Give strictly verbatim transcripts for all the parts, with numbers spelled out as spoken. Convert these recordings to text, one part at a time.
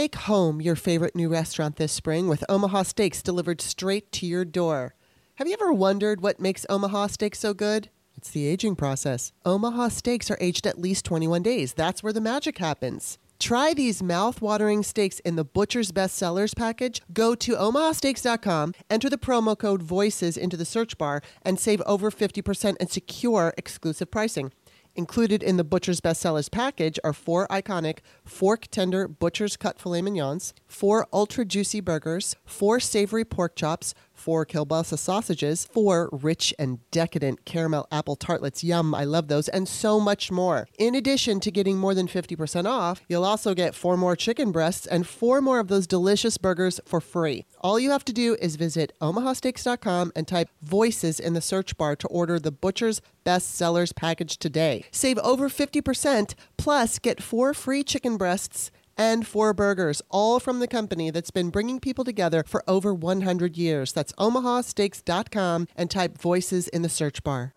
Make home your favorite new restaurant this spring with Omaha Steaks delivered straight to your door. Have you ever wondered what makes Omaha Steaks so good? It's the aging process. Omaha Steaks are aged at least twenty-one days. That's where the magic happens. Try these mouth-watering steaks in the Butcher's Best Sellers package. Go to omaha steaks dot com, enter the promo code VOICES into the search bar, and save over fifty percent and secure exclusive pricing. Included in the Butcher's Best Sellers package are four iconic fork-tender Butcher's Cut filet mignons, four ultra-juicy burgers, four savory pork chops, four kielbasa sausages, four rich and decadent caramel apple tartlets, yum, I love those, and so much more. In addition to getting more than fifty percent off, you'll also get four more chicken breasts and four more of those delicious burgers for free. All you have to do is visit omaha steaks dot com and type VOICES in the search bar to order the Butcher's Best Sellers package today. Save over fifty percent, plus get four free chicken breasts and four burgers, all from the company that's been bringing people together for over one hundred years. That's omaha steaks dot com and type VOICES in the search bar.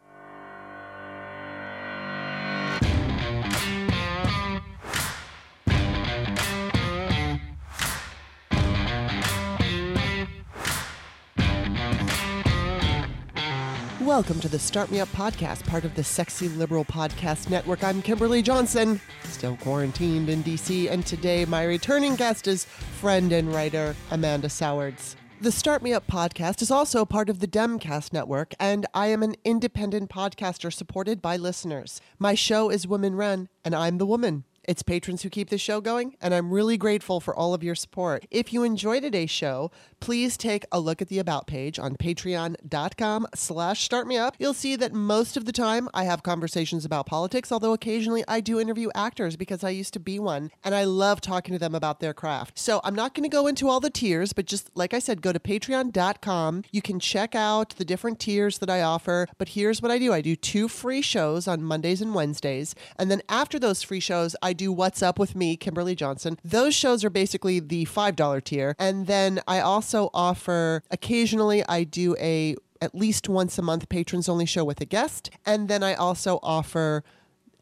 Welcome to the Start Me Up podcast, part of the Sexy Liberal Podcast Network. I'm Kimberly Johnson, still quarantined in D C, and today my returning guest is friend and writer Amanda Sowards. The Start Me Up podcast is also part of the Demcast Network, and I am an independent podcaster supported by listeners. My show is women-run, and I'm the woman. It's patrons who keep the show going, and I'm really grateful for all of your support. If you enjoy today's show, please take a look at the About page on patreon dot com slash start me up. You'll see that most of the time I have conversations about politics, although occasionally I do interview actors because I used to be one, and I love talking to them about their craft. So I'm not going to go into all the tiers, but just like I said, go to patreon dot com. You can check out the different tiers that I offer, but here's what I do. I do two free shows on Mondays and Wednesdays, and then after those free shows, I I do What's Up With Me, Kimberly Johnson. Those shows are basically the five dollar tier. And then I also offer, occasionally I do a at least once a month patrons only show with a guest. And then I also offer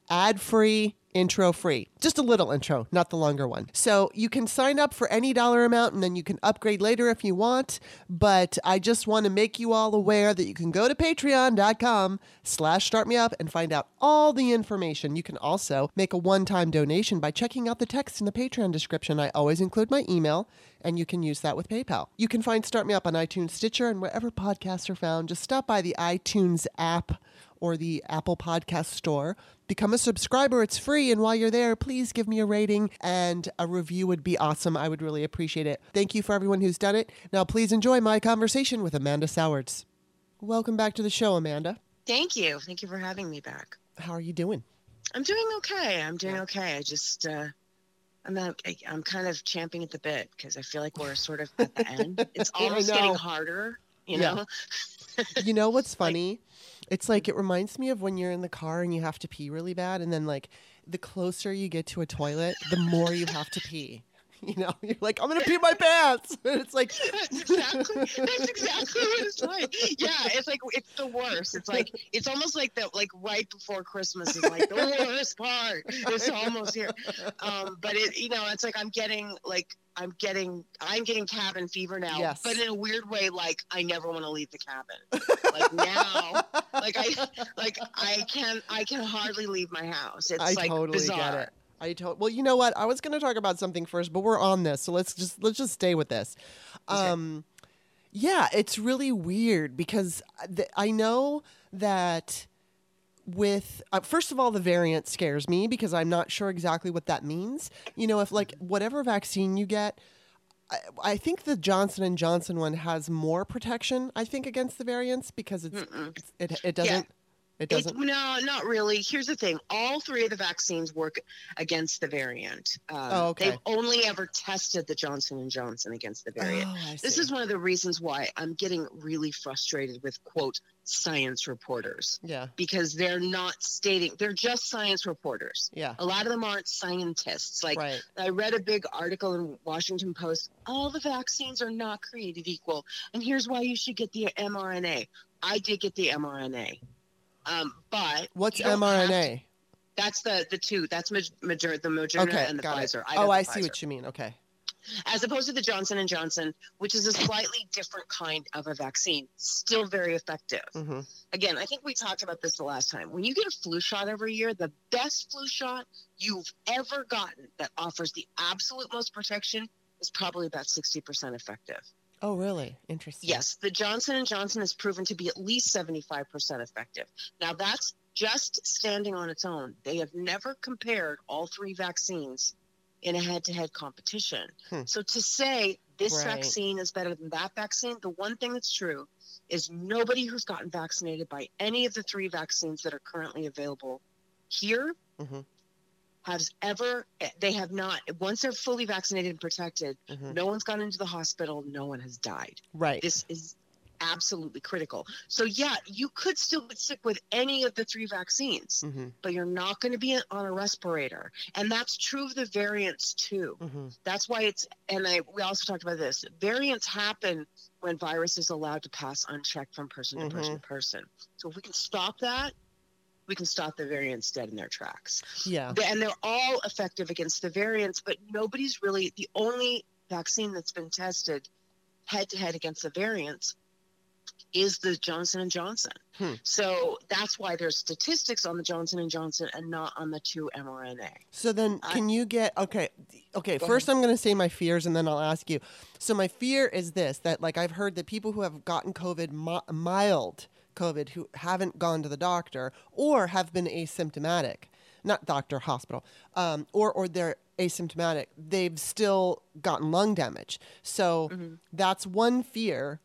ad-free, intro-free. Just a little intro, not the longer one. So you can sign up for any dollar amount and then you can upgrade later if you want. But I just want to make you all aware that you can go to patreon dot com slash start me up and find out all the information. You can also make a one-time donation by checking out the text in the Patreon description. I always include my email and you can use that with PayPal. You can find Start Me Up on iTunes, Stitcher, and wherever podcasts are found. Just stop by the iTunes app or the Apple Podcast Store. Become a subscriber. It's free. And while you're there, please give me a rating and a review would be awesome. I would really appreciate it. Thank you for everyone who's done it. Now, please enjoy my conversation with Amanda Sowards. Welcome back to the show, Amanda. Thank you. Thank you for having me back. How are you doing? I'm doing okay. I'm doing okay. I just, uh, I'm not, I, I'm kind of champing at the bit because I feel like we're sort of at the end. It's almost getting harder, you know? Yeah. You know what's funny? Like, it's like, it reminds me of when you're in the car and you have to pee really bad. And then like the closer you get to a toilet, the more you have to pee, you know, you're like, I'm going to pee my pants. And it's like, that's exactly, that's exactly what it's like. Yeah. It's like, it's the worst. It's like, it's almost like that, like right before Christmas is like the worst part. It's almost here. Um, but it, you know, it's like, I'm getting like, I'm getting, I'm getting cabin fever now, yes. But in a weird way, like I never want to leave the cabin. Like now, like I, like I can, I can hardly leave my house. It's I like totally bizarre. Get it. I totally. Well, you know what? I was going to talk about something first, but we're on this, so let's just let's just stay with this. Okay. Um, yeah, it's really weird because th- I know that. With uh, first of all, the variant scares me because I'm not sure exactly what that means. You know, if like whatever vaccine you get, I, I think the Johnson and Johnson one has more protection. I think against the variants because it's, it's it it doesn't. Yeah. It doesn't. It, no, not really. Here's the thing. All three of the vaccines work against the variant. Um, oh, okay. They've only ever tested the Johnson and Johnson against the variant. Oh, this is one of the reasons why I'm getting really frustrated with, quote, science reporters. Yeah. Because they're not stating – they're just science reporters. Yeah. A lot of them aren't scientists. Like right. I read a big article in Washington Post, all the vaccines are not created equal, and here's why you should get the mRNA. I did get the mRNA. Um, but what's mRNA? To, that's the, the two. That's Moderna, the Moderna okay, and the Pfizer. I oh, I Pfizer. See what you mean. Okay. as opposed to the Johnson and Johnson, which is a slightly different kind of a vaccine, still very effective. Mm-hmm. Again, I think we talked about this the last time. When you get a flu shot every year, the best flu shot you've ever gotten that offers the absolute most protection is probably about sixty percent effective. Oh, really? Interesting. Yes. The Johnson and Johnson is proven to be at least seventy-five percent effective. Now, that's just standing on its own. They have never compared all three vaccines in a head-to-head competition. Hmm. So to say this right. vaccine is better than that vaccine, the one thing that's true is nobody who's gotten vaccinated by any of the three vaccines that are currently available here mm-hmm. has ever, they have not, once they're fully vaccinated and protected, mm-hmm. no one's gone into the hospital, no one has died. Right. This is absolutely critical. So yeah, you could still get sick with any of the three vaccines, mm-hmm. but you're not going to be on a respirator. And that's true of the variants too. Mm-hmm. That's why it's, and I, we also talked about this, variants happen when virus is allowed to pass unchecked from person mm-hmm. to person to person. So if we can stop that, we can stop the variants dead in their tracks. Yeah. And they're all effective against the variants, but nobody's really, the only vaccine that's been tested head to head against the variants is the Johnson and Johnson. Hmm. So that's why there's statistics on the Johnson and Johnson and not on the two mRNA. So then can uh, you get, okay, okay. Go first ahead. I'm going to say my fears and then I'll ask you. So my fear is this, that like I've heard that people who have gotten COVID, mi- mild COVID, who haven't gone to the doctor or have been asymptomatic, not doctor, hospital, um, or, or they're asymptomatic, they've still gotten lung damage. So mm-hmm. that's one fear.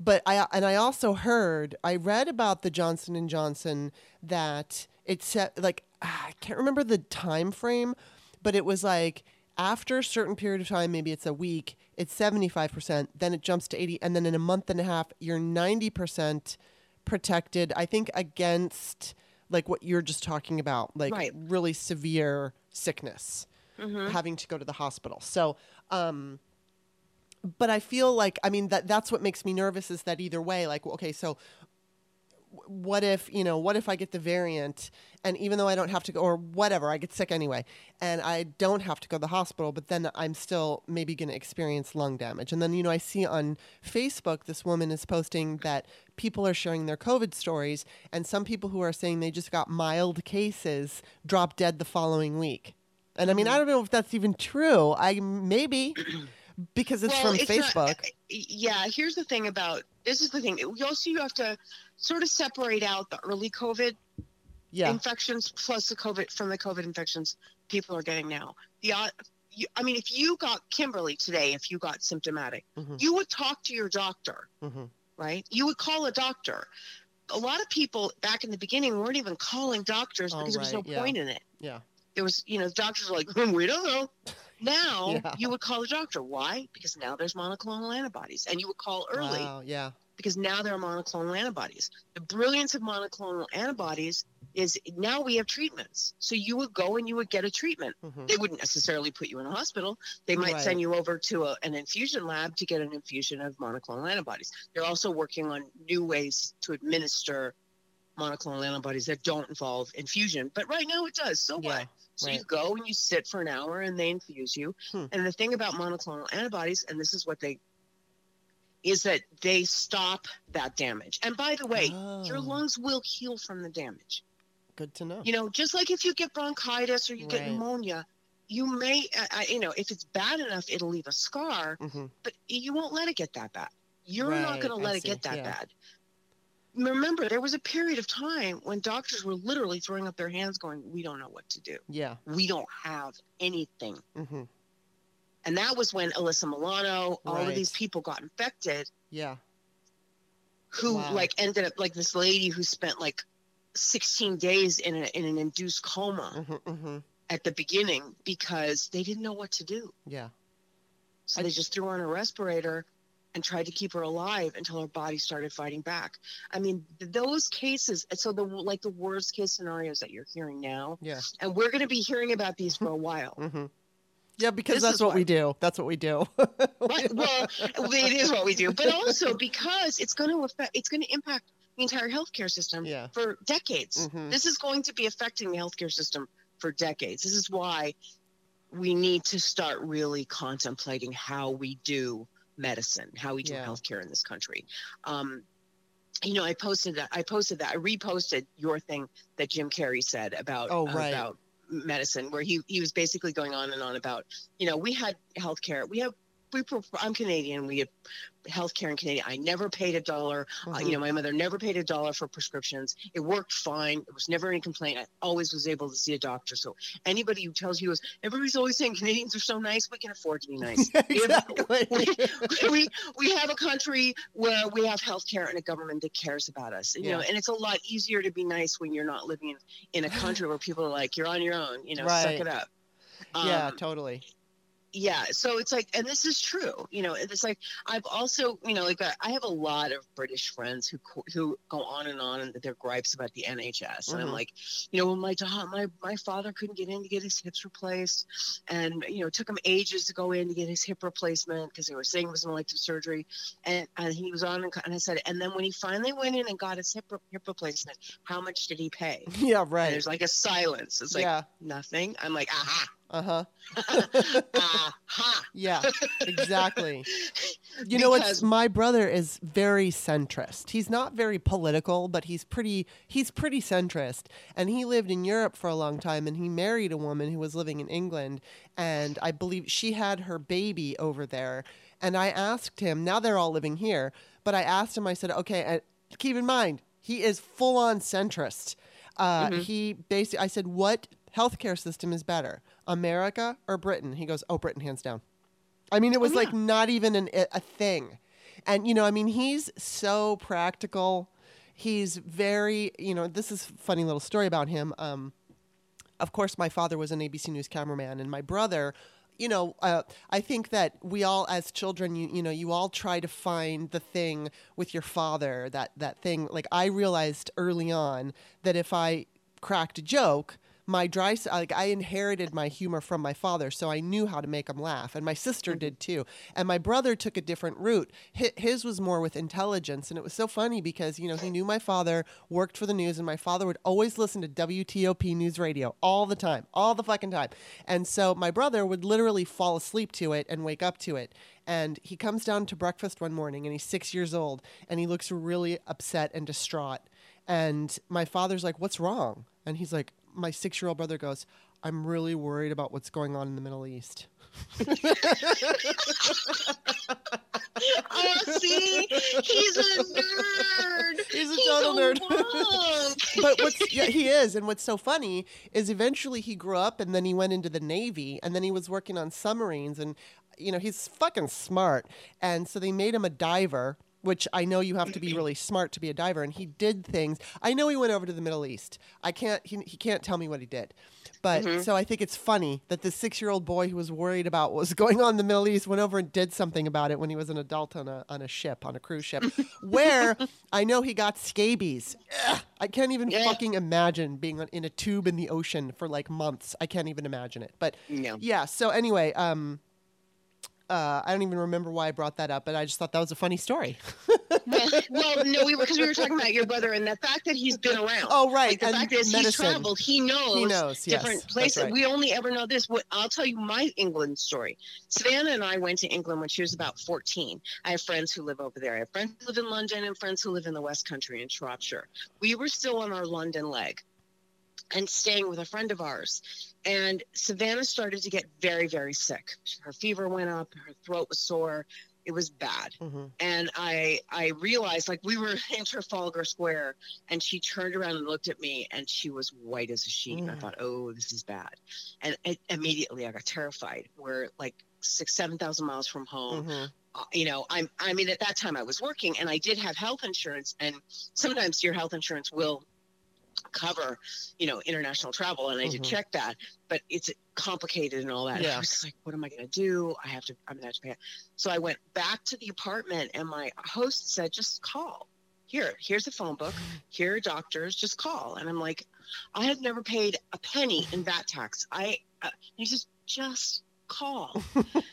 But I and I also heard I read about the Johnson and Johnson that it said like I can't remember the time frame, but it was like after a certain period of time, maybe it's a week, it's seventy-five percent, then it jumps to eighty, and then in a month and a half, you're ninety percent protected. I think against like what you're just talking about, like right. really severe sickness, mm-hmm. having to go to the hospital. So, um. But I feel like, I mean, that that's what makes me nervous is that either way, like, okay, so what if, you know, what if I get the variant and even though I don't have to go or whatever, I get sick anyway and I don't have to go to the hospital, but then I'm still maybe going to experience lung damage. And then, you know, I see on Facebook, this woman is posting that people are sharing their COVID stories and some people who are saying they just got mild cases drop dead the following week. And I mean, I don't know if that's even true. I maybe. Because it's well, from it's Facebook. Not, yeah, here's the thing about, this is the thing. We also, you have to sort of separate out the early COVID yeah. infections plus the COVID, from the COVID infections people are getting now. The, I mean, if you got Kimberly today, if you got symptomatic, mm-hmm. you would talk to your doctor, mm-hmm. right? You would call a doctor. A lot of people back in the beginning weren't even calling doctors because right, there was no yeah. point in it. Yeah. There was, you know, doctors were like, we don't know. Now yeah. you would call the doctor. Why? Because now there's monoclonal antibodies. And you would call early wow, yeah. because now there are monoclonal antibodies. The brilliance of monoclonal antibodies is now we have treatments. So you would go and you would get a treatment. Mm-hmm. They wouldn't necessarily put you in a hospital. They might right. send you over to a, an infusion lab to get an infusion of monoclonal antibodies. They're also working on new ways to administer monoclonal antibodies that don't involve infusion. But right now it does. So yeah. what? So right. you go and you sit for an hour and they infuse you. Hmm. And the thing about monoclonal antibodies, and this is what they, is that they stop that damage. And by the way, oh. your lungs will heal from the damage. Good to know. You know, just like if you get bronchitis or you right. get pneumonia, you may, uh, you know, if it's bad enough, it'll leave a scar, mm-hmm. but you won't let it get that bad. You're right. not going to let I it see. get that yeah. bad. Remember, there was a period of time when doctors were literally throwing up their hands going, we don't know what to do. Yeah. We don't have anything. Mm-hmm. And that was when Alyssa Milano, all right. of these people got infected. Yeah. Who wow. like ended up like this lady who spent like sixteen days in, a, in an induced coma mm-hmm, mm-hmm. at the beginning because they didn't know what to do. Yeah. So I- they just threw her on a respirator and tried to keep her alive until her body started fighting back. I mean, those cases, so the like the worst case scenarios that you're hearing now, yeah. and we're going to be hearing about these for a while. Mm-hmm. Yeah, because this that's what, what we do. That's what we do. But, well, it is what we do, but also because it's going to affect, it's going to impact the entire healthcare system yeah. for decades. Mm-hmm. This is going to be affecting the healthcare system for decades. This is why we need to start really contemplating how we do medicine, how we do yeah. healthcare in this country. Um, you know, I posted that. I posted that. I reposted your thing that Jim Carrey said about oh, right. about medicine, where he he was basically going on and on about, you know, we had healthcare. We have. We. I'm Canadian. We have healthcare in Canada. I never paid a dollar. Mm-hmm. Uh, you know, my mother never paid a dollar for prescriptions. It worked fine. It was never any complaint. I always was able to see a doctor. So anybody who tells you is everybody's always saying Canadians are so nice, we can afford to be nice. Exactly. We, we, we, we have a country where we have healthcare and a government that cares about us. You yeah. know, and it's a lot easier to be nice when you're not living in a country where people are like, you're on your own. You know, right. suck it up. Um, yeah, totally. Yeah. So it's like, and this is true, you know, it's like, I've also, you know, like I have a lot of British friends who, who go on and on and their gripes about the N H S. Mm-hmm. And I'm like, you know, well, my, my, my father couldn't get in to get his hips replaced, and, you know, it took him ages to go in to get his hip replacement because they were saying it was an elective surgery. And, and he was on and, and I said, and then when he finally went in and got his hip, hip replacement, how much did he pay? Yeah. Right. And there's like a silence. It's like yeah. nothing. I'm like, aha. Uh-huh. uh-huh. Yeah, exactly. You because... know, it's my brother is very centrist. He's not very political, but he's pretty he's pretty centrist. And he lived in Europe for a long time, and he married a woman who was living in England, and I believe she had her baby over there. And I asked him, now they're all living here, but I asked him, I said, okay, and keep in mind, he is full-on centrist. Uh, mm-hmm. He basically, I said, what healthcare system is better, America or Britain? He goes, oh, Britain, hands down. I mean, it was oh, yeah. like not even an, a thing. And, you know, I mean, he's so practical. He's very, you know, this is a funny little story about him. Um, of course, my father was an A B C News cameraman, and my brother, you know, uh, I think that we all as children, you, you know, you all try to find the thing with your father, that, that thing. Like I realized early on that if I cracked a joke, my dry, like I inherited my humor from my father, so I knew how to make him laugh, and my sister did too. And my brother took a different route. His was more with intelligence, and it was so funny because, you know, he knew my father worked for the news, and my father would always listen to W T O P News Radio all the time, all the fucking time. And so my brother would literally fall asleep to it and wake up to it. And he comes down to breakfast one morning, and he's six years old, and he looks really upset and distraught. And my father's like, "What's wrong?" And he's like, my six-year-old brother goes, "I'm really worried about what's going on in the Middle East." Oh, see? He's a nerd. He's a He's total a nerd. But what's, yeah, he is. And what's so funny is eventually he grew up, and then he went into the Navy, and then he was working on submarines. And, you know, he's fucking smart. And so they made him a diver, which I know you have to be really smart to be a diver. And he did things. I know he went over to the Middle East. I can't, he, he can't tell me what he did. But mm-hmm. so I think it's funny that this six-year-old boy who was worried about what was going on in the Middle East went over and did something about it when he was an adult on a, on a ship, on a cruise ship, where I know he got scabies. Ugh, I can't even yeah. fucking imagine being in a tube in the ocean for like months. I can't even imagine it. But no. yeah. So anyway, um, Uh, I don't even remember why I brought that up, but I just thought that was a funny story. well, well, no, we were because we were talking about your brother and the fact that he's been around. Oh, right. Like the and fact is medicine. He's traveled. He knows, he knows different yes, places. Right. We only ever know this. What, I'll tell you my England story. Savannah and I went to England when she was about fourteen. I have friends who live over there. I have friends who live in London and friends who live in the West Country in Shropshire. We were still on our London leg and staying with a friend of ours. And Savannah started to get very, very sick. Her fever went up. Her throat was sore. It was bad. Mm-hmm. And I I realized, like, we were in Trafalgar Square, and she turned around and looked at me, and she was white as a sheet. Mm. And I thought, oh, this is bad. And I, immediately I got terrified. We're, like, six, seven thousand miles from home. Mm-hmm. Uh, you know, I'm, I mean, at that time I was working, and I did have health insurance. And sometimes your health insurance will cover, you know, international travel, and I mm-hmm. did check that, but it's complicated and all that. Yeah. And I was just like, what am I going to do? I have to, I'm going to have to pay it. So I went back to the apartment, and my host said, just call. Here, here's a phone book. Here are doctors. Just call. And I'm like, I have never paid a penny in VAT tax. I, uh, he says, just call.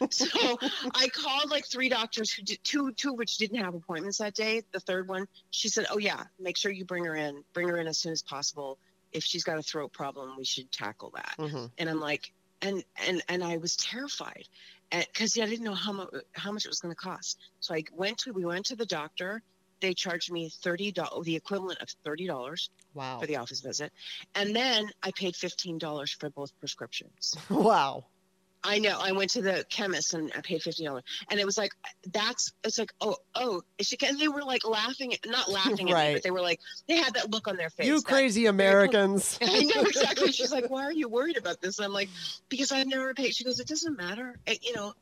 So I called like three doctors who did two two which didn't have appointments that day. The third one, she said, oh yeah, make sure you bring her in bring her in as soon as possible. If she's got a throat problem, we should tackle that. Mm-hmm. And I'm like, And, and, and I was terrified because yeah, I didn't know how much, how much it was going to cost. So I went to, we went to the doctor. They charged me thirty dollars, the equivalent of thirty dollars wow. for the office visit. And then I paid fifteen dollars for both prescriptions. Wow. I know. I went to the chemist and I paid fifteen dollars. And it was like, that's, it's like, oh, oh. And they were like laughing, at, not laughing at right. me, but they were like, they had that look on their face. You that, crazy Americans. I know, exactly. She's like, why are you worried about this? And I'm like, because I've never paid. She goes, it doesn't matter. You know,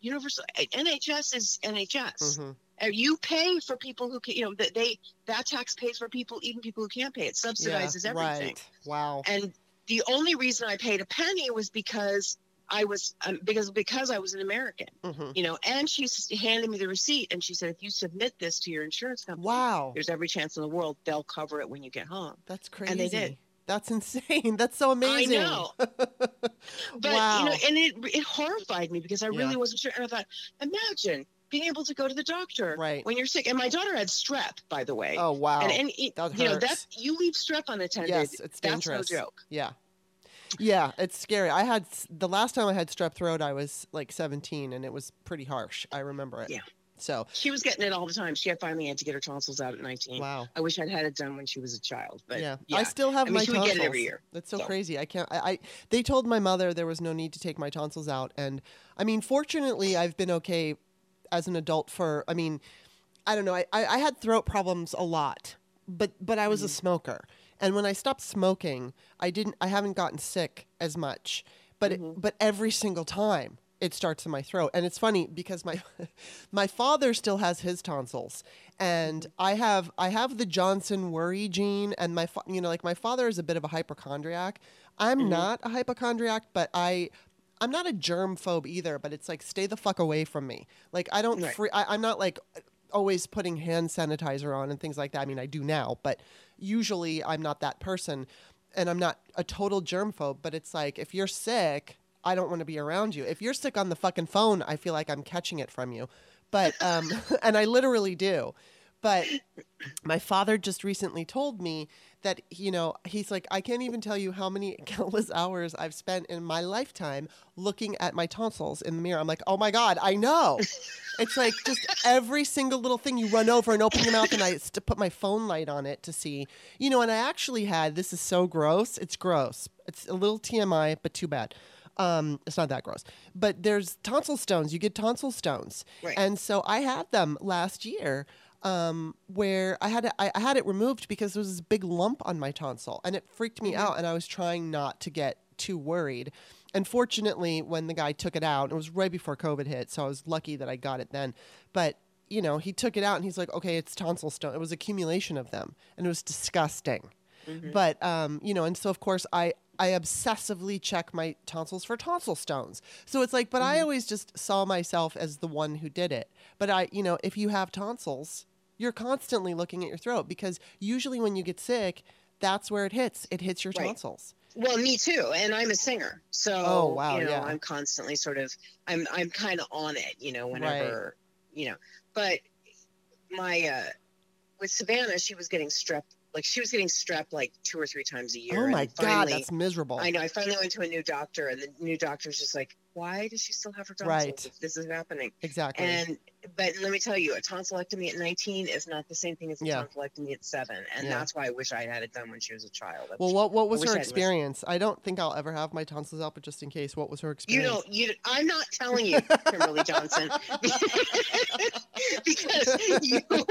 universal, N H S is N H S. Mm-hmm. You pay for people who can, you know, that they, that tax pays for people, even people who can't pay. It subsidizes yeah, everything. Right. Wow. And the only reason I paid a penny was because I was, um, because, because I was an American, mm-hmm. you know, and she handed me the receipt and she said, if you submit this to your insurance company, wow. there's every chance in the world they'll cover it when you get home. That's crazy. And they did. That's insane. That's so amazing. I know. But, wow. you know, and it, it horrified me because I really yeah. wasn't sure. And I thought, imagine being able to go to the doctor right. when you're sick. And my daughter had strep, by the way. Oh, wow. And, and it, that you know, that you leave strep unattended. Yes, it's dangerous. That's no joke. Yeah. Yeah, it's scary. I had the last time I had strep throat, I was like seventeen, and it was pretty harsh. I remember it. Yeah. So she was getting it all the time. She had finally had to get her tonsils out at nineteen. Wow. I wish I'd had it done when she was a child. But yeah, yeah. I still have I mean, my she tonsils. Would get it every year. That's so, so crazy. I can't. I, I they told my mother there was no need to take my tonsils out, and I mean, fortunately, I've been okay as an adult for. I mean, I don't know. I I, I had throat problems a lot, but but I was mm-hmm. a smoker. And when I stopped smoking, I didn't. I haven't gotten sick as much, but mm-hmm. it, but every single time it starts in my throat. And it's funny because my my father still has his tonsils, and I have I have the Johnson worry gene. And my fa- you know like my father is a bit of a hypochondriac. I'm mm-hmm. not a hypochondriac, but I I'm not a germ phobe either. But it's like stay the fuck away from me. Like I don't. Right. Free, I, I'm not like. always putting hand sanitizer on and things like that. I mean, I do now, but usually I'm not that person, and I'm not a total germphobe, but it's like, if you're sick, I don't want to be around you. If you're sick on the fucking phone, I feel like I'm catching it from you. But, um, and I literally do. But my father just recently told me that, you know, he's like, I can't even tell you how many countless hours I've spent in my lifetime looking at my tonsils in the mirror. I'm like, oh, my God, I know. It's like just every single little thing you run over and open your mouth, and I st- put my phone light on it to see, you know, and I actually had, this is so gross. It's gross. It's a little T M I, but too bad. Um, it's not that gross, but there's tonsil stones. You get tonsil stones. Right. And so I had them last year. Um, where I had I, I had it removed because there was this big lump on my tonsil, and it freaked me mm-hmm. out, and I was trying not to get too worried. And fortunately, when the guy took it out, it was right before COVID hit, so I was lucky that I got it then. But, you know, he took it out, and he's like, okay, it's tonsil stone. It was accumulation of them, and it was disgusting. Mm-hmm. But, um, you know, and so, of course, I, I obsessively check my tonsils for tonsil stones. So it's like, but mm-hmm. I always just saw myself as the one who did it. But, I, you know, if you have tonsils... you're constantly looking at your throat because usually when you get sick, that's where it hits. It hits your right. tonsils. Well, me too. And I'm a singer. So, oh, wow, you know, yeah. I'm constantly sort of, I'm, I'm kind of on it, you know, whenever, right. you know, but my, uh, with Savannah, she was getting strep. Like she was getting strep like two or three times a year. Oh my and finally, God, that's miserable. I know. I finally went to a new doctor, and the new doctor's just like, why does she still have her tonsils right. if this is happening? Exactly. And but let me tell you, a tonsillectomy at nineteen is not the same thing as a yeah. tonsillectomy at seven, and yeah. that's why I wish I had it done when she was a child. Well, was, what what was her I experience? I don't think I'll ever have my tonsils out, but just in case, what was her experience? You know, you, I'm not telling you, Kimberly Johnson, because you will,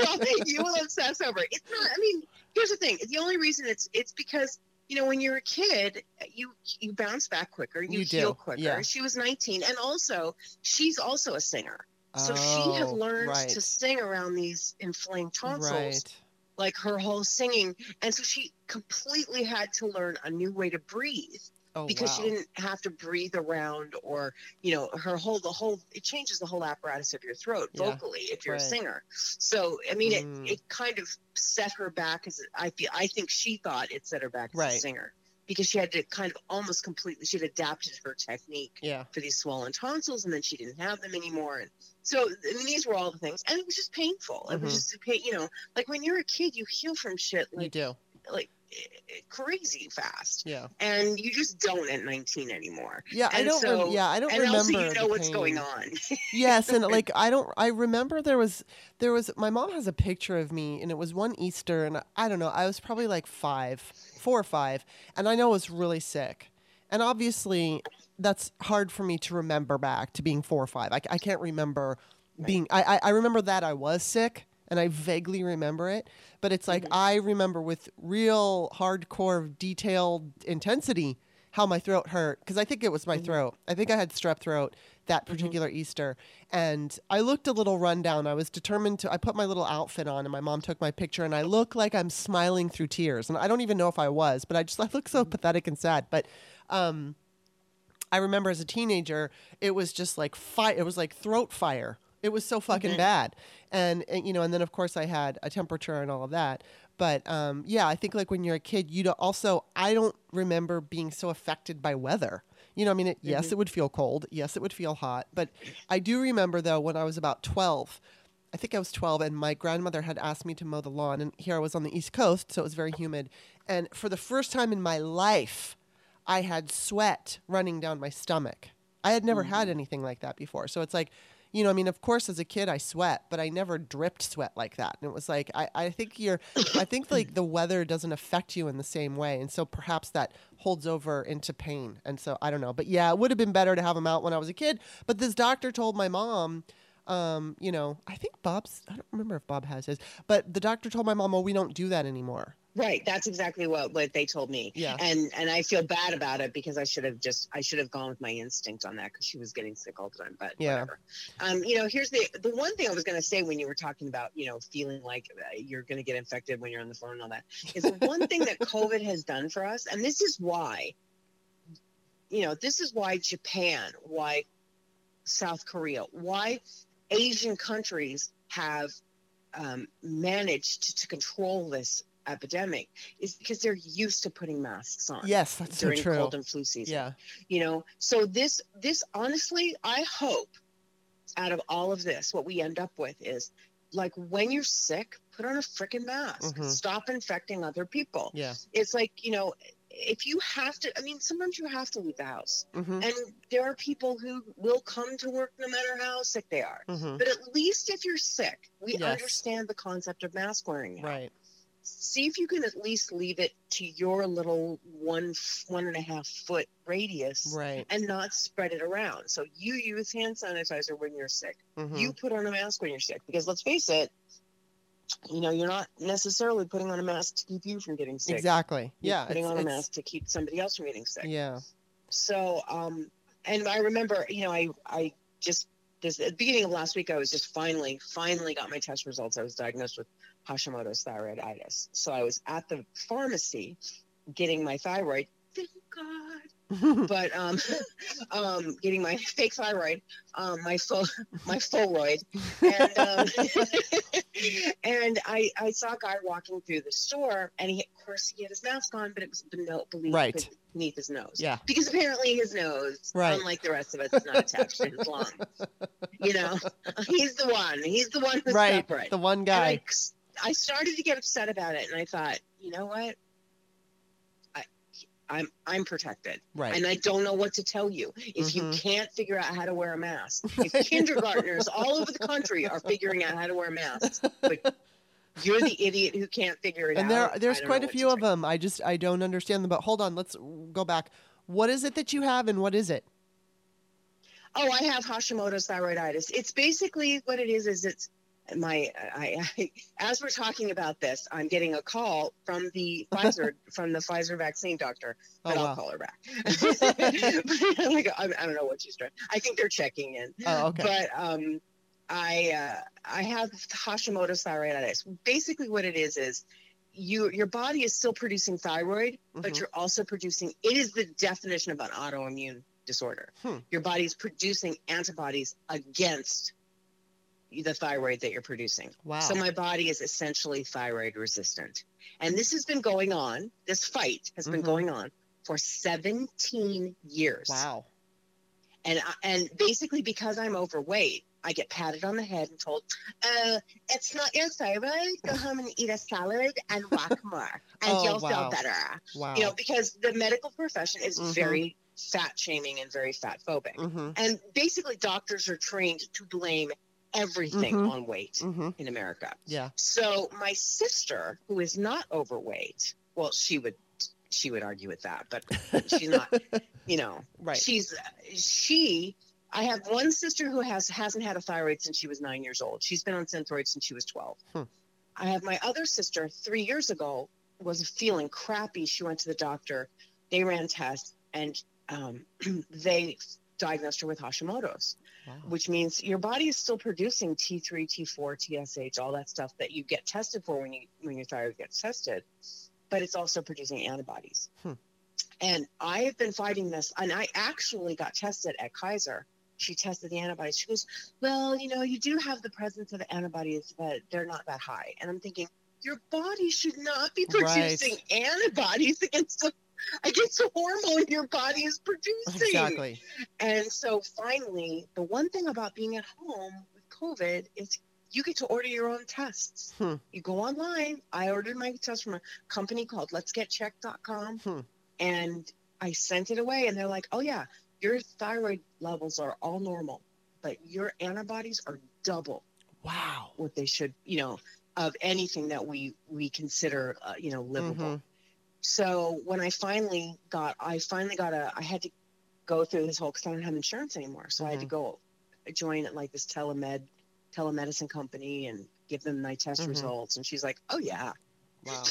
you will obsess over it. It's not. I mean, here's the thing: the only reason it's it's because. You know, when you're a kid, you you bounce back quicker, you, you heal do. quicker. Yeah. She was nineteen, and also she's also a singer, so oh, she had learned right. to sing around these inflamed tonsils, right. like her whole singing, and so she completely had to learn a new way to breathe oh, because wow. she didn't have to breathe around, or you know, her whole the whole it changes the whole apparatus of your throat yeah. vocally if you're right. a singer. So I mean, mm. it it kind of. set her back as I feel I think she thought it set her back as right. a singer because she had to kind of almost completely she'd adapted her technique yeah. for these swollen tonsils, and then she didn't have them anymore, and so I mean, these were all the things, and it was just painful. Mm-hmm. It was just you know like when you're a kid you heal from shit like you do like crazy fast. Yeah. And you just don't at nineteen anymore. Yeah, and I don't. So, re- yeah, I don't and remember. And also, you know what's pain. Going on. Yes, and like I don't. I remember there was there was my mom has a picture of me, and it was one Easter, and I don't know. I was probably like five, four or five, and I know I was really sick, and obviously that's hard for me to remember back to being four or five. I, I can't remember being. I, I remember that I was sick. And I vaguely remember it, but it's like mm-hmm. I remember with real hardcore detailed intensity how my throat hurt, because I think it was my mm-hmm. throat. I think I had strep throat that particular mm-hmm. Easter, and I looked a little rundown. I was determined to, I put my little outfit on, and my mom took my picture, and I look like I'm smiling through tears, and I don't even know if I was, but I just I look so pathetic and sad. But um, I remember as a teenager, it was just like fire. It was like throat fire. It was so fucking mm-hmm. bad. And, and, you know, and then, of course, I had a temperature and all of that. But, um, yeah, I think, like, when you're a kid, you don't also, I don't remember being so affected by weather. You know, I mean, it, mm-hmm. yes, it would feel cold. Yes, it would feel hot. But I do remember, though, when I was about twelve, I think I was twelve, and my grandmother had asked me to mow the lawn. And here I was on the East Coast, so it was very humid. And for the first time in my life, I had sweat running down my stomach. I had never mm-hmm. had anything like that before. So it's like... You know, I mean, of course, as a kid, I sweat, but I never dripped sweat like that. And it was like, I, I think you're, I think like the weather doesn't affect you in the same way. And so perhaps that holds over into pain. And so I don't know. But yeah, it would have been better to have them out when I was a kid. But this doctor told my mom, um, you know, I think Bob's, I don't remember if Bob has his, but the doctor told my mom, well, we don't do that anymore. Right. That's exactly what, what they told me. Yeah. And and I feel bad about it because I should have just I should have gone with my instinct on that because she was getting sick all the time. But yeah. whatever. Um, you know, here's the the one thing I was going to say when you were talking about, you know, feeling like you're going to get infected when you're on the phone and all that is the one thing that COVID has done for us. And this is why, you know, this is why Japan, why South Korea, why Asian countries have um, managed to, to control this epidemic is because they're used to putting masks on. Yes, that's so true. During cold and flu season. Yeah. You know, so this, this honestly, I hope out of all of this, what we end up with is like when you're sick, put on a freaking mask. Mm-hmm. Stop infecting other people. Yeah. It's like, you know, if you have to, I mean, sometimes you have to leave the house. Mm-hmm. And there are people who will come to work no matter how sick they are. Mm-hmm. But at least if you're sick, we yes. understand the concept of mask wearing now. Right. See if you can at least leave it to your little one, one and a half foot radius right. and not spread it around. So you use hand sanitizer when you're sick. Mm-hmm. You put on a mask when you're sick because let's face it, you know, you're not necessarily putting on a mask to keep you from getting sick. Exactly. You're yeah. putting it's, on a it's... mask to keep somebody else from getting sick. Yeah. So, um, and I remember, you know, I, I just, this at the beginning of last week, I was just finally, finally got my test results. I was diagnosed with Hashimoto's thyroiditis. So I was at the pharmacy getting my thyroid, thank God, but um, um, getting my fake thyroid, um, my fo- my foroid, and um, and I, I saw a guy walking through the store, and he of course he had his mask on, but it was beneath, right. beneath his nose, yeah, because apparently his nose, right. unlike the rest of us, is not attached to his lung. You know, he's the one, he's the one who's right, separate. The one guy. I started to get upset about it, and I thought, you know what? I, I'm I'm protected, right? And I don't know what to tell you if mm-hmm. you can't figure out how to wear a mask. If kindergartners all over the country are figuring out how to wear masks, but you're the idiot who can't figure it and out. And there, there's quite a few of try. them. I just I don't understand them. But hold on, let's go back. What is it that you have, and what is it? Oh, I have Hashimoto's thyroiditis. It's basically what it is. Is it's My, I, I, as we're talking about this, I'm getting a call from the Pfizer, from the Pfizer vaccine doctor, but oh, I'll wow. call her back. Like, I don't know what she's doing. I think they're checking in. Oh, okay. But um, I, uh, I have Hashimoto's thyroiditis. Basically, what it is is, you your body is still producing thyroid, mm-hmm. but you're also producing. It is the definition of an autoimmune disorder. Hmm. Your body's producing antibodies against the thyroid that you're producing. Wow. So my body is essentially thyroid resistant. And this has been going on, this fight has mm-hmm. been going on for seventeen years. Wow. And and basically because I'm overweight, I get patted on the head and told, uh, it's not your thyroid. Go home and eat a salad and walk more. And oh, you'll wow. feel better. Wow. You know, because the medical profession is mm-hmm. very fat shaming and very fat phobic. Mm-hmm. And basically doctors are trained to blame everything mm-hmm. on weight mm-hmm. in America. Yeah. So my sister, who is not overweight, well, she would she would argue with that, but she's not, you know, right. she's, she, I have one sister who has, hasn't had a thyroid since she was nine years old. She's been on Synthroid since she was twelve. Hmm. I have my other sister three years ago was feeling crappy. She went to the doctor, they ran tests, and um, they diagnosed her with Hashimoto's, wow. which means your body is still producing T three, T four, T S H, all that stuff that you get tested for when you when your thyroid gets tested, but it's also producing antibodies. Hmm. And I have been fighting this, and I actually got tested at Kaiser. She tested the antibodies. She goes, well, you know, you do have the presence of antibodies, but they're not that high. And I'm thinking, your body should not be producing right. antibodies against the against the hormone your body is producing. Exactly. And so finally, the one thing about being at home with COVID is you get to order your own tests. Hmm. You go online. I ordered my test from a company called let's get checked dot com, hmm. and I sent it away, and they're like, oh, yeah, your thyroid levels are all normal, but your antibodies are double wow. what they should, you know, of anything that we, we consider, uh, you know, livable. Mm-hmm. So when I finally got, I finally got a, I had to go through this whole, because I don't have insurance anymore. So mm-hmm. I had to go join at like this telemed, telemedicine company and give them my test mm-hmm. results. And she's like, oh yeah, wow.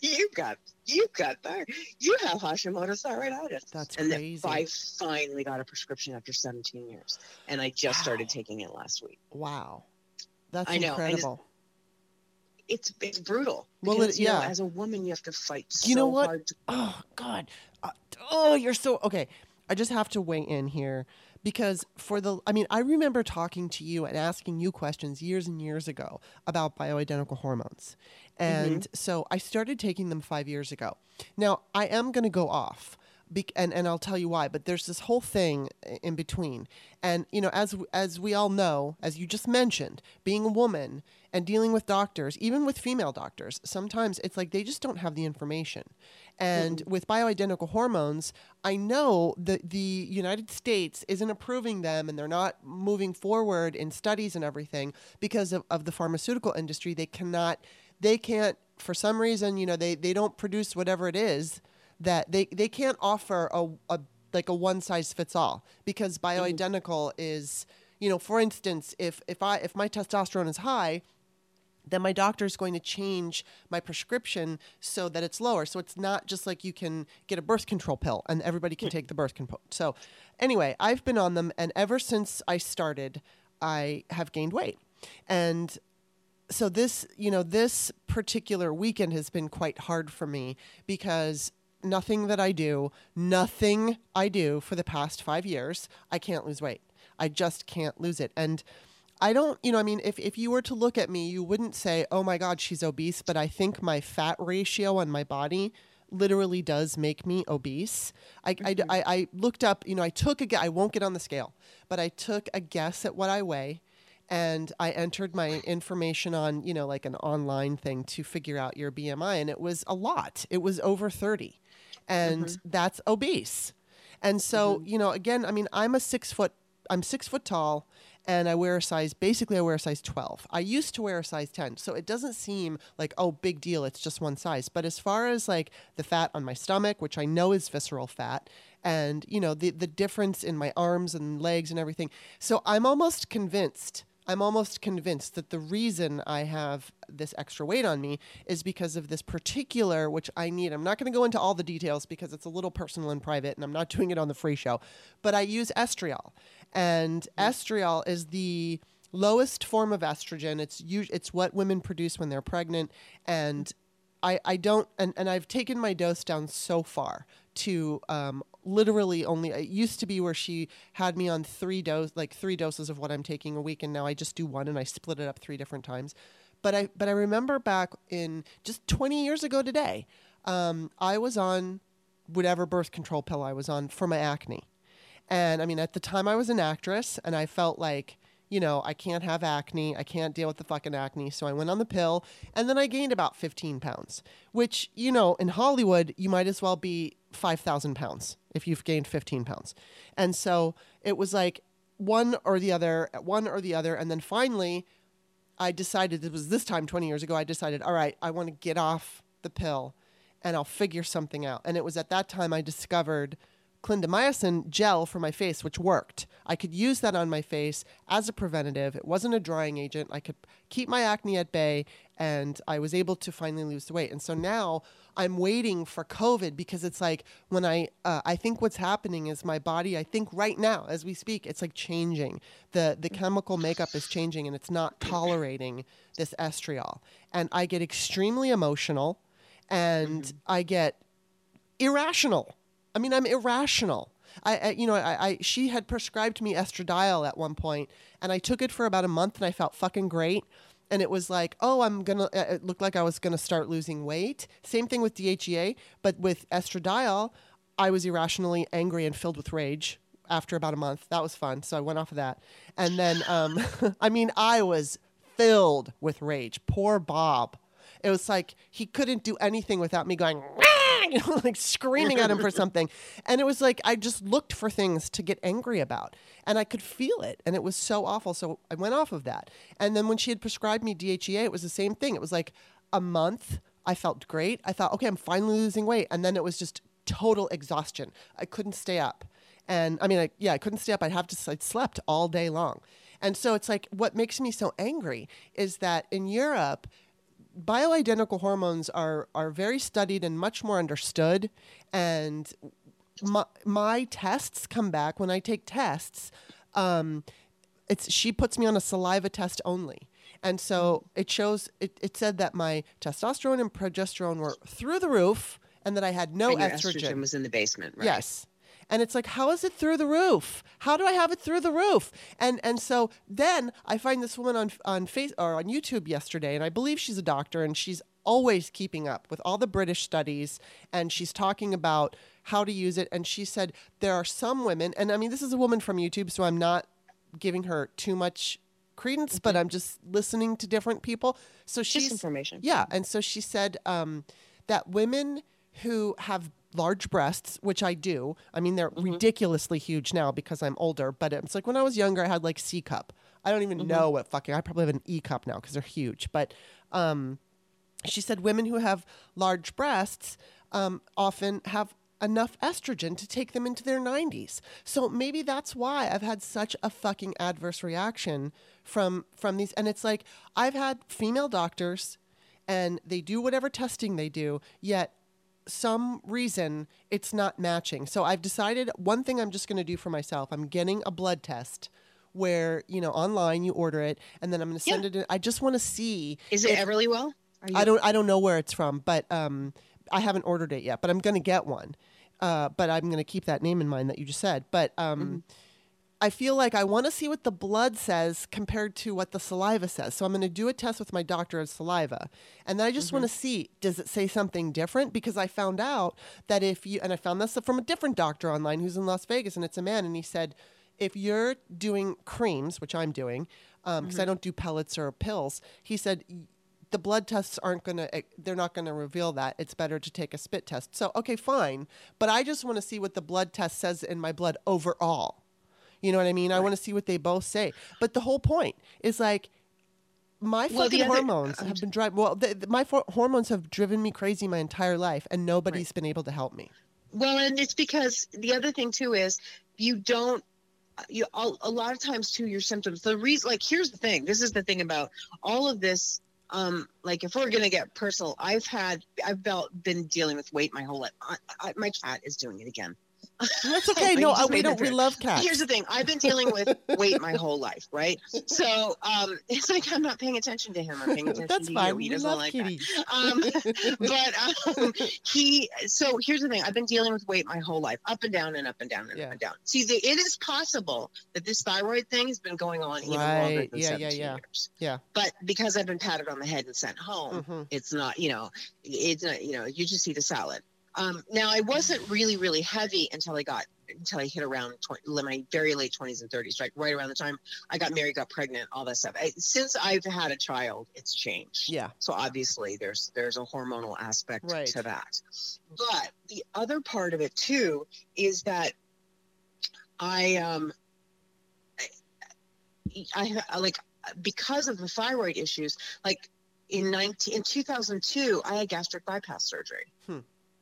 you've got, you've got that. You have Hashimoto's thyroiditis. That's and crazy. Then I finally got a prescription after seventeen years, and I just wow. started taking it last week. Wow. That's I incredible. Know, It's it's brutal. Because, well, it, yeah. You know, as a woman, you have to fight so you know what? hard. To- oh God. Uh, oh, you're so okay. I just have to weigh in here because for the. I mean, I remember talking to you and asking you questions years and years ago about bioidentical hormones, and mm-hmm. so I started taking them five years ago. Now I am going to go off. Be- and, and I'll tell you why, but there's this whole thing in between. And, you know, as as we all know, as you just mentioned, being a woman and dealing with doctors, even with female doctors, sometimes it's like they just don't have the information. And mm-hmm. with bioidentical hormones, I know that the United States isn't approving them and they're not moving forward in studies and everything because of, of the pharmaceutical industry. They cannot, they can't, for some reason, you know, they, they don't produce whatever it is. That they, they can't offer a, a like a one size fits all because bioidentical is, you know, for instance, if if I if my testosterone is high, then my doctor is going to change my prescription so that it's lower. So it's not just like you can get a birth control pill and everybody can take the birth control. So anyway, I've been on them, and ever since I started, I have gained weight. And so this, you know, this particular weekend has been quite hard for me because Nothing that I do, nothing I do for the past five years, I can't lose weight. I just can't lose it. And I don't, you know, I mean, if, if you were to look at me, you wouldn't say, oh my God, she's obese. But I think my fat ratio on my body literally does make me obese. I, mm-hmm. I, I, I looked up, you know, I took a, I won't get on the scale, but I took a guess at what I weigh. And I entered my information on, you know, like an online thing to figure out your B M I. And it was a lot. It was over thirty. And mm-hmm. that's obese. And so, mm-hmm. you know, again, I mean, I'm a six foot, I'm six foot tall and I wear a size, basically I wear a size twelve. I used to wear a size ten. So it doesn't seem like, oh, big deal. It's just one size. But as far as like the fat on my stomach, which I know is visceral fat, and, you know, the, the difference in my arms and legs and everything. So I'm almost convinced I'm almost convinced that the reason I have this extra weight on me is because of this particular, which I need. I'm not going to go into all the details because it's a little personal and private, and I'm not doing it on the free show, but I use estriol. And estriol is the lowest form of estrogen. It's us- it's what women produce when they're pregnant. And I, I don't, and, and I've taken my dose down so far to um, literally only, it used to be where she had me on three dose, like three doses of what I'm taking a week. And now I just do one and I split it up three different times. But I, but I remember back in just twenty years ago today, um, I was on whatever birth control pill I was on for my acne. And I mean, at the time I was an actress and I felt like, you know, I can't have acne. I can't deal with the fucking acne. So I went on the pill and then I gained about fifteen pounds, which, you know, in Hollywood, you might as well be five thousand pounds if you've gained fifteen pounds. And so it was like one or the other, one or the other. And then finally, I decided, it was this time twenty years ago, I decided, all right, I want to get off the pill and I'll figure something out. And it was at that time I discovered clindamycin gel for my face, which worked. I could use that on my face as a preventative. It wasn't a drying agent. I could keep my acne at bay, and I was able to finally lose the weight. And so now I'm waiting for COVID because it's like when I, uh, I think what's happening is my body, I think right now as we speak, it's like changing. The, the chemical makeup is changing, and it's not tolerating this estriol. And I get extremely emotional, and I get irrational. I mean, I'm irrational. I, I you know, I, I, she had prescribed me estradiol at one point, and I took it for about a month, and I felt fucking great. And it was like, oh, I'm gonna. It looked like I was gonna start losing weight. Same thing with D H E A, but with estradiol, I was irrationally angry and filled with rage after about a month. That was fun, so I went off of that. And then, um, I mean, I was filled with rage. Poor Bob. It was like he couldn't do anything without me going, you know, like screaming at him for something. And it was like I just looked for things to get angry about, and I could feel it, and it was so awful. So I went off of that. And then when she had prescribed me D H E A, it was the same thing. It was like a month. I felt great. I thought, okay, I'm finally losing weight. And then it was just total exhaustion. I couldn't stay up. And I mean, I, yeah, I couldn't stay up. I'd have to, I slept all day long. And so it's like, what makes me so angry is that in Europe, bioidentical hormones are are very studied and much more understood, and my, my tests come back when I take tests. Um, it's she puts me on a saliva test only, and so it shows. It, it said that my testosterone and progesterone were through the roof, and that I had no and your estrogen. Estrogen was in the basement, right? Yes. And it's like, how is it through the roof? How do I have it through the roof? And and so then I find this woman on on face or on YouTube yesterday, and I believe she's a doctor, and she's always keeping up with all the British studies, and she's talking about how to use it. And she said there are some women, and I mean, this is a woman from YouTube, so I'm not giving her too much credence, mm-hmm. but I'm just listening to different people. So she's just information, yeah. And so she said um, that women who have large breasts, which I do. I mean, they're mm-hmm. ridiculously huge now because I'm older, but it's like when I was younger, I had like C cup. I don't even mm-hmm. know what fucking, I probably have an E cup now because they're huge. But um, she said women who have large breasts um, often have enough estrogen to take them into their nineties. So maybe that's why I've had such a fucking adverse reaction from from these. And it's like, I've had female doctors and they do whatever testing they do, yet some reason it's not matching. So I've decided one thing I'm just going to do for myself. I'm getting a blood test where, you know, online you order it, and then I'm going to send yeah. it in. I just want to see. Is it Everlywell? Are you- I don't, I don't know where it's from, but um, I haven't ordered it yet, but I'm going to get one. Uh, but I'm going to keep that name in mind that you just said. But um, mm-hmm. I feel like I want to see what the blood says compared to what the saliva says. So I'm going to do a test with my doctor of saliva. And then I just mm-hmm. want to see, does it say something different? Because I found out that if you, and I found this from a different doctor online who's in Las Vegas, and it's a man, and he said, if you're doing creams, which I'm doing, um, because mm-hmm. I don't do pellets or pills, he said, the blood tests aren't going to, they're not going to reveal that. It's better to take a spit test. So, okay, fine. But I just want to see what the blood test says in my blood overall. You know what I mean? Right. I want to see what they both say. But the whole point is like my well, fucking other, hormones uh, have been driving. Well, the, the, my for- hormones have driven me crazy my entire life, and nobody's right. been able to help me. Well, and it's because the other thing too is you don't. You all, a lot of times too your symptoms. The reason, like, here's the thing. This is the thing about all of this. Um, like if we're gonna get personal, I've had I've been dealing with weight my whole life. I, I, my cat is doing it again. That's okay. No, I, we don't. We love cats. Here's the thing. I've been dealing with weight my whole life, right? So um, it's like I'm not paying attention to him. I'm paying attention That's to fine. You. He we doesn't love like kitty. That. Um, but um, he. So here's the thing. I've been dealing with weight my whole life, up and down and up and down and yeah. up and down. See, the, it is possible that this thyroid thing has been going on even right. longer than yeah, seventeen yeah, yeah. years. Yeah. But because I've been patted on the head and sent home, mm-hmm. it's not. You know, it's not. You know, you just eat a salad. Um, now, I wasn't really, really heavy until I got, until I hit around twenty, my very late twenties and thirties, right? Right around the time I got married, got pregnant, all that stuff. I, since I've had a child, it's changed. Yeah. So obviously there's, there's a hormonal aspect right. to that. But the other part of it too, is that I, um, I, I like, because of the thyroid issues, like in nineteen, in two thousand two, I had gastric bypass surgery. Hmm.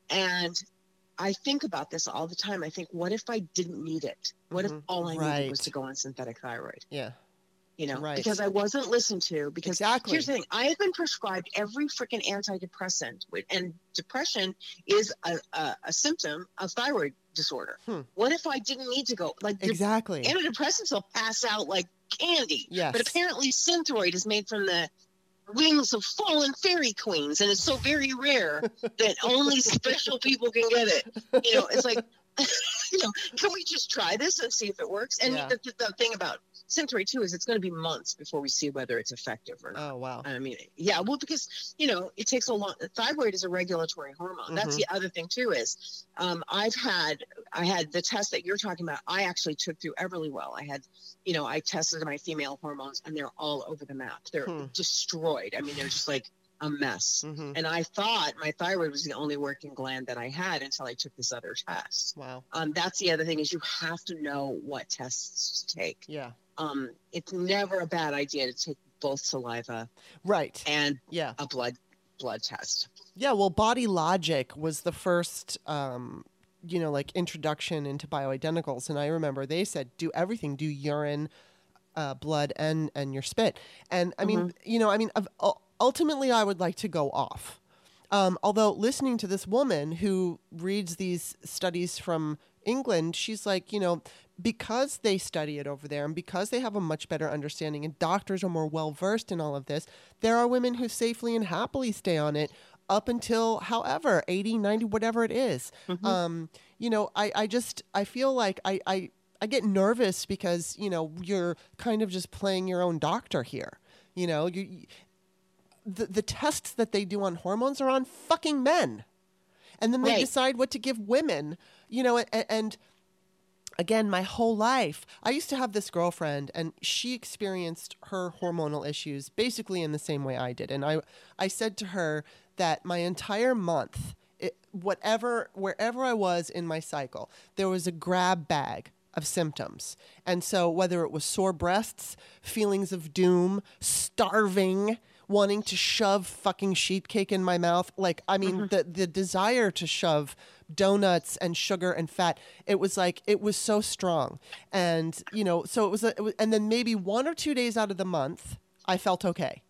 And I think about this all the time. I think, what if I didn't need it? What mm-hmm. if all I right. needed was to go on synthetic thyroid? Yeah. You know, right. because I wasn't listened to. Because exactly. here's the thing. I have been prescribed every freaking antidepressant. And depression is a, a, a symptom of thyroid disorder. Hmm. What if I didn't need to go? Like exactly. Antidepressants will pass out like candy. Yes. But apparently Synthroid is made from the wings of fallen fairy queens, and it's so very rare that only special people can get it. You know, it's like, you know, can we just try this and see if it works? And yeah. the, the, the thing about Synthroid too is it's going to be months before we see whether it's effective or not. Oh wow! I mean, yeah, well, because you know, it takes a long. Thyroid is a regulatory hormone. Mm-hmm. That's the other thing too is, um, I've had I had the test that you're talking about. I actually took through Everlywell. I had, you know, I tested my female hormones, and they're all over the map. They're hmm. destroyed. I mean, they're just like a mess. Mm-hmm. And I thought my thyroid was the only working gland that I had until I took this other test. Wow. Um, that's the other thing is you have to know what tests to take. Yeah. Um, it's never a bad idea to take both saliva right. and yeah. a blood blood test. Yeah, well, Body Logic was the first, um, you know, like introduction into bioidenticals. And I remember they said, do everything, do urine, uh, blood, and, and your spit. And I mm-hmm. mean, you know, I mean, ultimately, I would like to go off. Um, although listening to this woman who reads these studies from England, she's like, you know, because they study it over there and because they have a much better understanding and doctors are more well-versed in all of this, there are women who safely and happily stay on it up until however, eighty, ninety, whatever it is. Mm-hmm. Um, you know, I, I just, I feel like I, I, I get nervous because, you know, you're kind of just playing your own doctor here. You know, you, you the, the tests that they do on hormones are on fucking men. And then they right. decide what to give women, you know, and, and again, my whole life, I used to have this girlfriend and she experienced her hormonal issues basically in the same way I did. And I, I said to her that my entire month, it, whatever, wherever I was in my cycle, there was a grab bag of symptoms. And so whether it was sore breasts, feelings of doom, starving, wanting to shove fucking sheet cake in my mouth. Like, I mean, mm-hmm. the, the desire to shove donuts and sugar and fat, it was like, it was so strong. And, you know, so it was, a, it was and then maybe one or two days out of the month, I felt okay.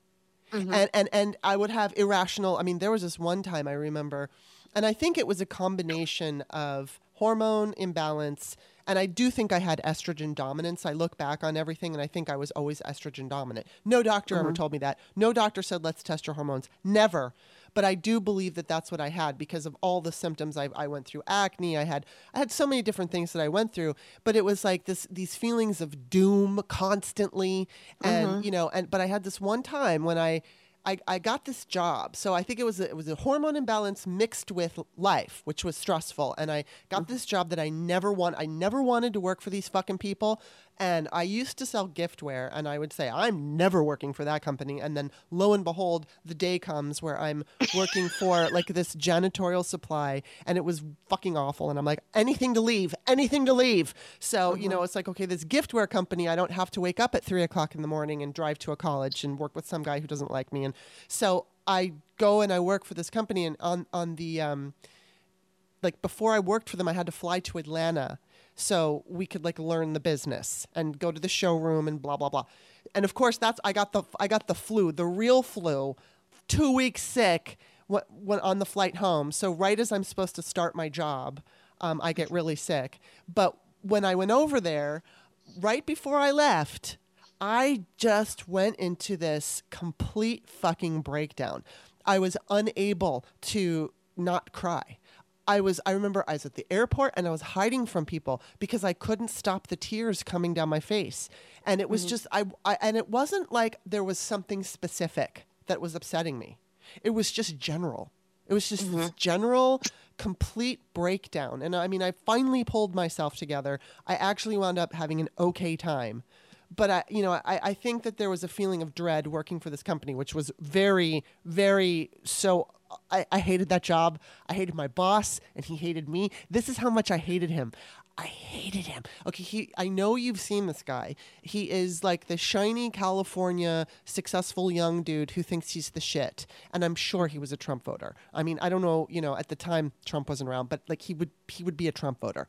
Mm-hmm. And, and, and I would have irrational, I mean, there was this one time I remember, and I think it was a combination of hormone imbalance. And I do think I had estrogen dominance. I look back on everything and I think I was always estrogen dominant. No doctor mm-hmm. ever told me that. No doctor said, let's test your hormones. Never. But I do believe that that's what I had because of all the symptoms I, I went through. Acne, I had I had so many different things that I went through. But it was like this these feelings of doom constantly. And, mm-hmm. you know, and but I had this one time when I... I, I got this job. So I think it was a, it was a hormone imbalance mixed with life, which was stressful. And I got this job that I never want. I never wanted to work for these fucking people. And I used to sell giftware and I would say, I'm never working for that company. And then lo and behold, the day comes where I'm working for like this janitorial supply and it was fucking awful. And I'm like, anything to leave, anything to leave. So, mm-hmm. you know, it's like, okay, this giftware company, I don't have to wake up at three o'clock in the morning and drive to a college and work with some guy who doesn't like me. And so I go and I work for this company and on, on the, um, like before I worked for them, I had to fly to Atlanta so we could like learn the business and go to the showroom and blah, blah, blah. And of course that's, I got the, I got the flu, the real flu, two weeks sick when, when on the flight home. So right as I'm supposed to start my job, um, I get really sick. But when I went over there, right before I left, I just went into this complete fucking breakdown. I was unable to not cry. I was, I remember I was at the airport and I was hiding from people because I couldn't stop the tears coming down my face. And it was mm-hmm. just, I, I, and it wasn't like there was something specific that was upsetting me. It was just general. It was just mm-hmm. this general, complete breakdown. And I mean, I finally pulled myself together. I actually wound up having an okay time. But, I, you know, I, I think that there was a feeling of dread working for this company, which was very, very so I, I hated that job. I hated my boss and he hated me. This is how much I hated him. I hated him. Okay, he. I know you've seen this guy. He is like the shiny California successful young dude who thinks he's the shit. And I'm sure he was a Trump voter. I mean, I don't know, you know, at the time Trump wasn't around, but like he would he would be a Trump voter.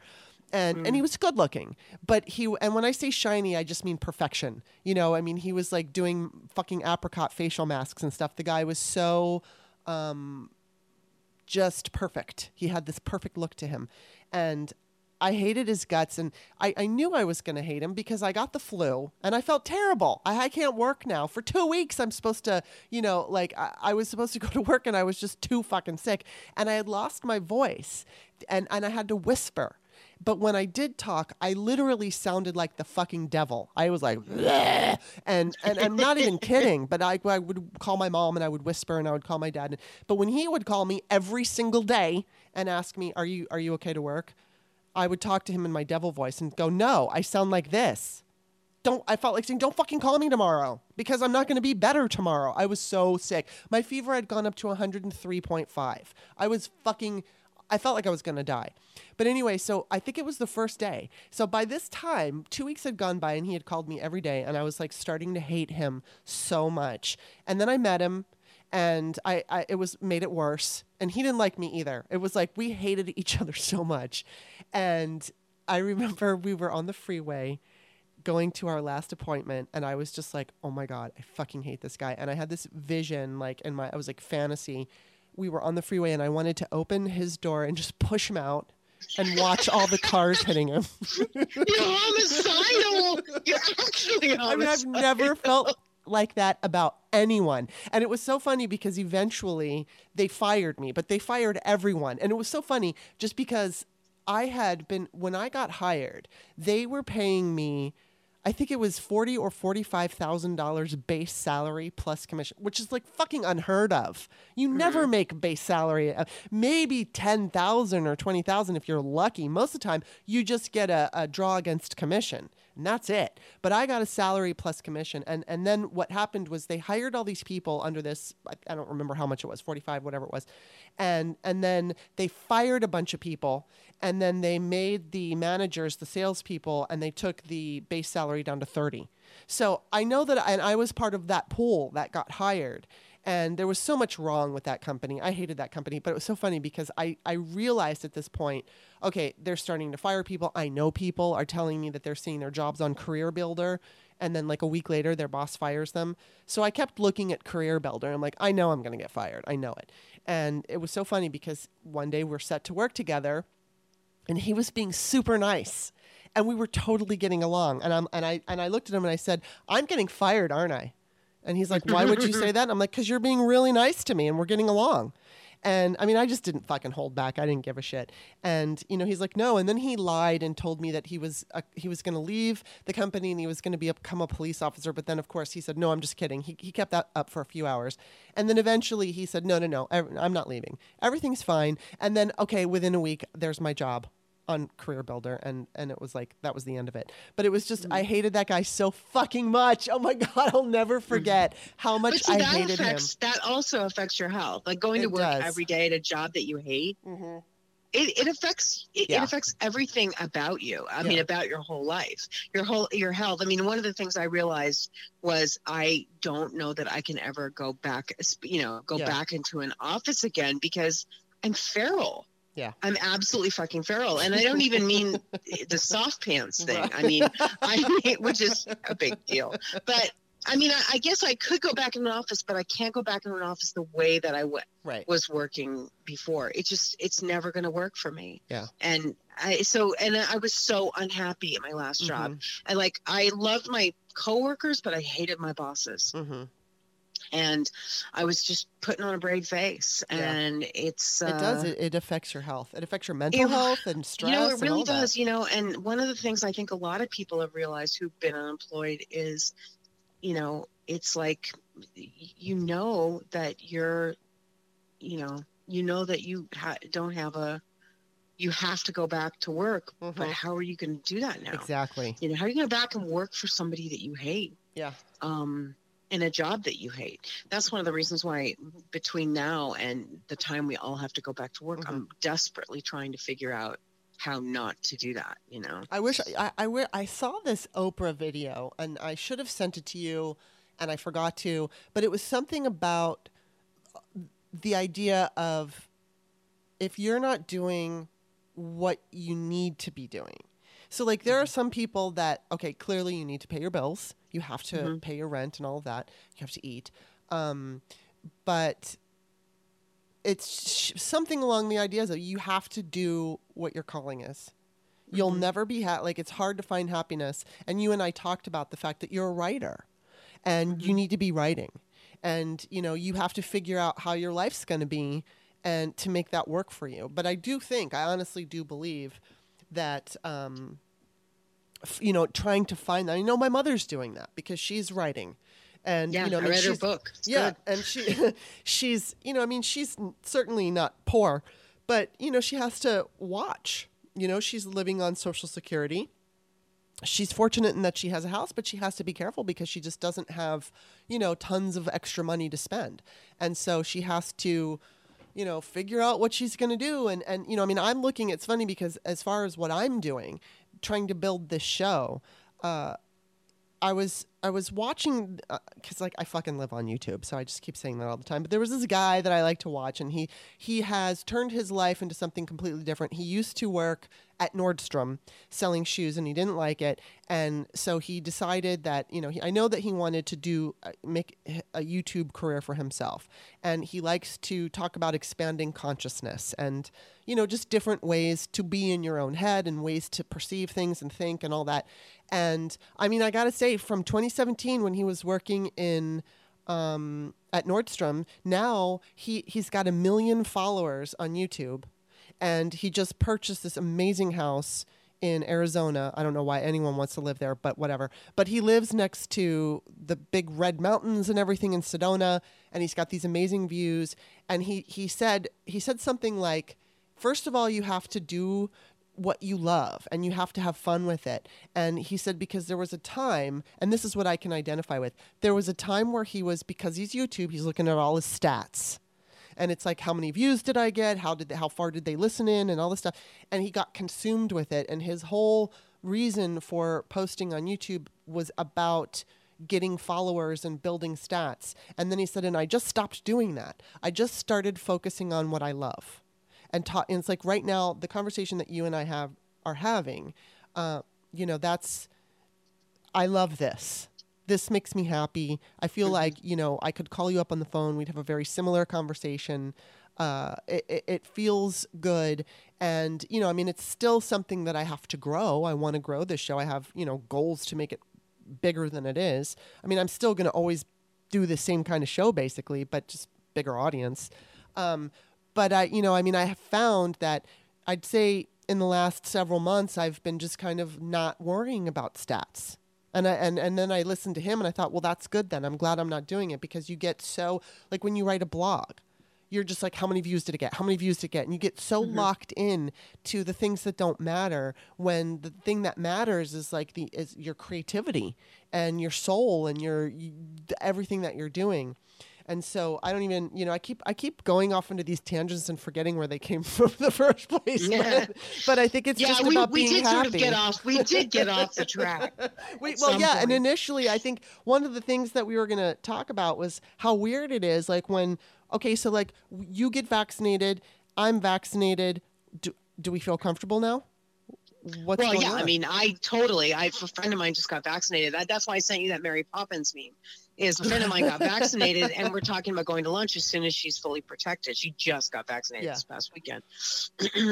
And mm. and he was good looking, but he and when I say shiny, I just mean perfection. You know, I mean he was like doing fucking apricot facial masks and stuff. The guy was so, um, just perfect. He had this perfect look to him, and I hated his guts. And I I knew I was gonna hate him because I got the flu and I felt terrible. I I can't work now for two weeks. I'm supposed to, you know, like I, I was supposed to go to work and I was just too fucking sick. And I had lost my voice, and and I had to whisper. But when I did talk, I literally sounded like the fucking devil. I was like, bleh! and and I'm not even kidding. But I, I would call my mom and I would whisper and I would call my dad. But when he would call me every single day and ask me, "Are you are you okay to work?" I would talk to him in my devil voice and go, "No, I sound like this. Don't." I felt like saying, "Don't fucking call me tomorrow because I'm not going to be better tomorrow." I was so sick. My fever had gone up to one hundred three point five. I was fucking. I felt like I was going to die. But anyway, so I think it was the first day. So by this time, two weeks had gone by and he had called me every day. And I was like starting to hate him so much. And then I met him and I, I it was made it worse. And he didn't like me either. It was like we hated each other so much. And I remember we were on the freeway going to our last appointment and I was just like, oh my God, I fucking hate this guy. And I had this vision like in my, I was like fantasy. We were on the freeway and I wanted to open his door and just push him out and watch all the cars hitting him. You're homicidal. You're actually homicidal. I mean, I've never felt like that about anyone. And it was so funny because eventually they fired me, but they fired everyone. And it was so funny just because I had been, when I got hired, they were paying me I think it was forty or forty-five thousand dollars base salary plus commission, which is like fucking unheard of. You mm-hmm. never make base salary, uh, maybe ten thousand or twenty thousand if you're lucky. Most of the time, you just get a, a draw against commission, and that's it. But I got a salary plus commission, and and then what happened was they hired all these people under this. I, I don't remember how much it was, forty-five, whatever it was, and and then they fired a bunch of people, and then they made the managers the salespeople, and they took the base salary down to thirty. So I know that, and I was part of that pool that got hired, and there was so much wrong with that company. I hated that company, but it was so funny because I, I realized at this point, okay, they're starting to fire people. I know people are telling me that they're seeing their jobs on Career Builder, and then like a week later, their boss fires them. So I kept looking at Career Builder. I'm like, I know I'm going to get fired. I know it. And it was so funny because one day we're set to work together, and he was being super nice. And we were totally getting along. And I'm and I and I looked at him and I said, I'm getting fired, aren't I? And he's like, why would you say that? And I'm like, because you're being really nice to me and we're getting along. And I mean, I just didn't fucking hold back. I didn't give a shit. And, you know, he's like, no. And then he lied and told me that he was uh, he was going to leave the company and he was going to become a police officer. But then, of course, he said, no, I'm just kidding. He, he kept that up for a few hours. And then eventually he said, no, no, no, I'm not leaving. Everything's fine. And then, okay, within a week, there's my job on Career Builder, and and it was like that was the end of it. But it was just I hated that guy so fucking much. Oh my God, I'll never forget how much but see, I that hated affects, him. That also affects your health. Like going it to work does. every day at a job that you hate. Mm-hmm. It it affects it, yeah. it affects everything about you. I yeah. mean, about your whole life, your whole your health. I mean, one of the things I realized was I don't know that I can ever go back. You know, go yeah. back into an office again because I'm feral. Yeah, I'm absolutely fucking feral, and I don't even mean the soft pants thing. I mean, I mean, which is a big deal. But I mean, I, I guess I could go back in an office, but I can't go back in an office the way that I w- right. was working before. It just, it's never going to work for me. Yeah, and I so and I was so unhappy at my last job. Mm-hmm. I like I loved my coworkers, but I hated my bosses. Mm-hmm. And I was just putting on a brave face, and yeah. it's uh, it does it, it affects your health. It affects your mental it, health and stress. You know, it really and all does. That. You know, and one of the things I think a lot of people have realized who've been unemployed is, you know, it's like, you know that you're, you know, you know that you ha- don't have a, you have to go back to work, mm-hmm. but how are you going to do that now? Exactly. You know, how are you going to back and work for somebody that you hate? Yeah. Um, in a job that you hate. That's one of the reasons why between now and the time we all have to go back to work, mm-hmm. I'm desperately trying to figure out how not to do that, you know? I wish I, I, I, I saw this Oprah video, and I should have sent it to you, and I forgot to, but it was something about the idea of if you're not doing what you need to be doing. So, like, there are some people that, okay, clearly you need to pay your bills. You have to mm-hmm. pay your rent and all of that. You have to eat. Um, but it's sh- something along the ideas of you have to do what your calling is. Mm-hmm. You'll never be ha- – like, it's hard to find happiness. And you and I talked about the fact that you're a writer and mm-hmm. you need to be writing. And, you know, you have to figure out how your life's going to be and to make that work for you. But I do think – I honestly do believe – that, um, you know, trying to find that. I know my mother's doing that because she's writing. And, yeah, you know, I, mean, I read her book. It's yeah, good. And she, she's, you know, I mean, she's certainly not poor, but, you know, she has to watch. You know, she's living on Social Security. She's fortunate in that she has a house, but she has to be careful because she just doesn't have, you know, tons of extra money to spend. And so she has to, you know, figure out what she's going to do. And, and, you know, I mean, I'm looking, it's funny because as far as what I'm doing, trying to build this show, uh, I was, I was watching, uh, cause like I fucking live on YouTube. So I just keep saying that all the time, but there was this guy that I like to watch, and he, he has turned his life into something completely different. He used to work at Nordstrom selling shoes, and he didn't like it. And so he decided that, you know, he, I know that he wanted to do, uh, make a YouTube career for himself. And he likes to talk about expanding consciousness and, you know, just different ways to be in your own head and ways to perceive things and think and all that. And I mean, I got to say, from twenty seventeen when he was working in um, at Nordstrom, now he, he's got a million followers on YouTube, and he just purchased this amazing house in Arizona. I don't know why anyone wants to live there, but whatever. But he lives next to the big red mountains and everything in Sedona, and he's got these amazing views. And he, he said he said something like, first of all, you have to do what you love and you have to have fun with it. And he said, because there was a time, and this is what I can identify with, there was a time where he was, because he's YouTube, he's looking at all his stats. And it's like, how many views did I get? How did they, how far did they listen in and all this stuff? And he got consumed with it. And his whole reason for posting on YouTube was about getting followers and building stats. And then he said, and I just stopped doing that. I just started focusing on what I love. And, ta- and it's like right now, the conversation that you and I have are having, uh, you know, that's, I love this. This makes me happy. I feel mm-hmm. like, you know, I could call you up on the phone. We'd have a very similar conversation. Uh, it, it, it feels good. And, you know, I mean, it's still something that I have to grow. I want to grow this show. I have, you know, goals to make it bigger than it is. I mean, I'm still going to always do the same kind of show basically, but just bigger audience. Um, But, I, you know, I mean, I have found that I'd say in the last several months, I've been just kind of not worrying about stats. And, I, and and then I listened to him and I thought, well, that's good then. I'm glad I'm not doing it, because you get so, like when you write a blog, you're just like, how many views did it get? How many views did it get? And you get so mm-hmm. locked in to the things that don't matter, when the thing that matters is like the is your creativity and your soul and your you, everything that you're doing. And so I don't even, you know, I keep I keep going off into these tangents and forgetting where they came from in the first place. Yeah. But, but I think it's yeah, just we, about we being did happy. Sort of get off, we did get off the track. we, well, yeah, point. And initially I think one of the things that we were going to talk about was how weird it is. Like when, okay, so like you get vaccinated, I'm vaccinated. Do, do we feel comfortable now? What's well, going yeah, on? I mean, I totally, I, a friend of mine just got vaccinated. That, that's why I sent you that Mary Poppins meme. Is a friend of mine got vaccinated, and we're talking about going to lunch as soon as she's fully protected. She just got vaccinated yeah. this past weekend.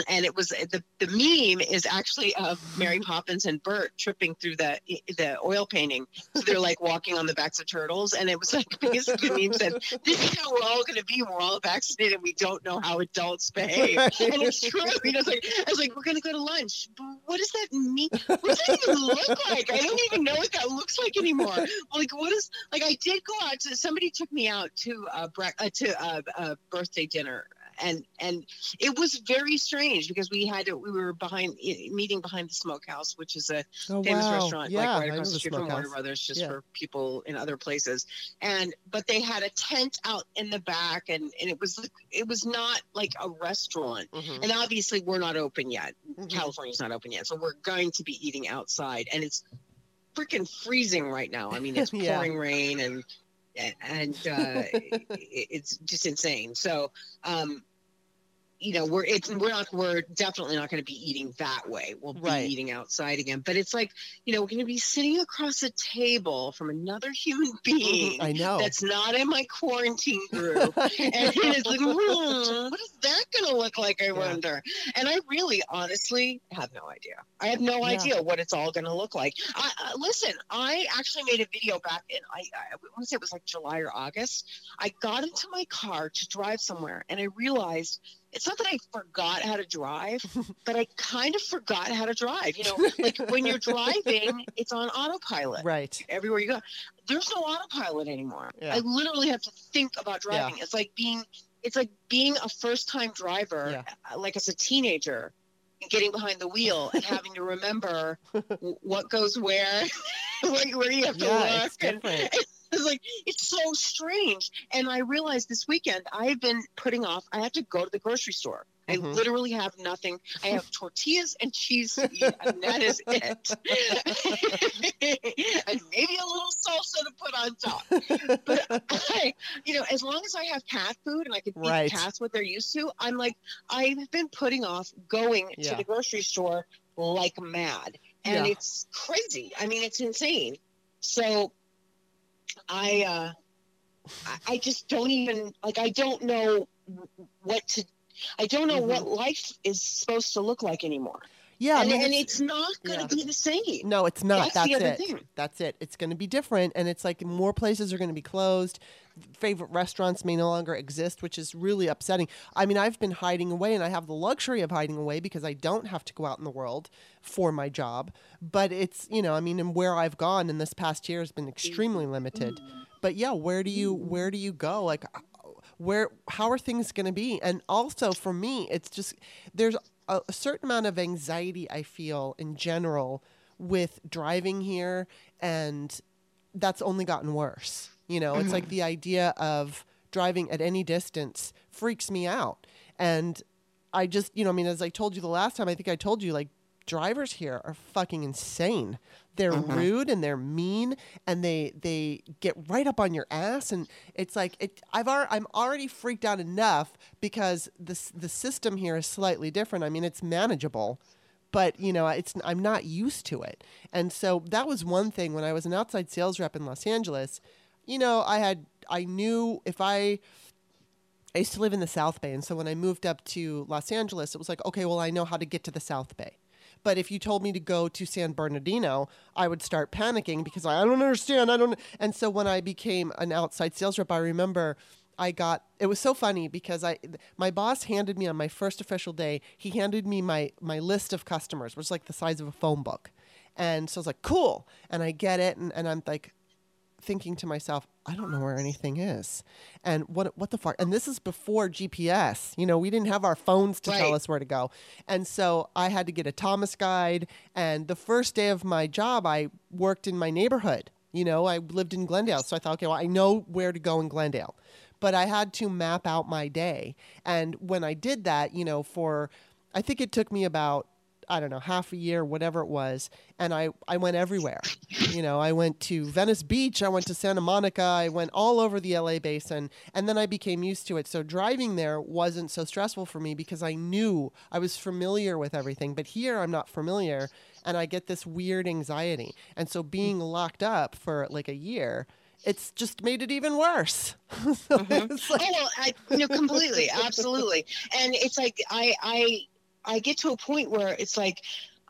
And it was the, the meme is actually of Mary Poppins and Bert tripping through the the oil painting. So they're like walking on the backs of turtles. And it was like, basically the meme said, this is how we're all going to be. We're all vaccinated. We don't know how adults behave. Right. And it's true. I mean, I was like, I was like we're going to go to lunch. But what does that mean? What does that even look like? I don't even know what that looks like anymore. Like, what is, like, I did go out to, somebody took me out to a uh, bre- uh, to a uh, uh, birthday dinner and and it was very strange because we had to, we were behind meeting behind the Smokehouse, which is a oh, famous wow. restaurant yeah, like right across the street from Warner Brothers, just yeah. for people in other places. And but they had a tent out in the back, and and it was it was not like a restaurant. Mm-hmm. And obviously, we're not open yet. Mm-hmm. California's not open yet, so we're going to be eating outside, and it's freaking freezing right now. I mean, it's yeah. pouring rain and. And uh, it's just insane. So, um, you know, we're it's we're not we're definitely not going to be eating that way. We'll be right. eating outside again. But it's like, you know, we're going to be sitting across a table from another human being. I know that's not in my quarantine group, and it's like, hmm, what is that going to look like? I yeah. wonder. And I really, honestly, have no idea. I have no yeah. idea what it's all going to look like. I, uh, listen, I actually made a video back in I, I want to say it was like July or August. I got into my car to drive somewhere, and I realized. It's not that I forgot how to drive, but I kind of forgot how to drive. You know, like when you're driving, it's on autopilot. Right. Everywhere you go. There's no autopilot anymore. Yeah. I literally have to think about driving. Yeah. It's like being it's like being a first-time driver, yeah. like as a teenager, getting behind the wheel and having to remember what goes where, where, where you have to yeah, look. It's It's like, it's so strange. And I realized this weekend I've been putting off, I have to go to the grocery store. Mm-hmm. I literally have nothing. I have tortillas and cheese to eat, and that is it. And maybe a little salsa to put on top. But I, you know, as long as I have cat food and I can right. feed cats what they're used to, I'm like, I've been putting off going yeah. to the grocery store like mad. And yeah. it's crazy. I mean, it's insane. So, I, uh, I just don't even, like, I don't know what to, I don't know mm-hmm. what life is supposed to look like anymore. Yeah. And, I mean, and it's, it's not going to yeah. be the same. No, it's not. That's, That's it. Thing. That's it. It's going to be different. And it's like more places are going to be closed. Favorite restaurants may no longer exist, which is really upsetting. I mean, I've been hiding away, and I have the luxury of hiding away because I don't have to go out in the world for my job. But it's, you know, I mean, and where I've gone in this past year has been extremely limited. But yeah, where do you, where do you go? Like, where, how are things going to be? And also for me, it's just, there's a, a certain amount of anxiety I feel in general with driving here, and that's only gotten worse. You know, it's like the idea of driving at any distance freaks me out. And I just, you know, I mean, as I told you the last time, I think I told you, like, drivers here are fucking insane. They're mm-hmm. rude, and they're mean, and they they get right up on your ass. And it's like it. I've I'm already freaked out enough because this the system here is slightly different. I mean, it's manageable. But, you know, it's I'm not used to it. And so that was one thing when I was an outside sales rep in Los Angeles. You know, I had, I knew if I, I used to live in the South Bay. And so when I moved up to Los Angeles, it was like, okay, well, I know how to get to the South Bay. But if you told me to go to San Bernardino, I would start panicking because I don't understand. I don't. And so when I became an outside sales rep, I remember I got, it was so funny because I, my boss handed me on my first official day, he handed me my, my list of customers, which is like the size of a phone book. And so I was like, cool. And I get it. And, and I'm like, thinking to myself, I don't know where anything is, and what what the fuck. And this is before G P S. You know, we didn't have our phones to right. tell us where to go, and so I had to get a Thomas Guide. And the first day of my job, I worked in my neighborhood. You know, I lived in Glendale, so I thought, okay, well, I know where to go in Glendale, but I had to map out my day. And when I did that, you know, for I think it took me about. I don't know, half a year, whatever it was. And I, I went everywhere. You know, I went to Venice Beach. I went to Santa Monica. I went all over the L A basin. And then I became used to it. So driving there wasn't so stressful for me because I knew I was familiar with everything. But here I'm not familiar. And I get this weird anxiety. And so being locked up for like a year, it's just made it even worse. So mm-hmm. it's like... Oh, well, I, no, completely. Absolutely. And it's like, I, I, I get to a point where it's like,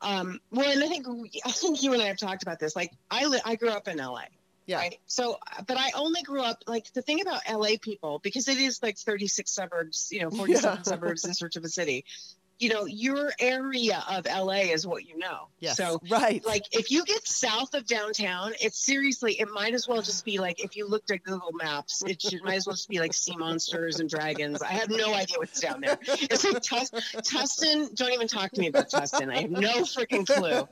um, well, and I think I think you and I have talked about this. Like, I li- I grew up in L A. Yeah. Right? So, but I only grew up like the thing about L A people because it is like thirty-six suburbs, you know, forty-seven yeah. suburbs in search of a city. you know, your area of L A is what you know. Yes, so, right. Like, if you get south of downtown, it's seriously, it might as well just be like, if you looked at Google Maps, it should, might as well just be like sea monsters and dragons. I have no idea what's down there. It's like Tus- Tustin. Don't even talk to me about Tustin. I have no freaking clue.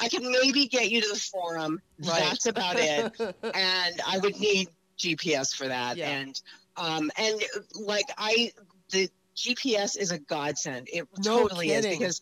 I can maybe get you to the forum. Right. That's about it. And I would need G P S for that. Yeah. And, um, and like I, the, G P S is a godsend. It no totally kidding. is because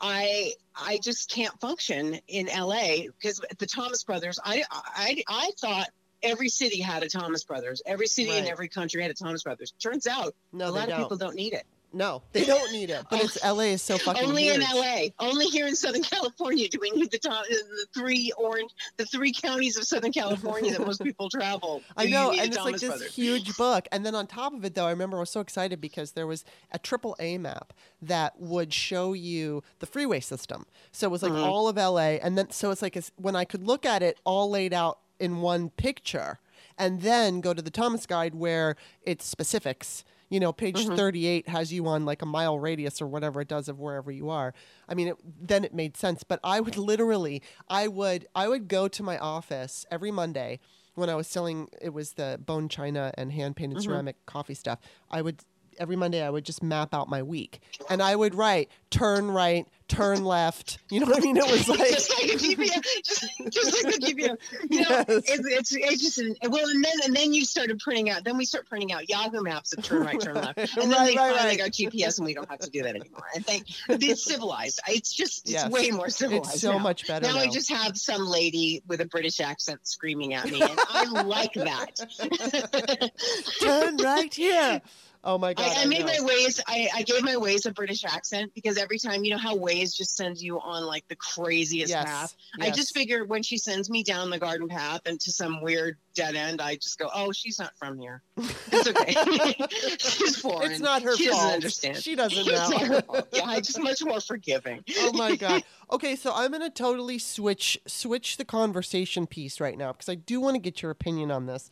I I just can't function in L A because the Thomas Brothers, I I I thought every city had a Thomas Brothers. Every city right. in every country had a Thomas Brothers. Turns out no, a lot don't. of people don't need it. No, they don't need it. But it's L A is so fucking only huge. In L A. Only here in Southern California do we need the, to- the three orange, the three counties of Southern California that most people travel. I know, and it's Thomas like this Brothers. Huge book. And then on top of it, though, I remember I was so excited because there was a triple A map that would show you the freeway system. So it was like mm-hmm. all of L A, and then so it's like it's, when I could look at it all laid out in one picture, and then go to the Thomas Guide where it's specifics. You know, page mm-hmm. thirty-eight has you on like a mile radius or whatever it does of wherever you are. I mean, it, then it made sense. But I would literally, I would, I would go to my office every Monday when I was selling. It was the bone china and hand painted mm-hmm. ceramic coffee stuff. I would every Monday I would just map out my week, and I would write turn right, turn left. You know what I mean? It was like just like a G P S, just, just like a G P S. You know, yes. it's, it's it's just an, well, and then and then you started printing out. Then we start printing out Yahoo Maps of turn right, turn left, and then right, they right, finally right. got G P S, and we don't have to do that anymore. And thank it's civilized. It's just it's yes. way more civilized. It's so now. much better. Now, now I just have some lady with a British accent screaming at me, and I like that. Turn right here. Oh my God! I, I, I made know. my Waze. I, I gave my Waze a British accent because every time, you know how Waze just sends you on like the craziest yes, path. Yes. I just figured when she sends me down the garden path and to some weird dead end, I just go, "Oh, she's not from here. It's okay. She's foreign. It's not her she fault. She doesn't understand. She doesn't know." Yeah, I'm just much more forgiving. Oh my God. Okay, so I'm gonna totally switch switch the conversation piece right now because I do want to get your opinion on this.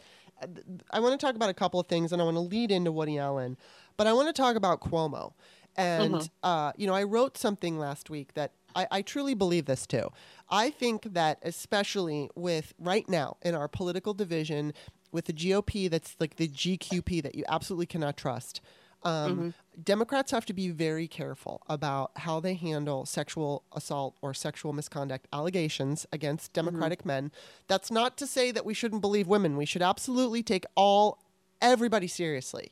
I want to talk about a couple of things, and I want to lead into Woody Allen, but I want to talk about Cuomo. And, mm-hmm. uh, you know, I wrote something last week that I, I truly believe this too. I think that especially with right now in our political division with the G O P, that's like the G Q P that you absolutely cannot trust. Um, mm-hmm. Democrats have to be very careful about how they handle sexual assault or sexual misconduct allegations against Democratic mm-hmm. men. That's not to say that we shouldn't believe women. We should absolutely take all everybody seriously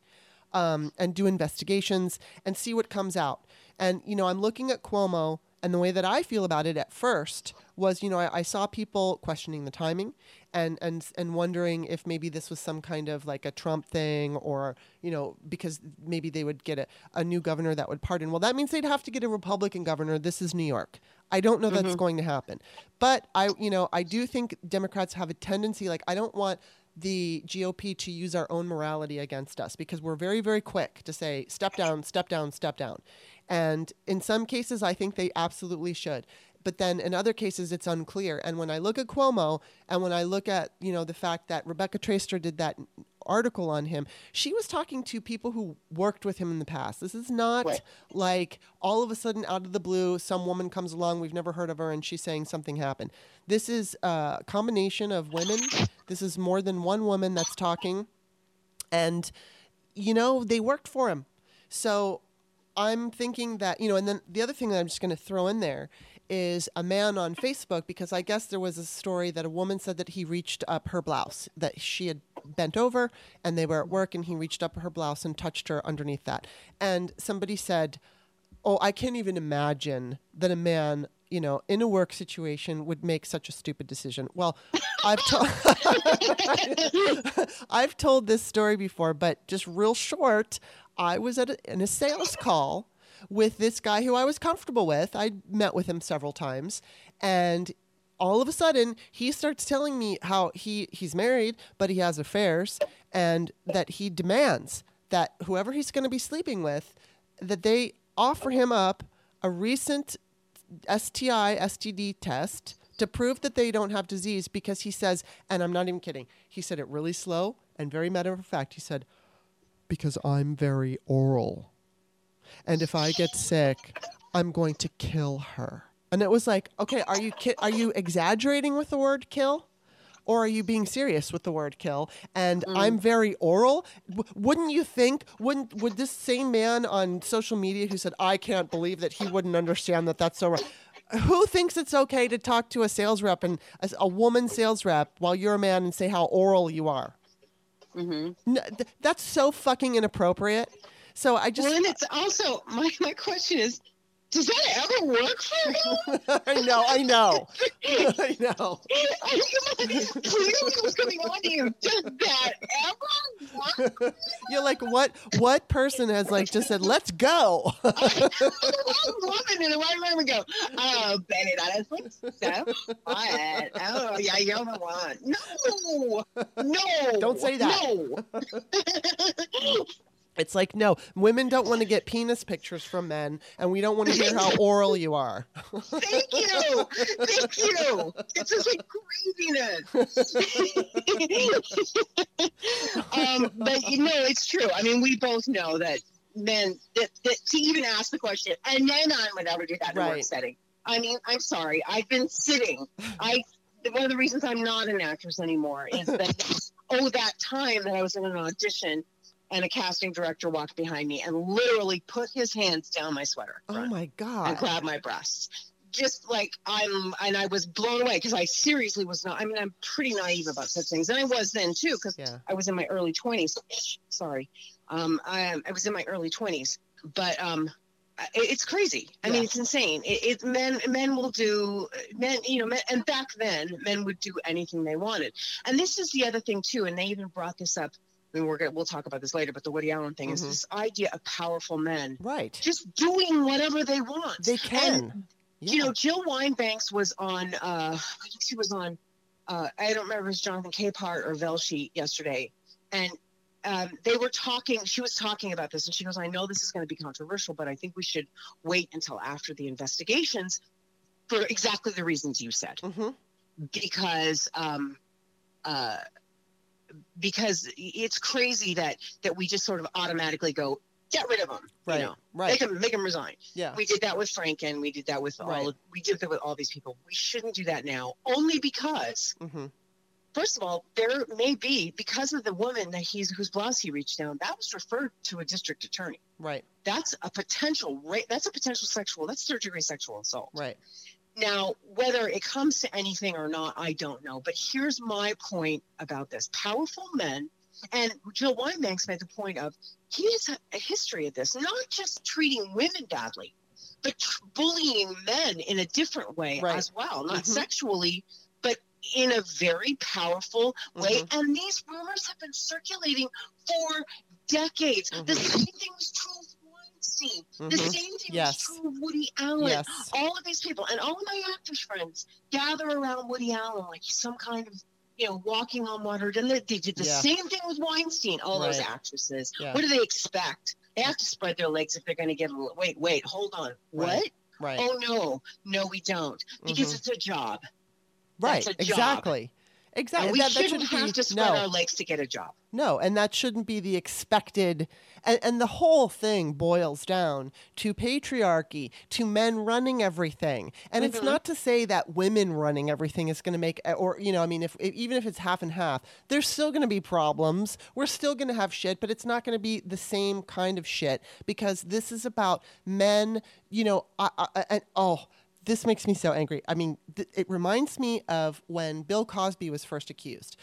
um, and do investigations and see what comes out. And, you know, I'm looking at Cuomo, and the way that I feel about it at first was, you know, I, I saw people questioning the timing and, and and wondering if maybe this was some kind of like a Trump thing or, you know, because maybe they would get a, a new governor that would pardon. Well, that means they'd have to get a Republican governor. This is New York. I don't know that's mm-hmm. going to happen. But, I, you know, I do think Democrats have a tendency, like, I don't want the G O P to use our own morality against us because we're very, very quick to say, step down, step down, step down. And in some cases, I think they absolutely should. But then in other cases, it's unclear. And when I look at Cuomo and when I look at, you know, the fact that Rebecca Traister did that article on him, she was talking to people who worked with him in the past. This is not right. like all of a sudden out of the blue, some woman comes along, we've never heard of her, and she's saying something happened. This is a combination of women. This is more than one woman that's talking. And, you know, they worked for him. So I'm thinking that, you know, and then the other thing that I'm just going to throw in there is a man on Facebook, because I guess there was a story that a woman said that he reached up her blouse, that she had bent over and they were at work and he reached up her blouse and touched her underneath that. And somebody said, oh, I can't even imagine that a man, you know, in a work situation would make such a stupid decision. Well, I've, to- I've told this story before, but just real short, I was at a, in a sales call with this guy who I was comfortable with. I met with him several times, and all of a sudden he starts telling me how he, he's married, but he has affairs, and that he demands that whoever he's going to be sleeping with, that they offer him up a recent S T I, S T D test to prove that they don't have disease, because he says, and I'm not even kidding, he said it really slow and very matter of fact, he said, because I'm very oral. and if I get sick, I'm going to kill her. And it was like, okay, are you ki- are you exaggerating with the word kill? Or are you being serious with the word kill? And mm. I'm very oral. W- wouldn't you think, wouldn't, would this same man on social media who said, I can't believe that he wouldn't understand that that's so wrong. Who thinks it's okay to talk to a sales rep and a, a woman sales rep while you're a man and say how oral you are? Mm-hmm. No, th- that's so fucking inappropriate. So I just. Well, and it's also, my, my question is, does that ever work for you? I know, I know. I know. Clearly what's going on to you. Does that ever work for you? You're like, what What person has like just said, let's go? I, I love it in the right room and go, oh, Benny, that is so quiet. Oh, yeah, you're the one. No, no. Don't say that. No. It's like, no, women don't want to get penis pictures from men, and we don't want to hear how oral you are. Thank you. Thank you. It's just like craziness. um, but, you know, it's true. I mean, we both know that men, that, that to even ask the question, and then I would never do that in a right. work setting. I mean, I'm sorry. I've been sitting. I One of the reasons I'm not an actress anymore is that, oh, that time that I was in an audition, and a casting director walked behind me and literally put his hands down my sweater. Oh, my God. And grabbed my breasts. Just like I'm, and I was blown away because I seriously was not, I mean, I'm pretty naive about such things. And I was then, too, because yeah. I was in my early twenties. Sorry. Um, I, I was in my early twenties. But um, it, it's crazy. I yeah. mean, it's insane. It, it men, men will do, men, you know, men, and back then, men would do anything they wanted. And this is the other thing, too, and they even brought this up. I mean, we're gonna, we'll talk about this later, but the Woody Allen thing mm-hmm. is this idea of powerful men right. just doing whatever they want. They can. And, yeah. you know, Jill Winebanks was on, uh, I think she was on, uh, I don't remember if it was Jonathan Capehart or Velshi yesterday, and um, they were talking, she was talking about this, and she goes, I know this is going to be controversial, but I think we should wait until after the investigations for exactly the reasons you said. Mm-hmm. Because... Um, uh, because it's crazy that, that we just sort of automatically go, get rid of them. Right. You know? Right. Make them, make them resign. Yeah. We did that with Franken. We did that with all, right. of, we did that with all these people. We shouldn't do that now only because, mm-hmm. first of all, there may be, because of the woman that he's, whose blouse he reached down, that was referred to a district attorney. Right. That's a potential rape. That's a potential sexual, that's third degree sexual assault. Right. Now, whether it comes to anything or not, I don't know. But here's my point about this. Powerful men, and Jill Winebanks made the point of, he has a history of this, not just treating women badly, but tr- bullying men in a different way right. as well, not mm-hmm. sexually, but in a very powerful way. Mm-hmm. And these rumors have been circulating for decades. Mm-hmm. The same thing was true. Mm-hmm. The same thing yes. is true of Woody Allen. Yes. All of these people, and all of my actors friends gather around Woody Allen like some kind of, you know, walking on water. And they did the yeah. same thing with Weinstein. All right. those actresses. Yeah. What do they expect? They have to spread their legs if they're going to give them. Wait, wait, hold on. Right. What? Right. Oh no, no, we don't, because mm-hmm. it's a job. Right. A exactly. Job. Exactly. And we that, shouldn't that shouldn't have be, to spread no. our legs to get a job. No, and that shouldn't be the expected. And, and the whole thing boils down to patriarchy, to men running everything. And mm-hmm. it's not to say that women running everything is going to make, or, you know, I mean, if, if even if it's half and half, there's still going to be problems. We're still going to have shit, but it's not going to be the same kind of shit, because this is about men, you know, I, I, and oh. This makes me so angry. I mean, th- it reminds me of when Bill Cosby was first accused.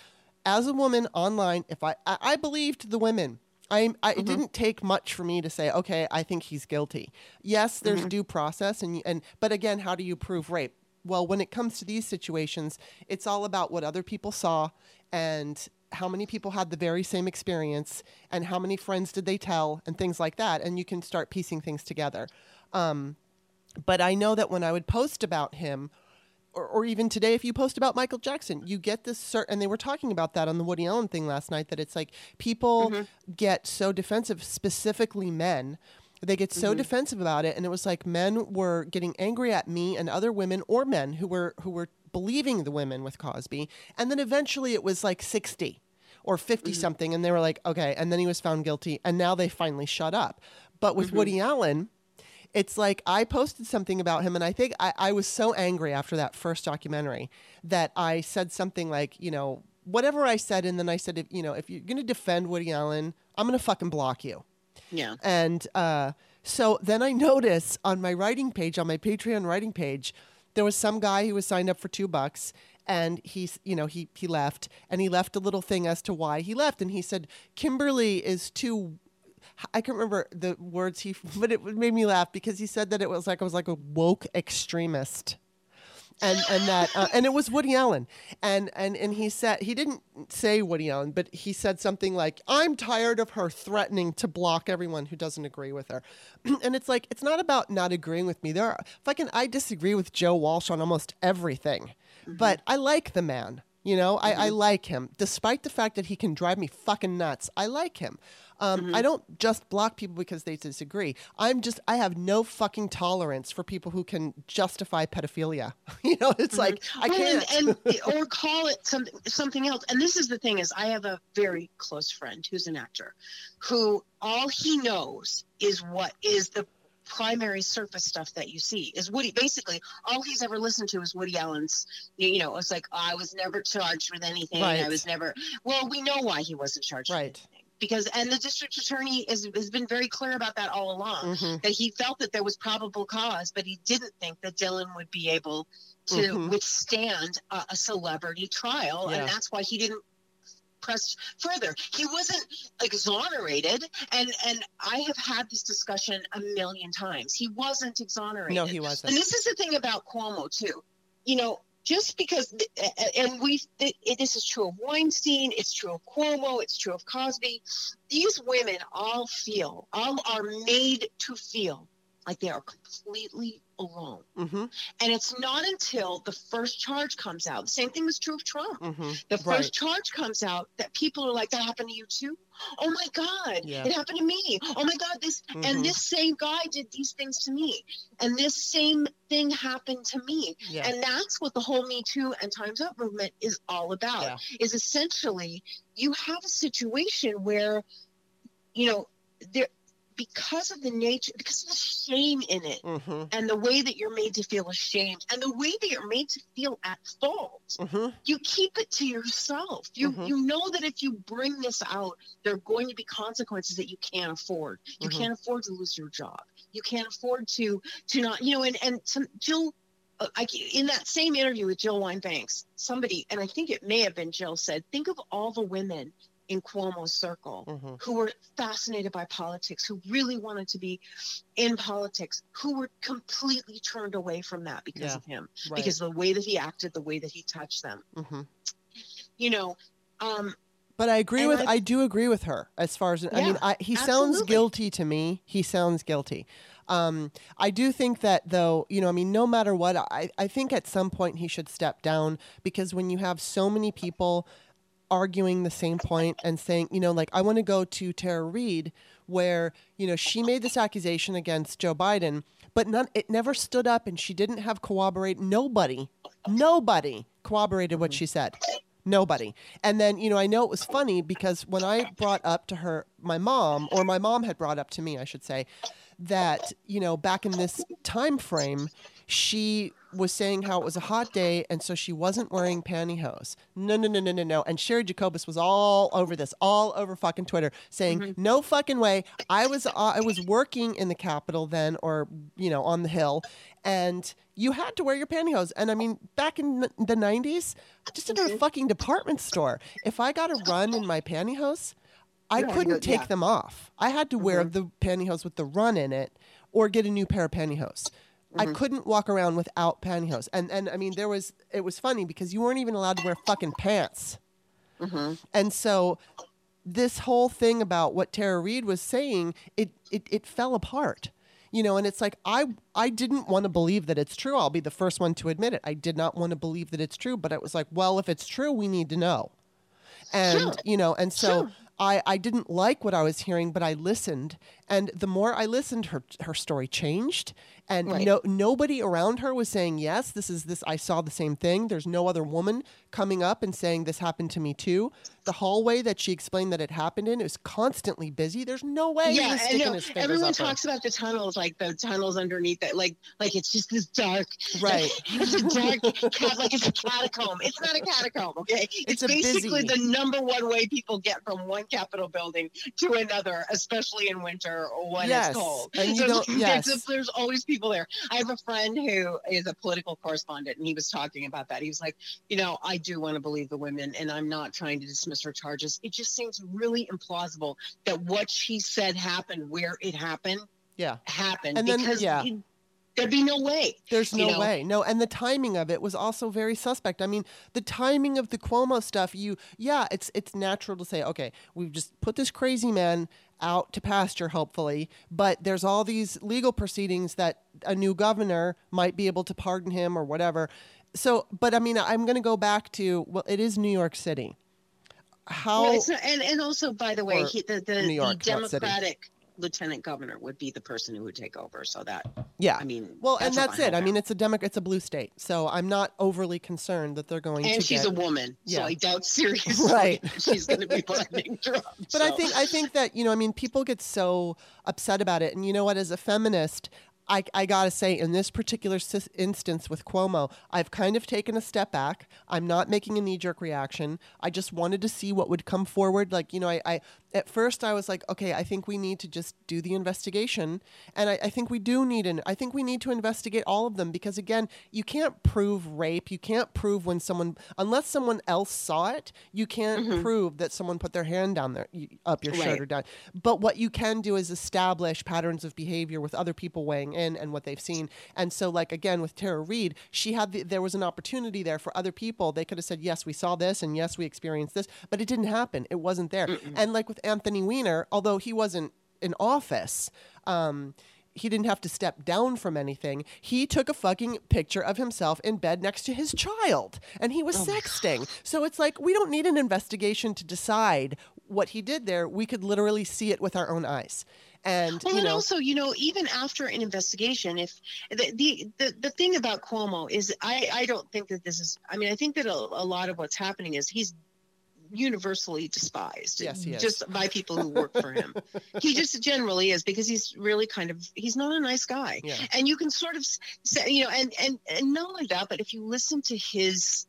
As a woman online, if I I, I believed the women. I, I mm-hmm. It didn't take much for me to say, okay, I think he's guilty. Yes, there's mm-hmm. due process, and and but again, how do you prove rape? Well, when it comes to these situations, it's all about what other people saw and how many people had the very same experience and how many friends did they tell and things like that, and you can start piecing things together. Um, But I know that when I would post about him, or, or even today, if you post about Michael Jackson, you get this certain, and they were talking about that on the Woody Allen thing last night, that it's like people mm-hmm. get so defensive, specifically men. They get so mm-hmm. defensive about it. And it was like men were getting angry at me and other women, or men who were who were believing the women with Cosby. And then eventually it was like sixty or fifty mm-hmm. something. And they were like, okay. And then he was found guilty. And now they finally shut up. But with mm-hmm. Woody Allen, it's like I posted something about him, and I think I, I was so angry after that first documentary that I said something like, you know, whatever I said, and then I said, if, you know, if you're going to defend Woody Allen, I'm going to fucking block you. Yeah. And uh, so then I noticed on my writing page, on my Patreon writing page, there was some guy who was signed up for two bucks and he's, you know, he, he left and he left a little thing as to why he left. And he said, Kimberly is too, I can't remember the words he, but it made me laugh because he said that it was like, I was like a woke extremist. And and that uh, and it was Woody Allen, and and and he said he didn't say Woody Allen, but he said something like, "I'm tired of her threatening to block everyone who doesn't agree with her," and it's like it's not about not agreeing with me. There, are, fucking, I disagree with Joe Walsh on almost everything, mm-hmm. but I like the man. You know, mm-hmm. I, I like him, despite the fact that he can drive me fucking nuts. I like him. Um, mm-hmm. I don't just block people because they disagree. I'm just, I have no fucking tolerance for people who can justify pedophilia. You know, it's mm-hmm. like, I can't. And, and, or call it some, something else. And this is the thing is, I have a very close friend who's an actor who all he knows is what is the primary surface stuff that you see is Woody. Basically, all he's ever listened to is Woody Allen's, you know, it's like, oh, I was never charged with anything. Right. I was never, well, we know why he wasn't charged right. with anything. Because, and the district attorney is, has been very clear about that all along, mm-hmm. that he felt that there was probable cause, but he didn't think that Dylan would be able to mm-hmm. withstand a, a celebrity trial. Yeah. And that's why he didn't pressed further. He wasn't exonerated, and and I have had this discussion a million times. He wasn't exonerated. No, he wasn't. And this is the thing about Cuomo too. You know, just because, and we, this is true of Weinstein, it's true of Cuomo, it's true of Cosby. These women all feel, all are made to feel like they are completely alone. Mm-hmm. And it's not until the first charge comes out. The same thing was true of Trump. Mm-hmm. The first right. charge comes out that people are like, that happened to you too? Oh my God, yeah. it happened to me. Oh my God, this mm-hmm. and this same guy did these things to me. And this same thing happened to me. Yeah. And that's what the whole Me Too and Time's Up movement is all about, yeah. is essentially you have a situation where, you know, there, because of the nature, because of the shame in it, mm-hmm. and the way that you're made to feel ashamed, and the way that you're made to feel at fault, mm-hmm. you keep it to yourself. You mm-hmm. you know that if you bring this out, there are going to be consequences that you can't afford. You mm-hmm. can't afford to lose your job. You can't afford to to not, you know, and, and to, Jill, uh, I, in that same interview with Jill Winebanks, somebody, and I think it may have been Jill, said, think of all the women in Cuomo's circle, mm-hmm. who were fascinated by politics, who really wanted to be in politics, who were completely turned away from that because yeah, of him, right. because of the way that he acted, the way that he touched them. Mm-hmm. You know, um, but I agree with, I, I do agree with her as far as, yeah, I mean, I, he absolutely. sounds guilty to me. He sounds guilty. Um, I do think that though, you know, I mean, no matter what, I, I think at some point he should step down, because when you have so many people arguing the same point and saying, you know, like, I want to go to Tara Reade, where, you know, she made this accusation against Joe Biden, but none, it never stood up, and she didn't have corroborate. Nobody, nobody corroborated what she said. Nobody. And then, you know, I know it was funny because when I brought up to her, my mom, or my mom had brought up to me, I should say, that, you know, back in this time frame, she was saying how it was a hot day and so she wasn't wearing pantyhose. No, no, no, no, no, no. And Sherry Jacobus was all over this, all over fucking Twitter, saying, mm-hmm. no fucking way. I was uh, I was working in the Capitol then, or, you know, on the Hill, and you had to wear your pantyhose. And I mean, back in the nineties, just in a fucking department store, if I got a run in my pantyhose, I yeah, couldn't take yeah. them off. I had to mm-hmm. wear the pantyhose with the run in it or get a new pair of pantyhose. Mm-hmm. I couldn't walk around without pantyhose. And, and I mean, there was, it was funny because you weren't even allowed to wear fucking pants. Mm-hmm. And so this whole thing about what Tara Reade was saying, it, it, it fell apart, you know, and it's like, I, I didn't want to believe that it's true. I'll be the first one to admit it. I did not want to believe that it's true, but it was like, well, if it's true, we need to know. And, sure. you know, and so sure. I, I didn't like what I was hearing, but I listened. And the more I listened, her her story changed. And right. no nobody around her was saying, yes, this is this. I saw the same thing. There's no other woman coming up and saying this happened to me too. The hallway that she explained that it happened in is constantly busy. There's no way. Yeah, he's sticking his fingers everyone up talks her. About the tunnels, like the tunnels underneath that, like like it's just this dark. Right. It's a dark, cat, like it's a catacomb. It's not a catacomb. Okay. It's, it's basically busy. The number one way people get from one Capitol building to another, especially in winter or when yes. it's cold. And you so don't, yes. there's, there's always people there. I have a friend who is a political correspondent, and he was talking about that. He was like, you know, I do want to believe the women, and I'm not trying to dismiss her charges. It just seems really implausible that what she said happened where it happened. Yeah. Happened. And because then, yeah. it, there'd be no way. There's no you know? way. No, and the timing of it was also very suspect. I mean, the timing of the Cuomo stuff, you yeah, it's it's natural to say, okay, we've just put this crazy man out to pasture, hopefully, but there's all these legal proceedings that a new governor might be able to pardon him or whatever. So, but I mean, I'm going to go back to, well, it is New York City. How well, it's not, and, and also, by the way, he, the, the, York, the Democratic lieutenant governor would be the person who would take over. So that, yeah, I mean, well, that's and that's it. I mean, it's a Demo- it's a blue state, so I'm not overly concerned that they're going. And to And she's get, a woman, yeah. so I doubt seriously right. she's going to be blaming Trump. But so. I think I think that you know, I mean, people get so upset about it, and you know what? As a feminist, I I gotta say, in this particular sis- instance with Cuomo, I've kind of taken a step back. I'm not making a knee-jerk reaction. I just wanted to see what would come forward. Like, you know, I, I at first I was like, okay, I think we need to just do the investigation, and I, I think we do need an. I think we need to investigate all of them, because again, you can't prove rape. You can't prove when someone, unless someone else saw it, you can't mm-hmm. prove that someone put their hand down there, up your right. shirt or down. But what you can do is establish patterns of behavior with other people weighing in and what they've seen. And so, like, again, with Tara Reade, she had the, there was an opportunity there for other people. They could have said, yes, we saw this, and yes, we experienced this, but it didn't happen. It wasn't there. Mm-mm. And like with Anthony Weiner, although he wasn't in office, um, he didn't have to step down from anything. He took a fucking picture of himself in bed next to his child, and he was oh sexting. So it's like, we don't need an investigation to decide what he did there. We could literally see it with our own eyes. And, well, you know, and also, you know, even after an investigation, if the, the the the thing about Cuomo is, I I don't think that this is. I mean, I think that a, a lot of what's happening is he's universally despised. Yes, he is. Just by people who work for him. He just generally is, because he's really kind of he's not a nice guy. Yeah. And you can sort of say, you know, and and and not only that, but if you listen to his.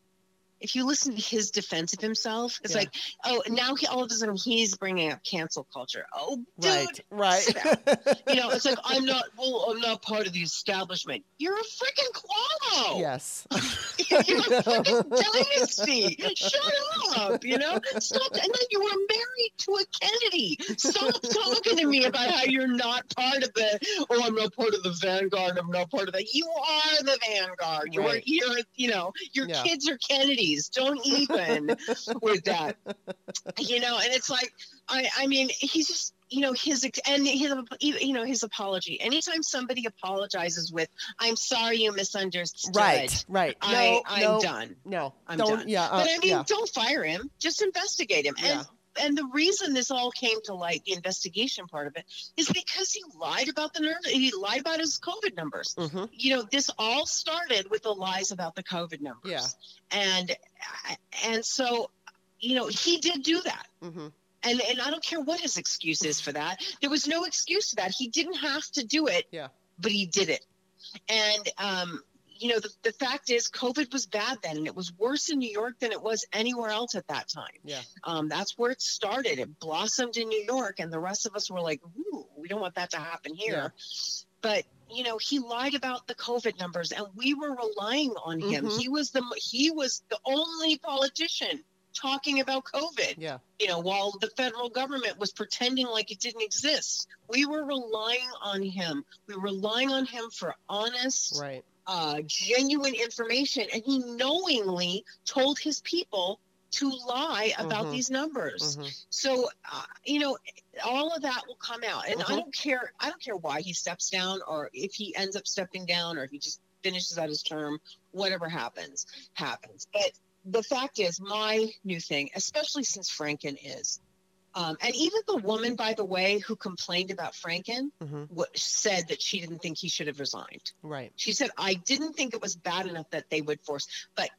If you listen to his defense of himself, it's yeah. like, oh, now he, all of a sudden he's bringing up cancel culture. Oh, dude, right, right. You know, it's like, I'm not, well, I'm not part of the establishment. You're a freaking Cuomo. Yes, you're a freaking dynasty. Shut up, you know. Stop, and then you were married to a Kennedy. Stop talking to me about how you're not part of the. Oh, I'm not part of the vanguard. I'm not part of that. You are the vanguard. You right. are here. You know, your yeah. kids are Kennedy. Don't even with that, you know. And it's like, I, I mean, he's just, you know, his and his, you know, his apology. Anytime somebody apologizes with, "I'm sorry, you misunderstood," right, right, no, I, I'm no, done. No, I'm don't, done. Yeah, uh, but I mean, yeah. don't fire him. Just investigate him. And yeah. And the reason this all came to light, the investigation part of it, is because he lied about the nerve. He lied about his COVID numbers. Mm-hmm. You know, this all started with the lies about the COVID numbers. Yeah. And and so, you know, he did do that. Mm-hmm. And and I don't care what his excuse is for that. There was no excuse for that. He didn't have to do it. Yeah. But he did it. And um, you know, the, the fact is, COVID was bad then, and it was worse in New York than it was anywhere else at that time. Yeah. Um, that's where it started. It blossomed in New York, and the rest of us were like, ooh, we don't want that to happen here. Yeah. But, you know, he lied about the COVID numbers, and we were relying on him. Mm-hmm. He was the he was the only politician talking about COVID. Yeah. You know, while the federal government was pretending like it didn't exist. We were relying on him. We were relying on him for honest, right. Uh, genuine information, and he knowingly told his people to lie about mm-hmm. these numbers. Mm-hmm. So, uh, you know, all of that will come out, and mm-hmm. I don't care. I don't care why he steps down, or if he ends up stepping down, or if he just finishes out his term. Whatever happens, happens. But the fact is, my new thing, especially since Franken is, Um, and even the woman, by the way, who complained about Franken mm-hmm. w- said that she didn't think he should have resigned. Right. She said, I didn't think it was bad enough that they would force. But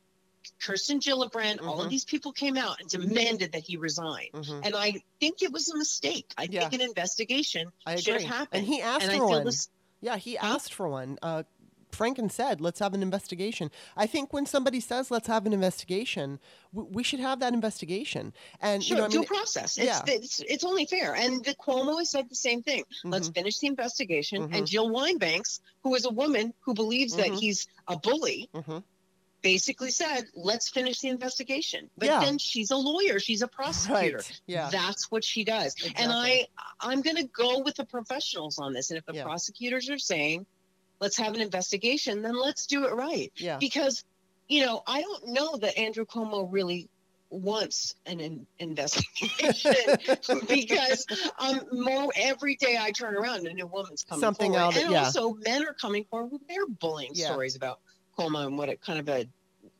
Kirsten Gillibrand, mm-hmm. all of these people came out and demanded that he resign. Mm-hmm. And I think it was a mistake. I yeah. think an investigation I should agree. have happened. And he asked and for one. This- yeah, he asked for one. Uh, Franken said, let's have an investigation. I think when somebody says, let's have an investigation, we, we should have that investigation. And sure, you know, I mean, due process. It's, yeah. it's, it's only fair. And the Cuomo has said the same thing. Mm-hmm. Let's finish the investigation. Mm-hmm. And Jill Winebanks, who is a woman who believes mm-hmm. that he's a bully, mm-hmm. basically said, let's finish the investigation. But yeah. then she's a lawyer. She's a prosecutor. Right. Yeah. That's what she does. Exactly. And I, I'm going to go with the professionals on this. And if the yeah. prosecutors are saying, let's have an investigation, then let's do it right. Yeah. Because, you know, I don't know that Andrew Cuomo really wants an in- investigation because um, more every day I turn around and a woman's coming Something forward. Out of, and yeah. also men are coming forward with their bullying yeah. stories about Cuomo and what it kind of a,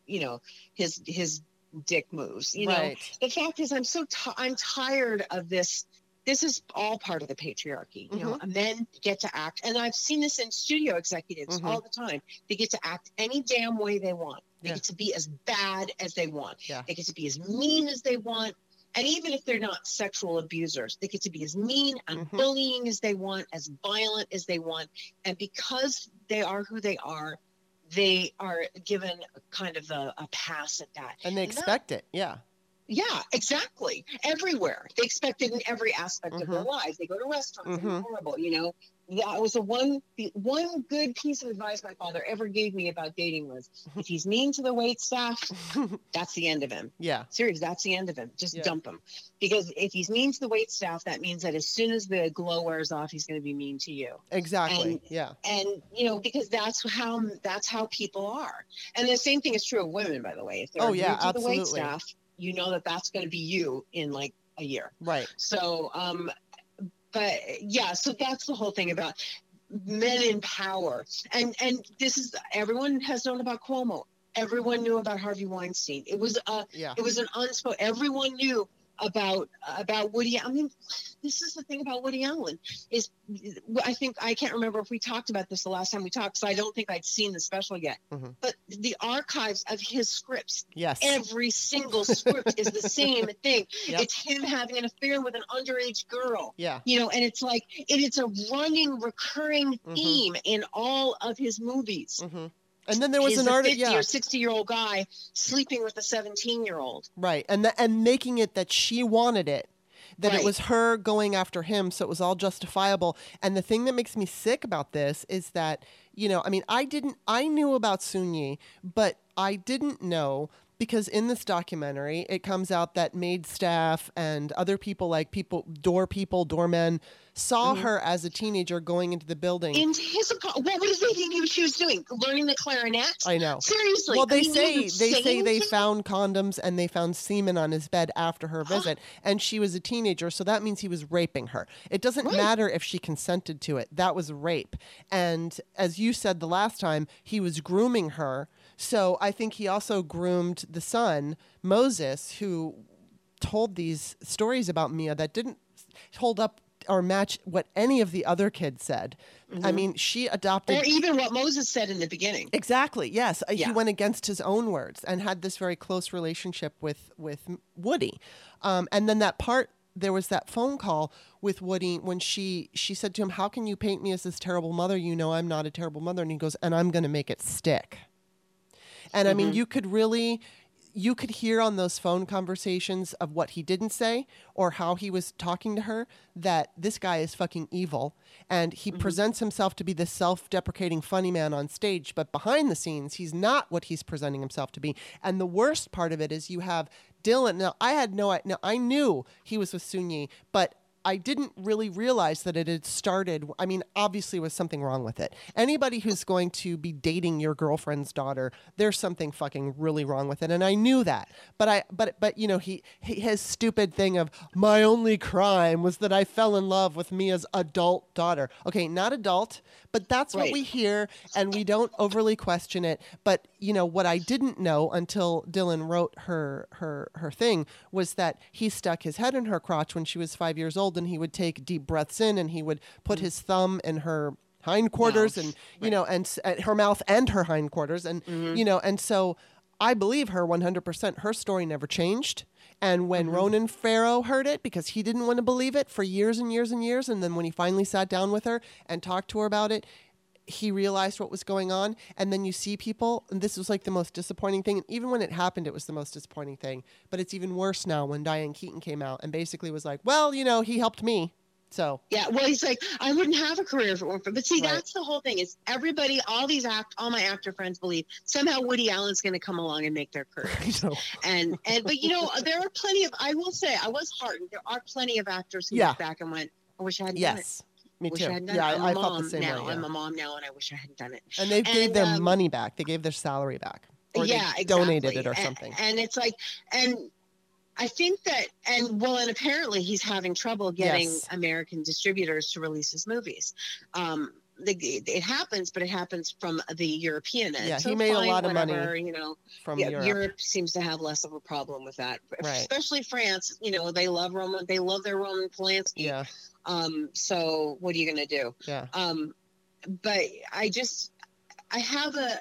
you know, his his dick moves. You right. know, the fact is I'm so t- I'm tired of this. This is all part of the patriarchy. You mm-hmm. know, men get to act. And I've seen this in studio executives mm-hmm. all the time. They get to act any damn way they want. They yeah. get to be as bad as they want. Yeah. They get to be as mean as they want. And even if they're not sexual abusers, they get to be as mean and mm-hmm. bullying as they want, as violent as they want. And because they are who they are, they are given kind of a, a pass at that. And they and expect that, it. Yeah. Yeah, exactly. Everywhere. They expect it in every aspect mm-hmm. of their lives. They go to restaurants. Mm-hmm. They're horrible, you know. Yeah, it was the one the one good piece of advice my father ever gave me about dating was, if he's mean to the wait staff, that's the end of him. Yeah. Seriously, that's the end of him. Just yeah. dump him. Because if he's mean to the wait staff, that means that as soon as the glow wears off, he's going to be mean to you. Exactly. And, yeah. And, you know, because that's how that's how people are. And the same thing is true of women, by the way. If they're oh, mean yeah, to absolutely. the wait staff, you know that that's going to be you in like a year. Right. So, um, but yeah, so that's the whole thing about men in power. And, and this is, everyone has known about Cuomo. Everyone knew about Harvey Weinstein. It was, uh, yeah. it was an unspoken, everyone knew about, about Woody. I mean, this is the thing about Woody Allen is I think, I can't remember if we talked about this the last time we talked, so I don't think I'd seen the special yet, mm-hmm. but the archives of his scripts, yes, every single script is the same thing. Yep. It's him having an affair with an underage girl, yeah, you know, and it's like, it, it's a running recurring mm-hmm. theme in all of his movies. Mm-hmm. And then there was He's an artist, yeah, a fifty or sixty year old guy sleeping with a seventeen year old, right? And th- and making it that she wanted it, that right. it was her going after him, so it was all justifiable. And the thing that makes me sick about this is that, you know, I mean, I didn't, I knew about Soon-Yi, but I didn't know. Because in this documentary, it comes out that maid staff and other people, like people, door people, doormen, saw mm-hmm. her as a teenager going into the building. In his apartment, what was they thinking she was doing? Learning the clarinet? I know. Seriously. Well, they I mean, say they say they found condoms and they found semen on his bed after her huh? visit, and she was a teenager, so that means he was raping her. It doesn't right. matter if she consented to it; that was rape. And as you said the last time, he was grooming her. So I think he also groomed the son, Moses, who told these stories about Mia that didn't hold up or match what any of the other kids said. Mm-hmm. I mean, she adopted... Or even what Moses said in the beginning. Exactly, yes. Yeah. He went against his own words and had this very close relationship with, with Woody. Um, and then that part... There was that phone call with Woody when she, she said to him, how can you paint me as this terrible mother? You know I'm not a terrible mother. And he goes, and I'm going to make it stick. And I mean, mm-hmm. you could really, you could hear on those phone conversations of what he didn't say or how he was talking to her that this guy is fucking evil. And he mm-hmm. presents himself to be this self-deprecating funny man on stage. But behind the scenes, he's not what he's presenting himself to be. And the worst part of it is you have Dylan. Now, I had no idea. I knew he was with Soon-Yi, but I didn't really realize that it had started. I mean, obviously was something wrong with it. Anybody who's going to be dating your girlfriend's daughter, there's something fucking really wrong with it. And I knew that, but I, but, but you know, he, he his stupid thing of my only crime was that I fell in love with Mia's adult daughter. Okay. Not adult, but that's right. what we hear. And we don't overly question it, but you know, what I didn't know until Dylan wrote her, her, her thing was that he stuck his head in her crotch when she was five years old, and he would take deep breaths in, and he would put mm. his thumb in her hindquarters mouth. and, you right. know, and uh, her mouth and her hindquarters. And, mm-hmm. you know, and so I believe her one hundred percent. Her story never changed. And when mm-hmm. Ronan Farrow heard it, because he didn't want to believe it for years and years and years, and then when he finally sat down with her and talked to her about it, he realized what was going on. And then you see people, and this was like the most disappointing thing. And even when it happened, it was the most disappointing thing. But it's even worse now when Diane Keaton came out and basically was like, well, you know, he helped me. So yeah, well, he's like, I wouldn't have a career if it weren't for. But see, right. that's the whole thing. Is everybody, all these act, all my actor friends believe somehow Woody Allen's going to come along and make their career. And and but you know, there are plenty of. I will say, I was heartened. There are plenty of actors who yeah. look back and went, I wish I hadn't yes. done it. Me wish too. I hadn't done yeah, it. I'm I felt the same now. Way, yeah. I'm a mom now, and I wish I hadn't done it. And they gave their um, money back. They gave their salary back. Or yeah, they exactly. donated it or and, something. And it's like and. I think that, and well, and apparently he's having trouble getting yes. American distributors to release his movies. Um, the, it happens, but it happens from the European end. Yeah, so he made a lot whenever, of money. You know, from yeah, Europe. Europe seems to have less of a problem with that, right. especially France. You know, they love Roman. They love their Roman Polanski. Yeah. Um. So what are you gonna do? Yeah. Um. But I just, I have a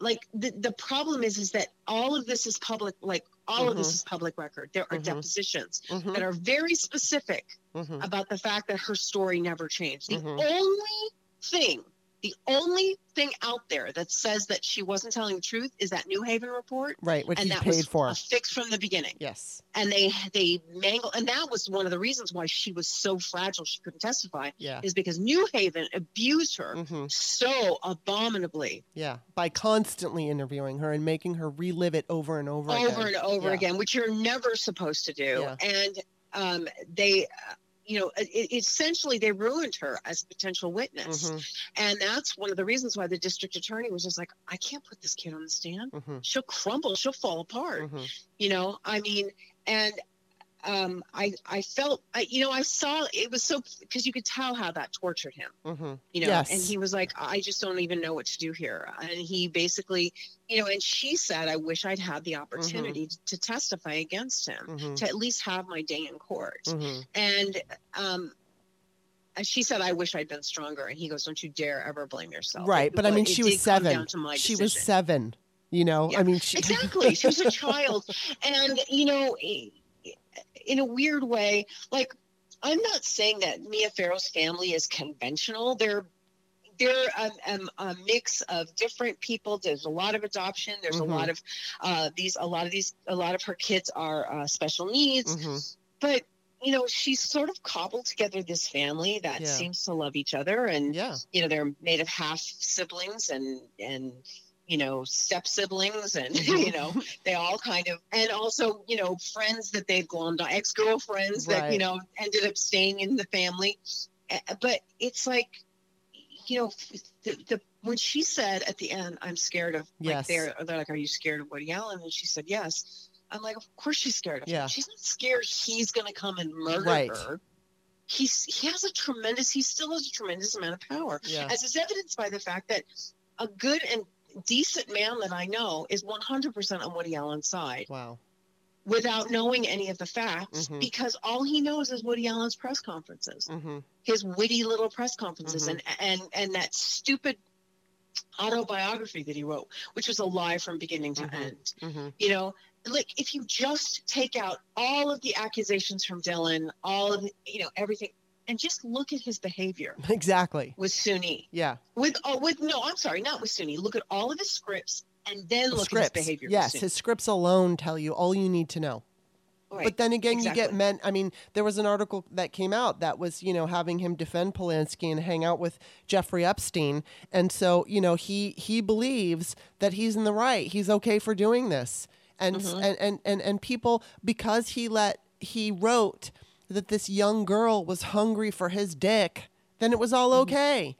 like the the problem is is that all of this is public. Like. All mm-hmm. of this is public record. There are mm-hmm. depositions mm-hmm. that are very specific mm-hmm. about the fact that her story never changed. The mm-hmm. only thing, the only thing out there that says that she wasn't telling the truth is that New Haven report. Right, which and that paid was for. A fix from the beginning. Yes. And they they mangled, and that was one of the reasons why she was so fragile she couldn't testify. Yeah. Is because New Haven abused her mm-hmm. so abominably. Yeah. By constantly interviewing her and making her relive it over and over, over again. Over and over yeah. again, which you're never supposed to do. Yeah. And um, they... Uh, you know, it, essentially they ruined her as a potential witness. Mm-hmm. And that's one of the reasons why the district attorney was just like, I can't put this kid on the stand. Mm-hmm. She'll crumble. She'll fall apart. Mm-hmm. You know, I mean, and um, I I felt, I, you know, I saw it was so, because you could tell how that tortured him, mm-hmm. you know, yes. and he was like, I just don't even know what to do here. And he basically, you know, and she said, I wish I'd had the opportunity mm-hmm. to testify against him, mm-hmm. to at least have my day in court. Mm-hmm. And um, she said, I wish I'd been stronger. And he goes, don't you dare ever blame yourself. Right. Like, but well, I mean, she was seven. She was seven, you know, yeah. I mean, she... exactly. She was a child. And, you know, in a weird way, like, I'm not saying that Mia Farrow's family is conventional. They're They're a, a, a mix of different people. There's a lot of adoption. There's mm-hmm. a lot of uh, these. A lot of these. A lot of her kids are uh, special needs. Mm-hmm. But you know, she's sort of cobbled together this family that yeah. seems to love each other, and yeah. you know, they're made of half siblings and and you know, step siblings, and mm-hmm. you know, they all kind of, and also you know, friends that they've gone to, ex girlfriends right. that you know ended up staying in the family. But it's like. You know, the, the, when she said at the end, I'm scared of, like, yes. they're, they're like, are you scared of Woody Allen? And she said, yes. I'm like, of course she's scared of yeah. him. She's not scared he's going to come and murder right. her. He's, he has a tremendous, he still has a tremendous amount of power, yeah. as is evidenced by the fact that a good and decent man that I know is one hundred percent on Woody Allen's side. Wow. Without knowing any of the facts, mm-hmm. because all he knows is Woody Allen's press conferences, mm-hmm. his witty little press conferences, mm-hmm. and, and, and that stupid autobiography that he wrote, which was a lie from beginning to mm-hmm. end. Mm-hmm. You know, like if you just take out all of the accusations from Dylan, all of, the, you know, everything, and just look at his behavior. Exactly. With Soon-Yi. Yeah. With, oh, with, no, I'm sorry, not with Soon-Yi. Look at all of his scripts. And then look at his behavior. Yes, his scripts alone tell you all you need to know. Right. But then again, exactly. you get men. I mean, there was an article that came out that was, you know, having him defend Polanski and hang out with Jeffrey Epstein. And so, you know, he he believes that he's in the right. He's okay for doing this. And mm-hmm. and, and, and, and people, because he let he wrote that this young girl was hungry for his dick, then it was all mm-hmm. okay.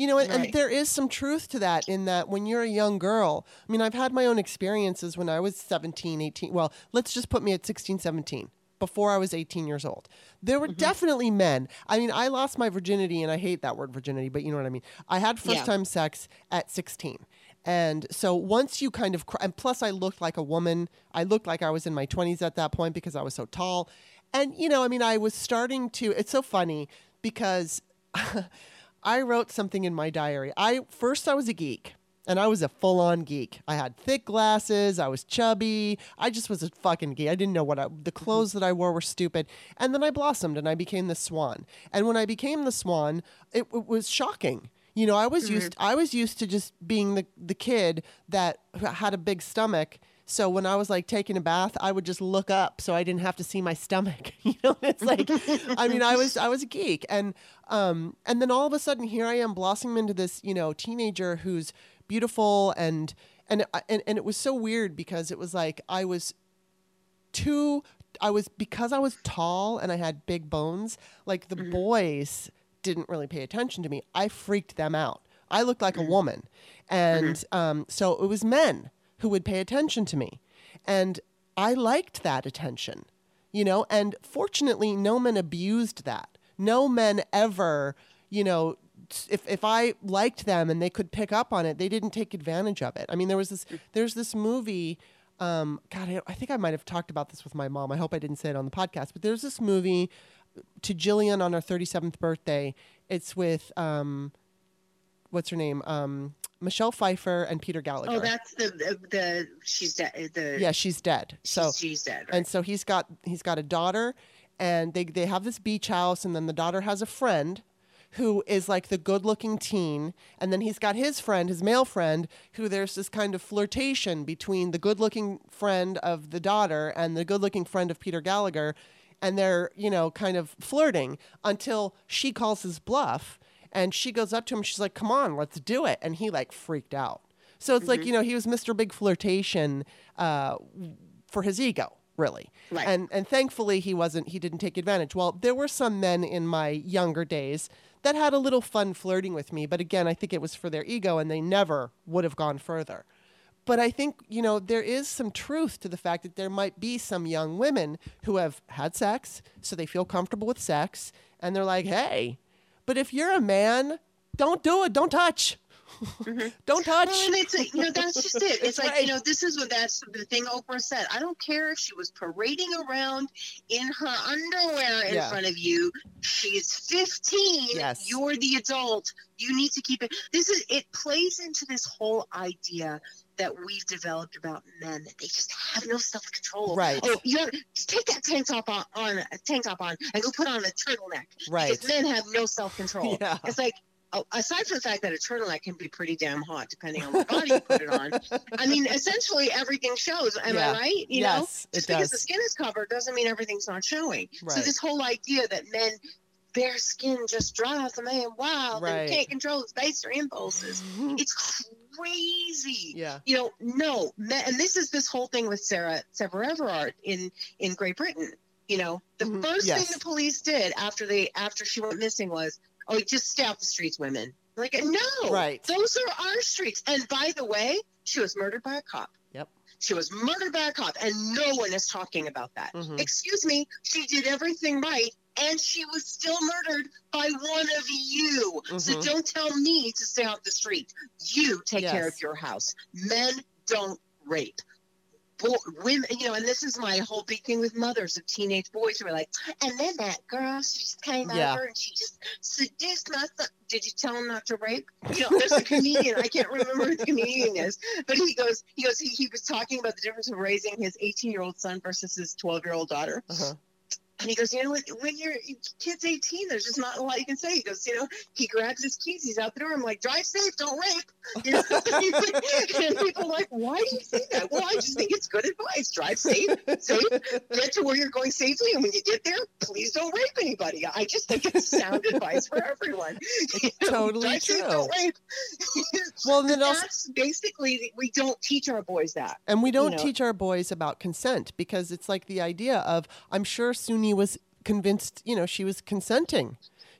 You know, and, right. and there is some truth to that in that when you're a young girl, I mean, I've had my own experiences when I was seventeen, eighteen. Well, let's just put me at sixteen, seventeen before I was eighteen years old. There were mm-hmm. definitely men. I mean, I lost my virginity and I hate that word virginity, but you know what I mean. I had first yeah. time sex at sixteen. And so once you kind of, cr- and plus I looked like a woman. I looked like I was in my twenties at that point because I was so tall. And, you know, I mean, I was starting to, it's so funny because I wrote something in my diary. I, first I was a geek, and I was a full-on geek. I had thick glasses. I was chubby. I just was a fucking geek. I didn't know what I, the clothes that I wore were stupid. And then I blossomed and I became the swan. And when I became the swan, it, it was shocking. You know, I was mm-hmm. used, I was used to just being the, the kid that had a big stomach. So when I was like taking a bath, I would just look up so I didn't have to see my stomach. You know, it's like, I mean, I was I was a geek, and um, and then all of a sudden here I am blossoming into this, you know, teenager who's beautiful, and and and and it was so weird because it was like I was too I was because I was tall and I had big bones. Like the mm-hmm. boys didn't really pay attention to me. I freaked them out. I looked like mm-hmm. a woman, and mm-hmm. um, so it was men who would pay attention to me. And I liked that attention, you know, and fortunately no men abused that. No men ever, you know, if if I liked them and they could pick up on it, they didn't take advantage of it. I mean, there was this, there's this movie, um, God, I, I think I might've talked about this with my mom. I hope I didn't say it on the podcast, but there's this movie To Jillian on her thirty-seventh birthday. It's with, um, what's her name? Um, Michelle Pfeiffer and Peter Gallagher. Oh, that's the the, the she's dead. The, yeah, she's dead. So she's, she's dead. Right? And so he's got he's got a daughter, and they they have this beach house, and then the daughter has a friend, who is like the good-looking teen, and then he's got his friend, his male friend, who there's this kind of flirtation between the good-looking friend of the daughter and the good-looking friend of Peter Gallagher, and they're you know kind of flirting until she calls his bluff. And she goes up to him. She's like, come on, let's do it. And he like freaked out. So it's mm-hmm. like, you know, he was Mister Big Flirtation uh, for his ego, really. Right. And and thankfully he wasn't, he didn't take advantage. Well, there were some men in my younger days that had a little fun flirting with me. But again, I think it was for their ego and they never would have gone further. But I think, you know, there is some truth to the fact that there might be some young women who have had sex, so they feel comfortable with sex. And they're like, hey. But if you're a man, don't do it. Don't touch. Mm-hmm. Don't touch. Well, and it's like, you know, that's just it. It's like, right. you know, this is what that's the thing Oprah said. I don't care if she was parading around in her underwear in yeah. front of you. She's fifteen. Yes. You're the adult. You need to keep it. This is, it plays into this whole idea that we've developed about men that they just have no self-control. Right. Oh, you know, just take that tank top on, on a tank top on and go put on a turtleneck. Right. Because men have no self-control. Yeah. It's like, oh, aside from the fact that a turtleneck can be pretty damn hot depending on what body you put it on. I mean, essentially everything shows. Am yeah. I right? You yes, know, just it because does. The skin is covered doesn't mean everything's not showing. Right. So this whole idea that men, their skin just drives a man wild right. and can't control his baser impulses. Mm-hmm. It's crazy. Crazy, yeah. You know, no, men, and this is this whole thing with Sarah Sarah Everard in in Great Britain. You know, the mm-hmm. first yes. thing the police did after they after she went missing was, oh, just stay off the streets, women. Like, no, right? Those are our streets. And by the way, she was murdered by a cop. Yep, she was murdered by a cop, and no one is talking about that. Mm-hmm. Excuse me, she did everything right. And she was still murdered by one of you. Mm-hmm. So don't tell me to stay off the street. You take yes. care of your house. Men don't rape. Bo- women, you know, and this is my whole big thing with mothers of teenage boys who are like, and then that girl, she just came yeah. over and she just seduced my son. Did you tell him not to rape? You know, there's a comedian, I can't remember who the comedian is, but he goes, he goes, he, he was talking about the difference of raising his eighteen-year-old son versus his twelve-year-old daughter. Uh-huh. And he goes, you know, when, when your kid's eighteen, there's just not a lot you can say. He goes, you know, he grabs his keys, he's out the door. I'm like, drive safe, don't rape. You know? And people are like, why do you say that? Well, I just think it's good advice. Drive safe, safe, get to where you're going safely. And when you get there, please don't rape anybody. I just think it's sound advice for everyone. You know, totally drive true. Safe, don't rape. Well, then that's also, basically, we don't teach our boys that. And we don't you know? teach our boys about consent, because it's like the idea of, I'm sure Soon-Yi was convinced, you know, she was consenting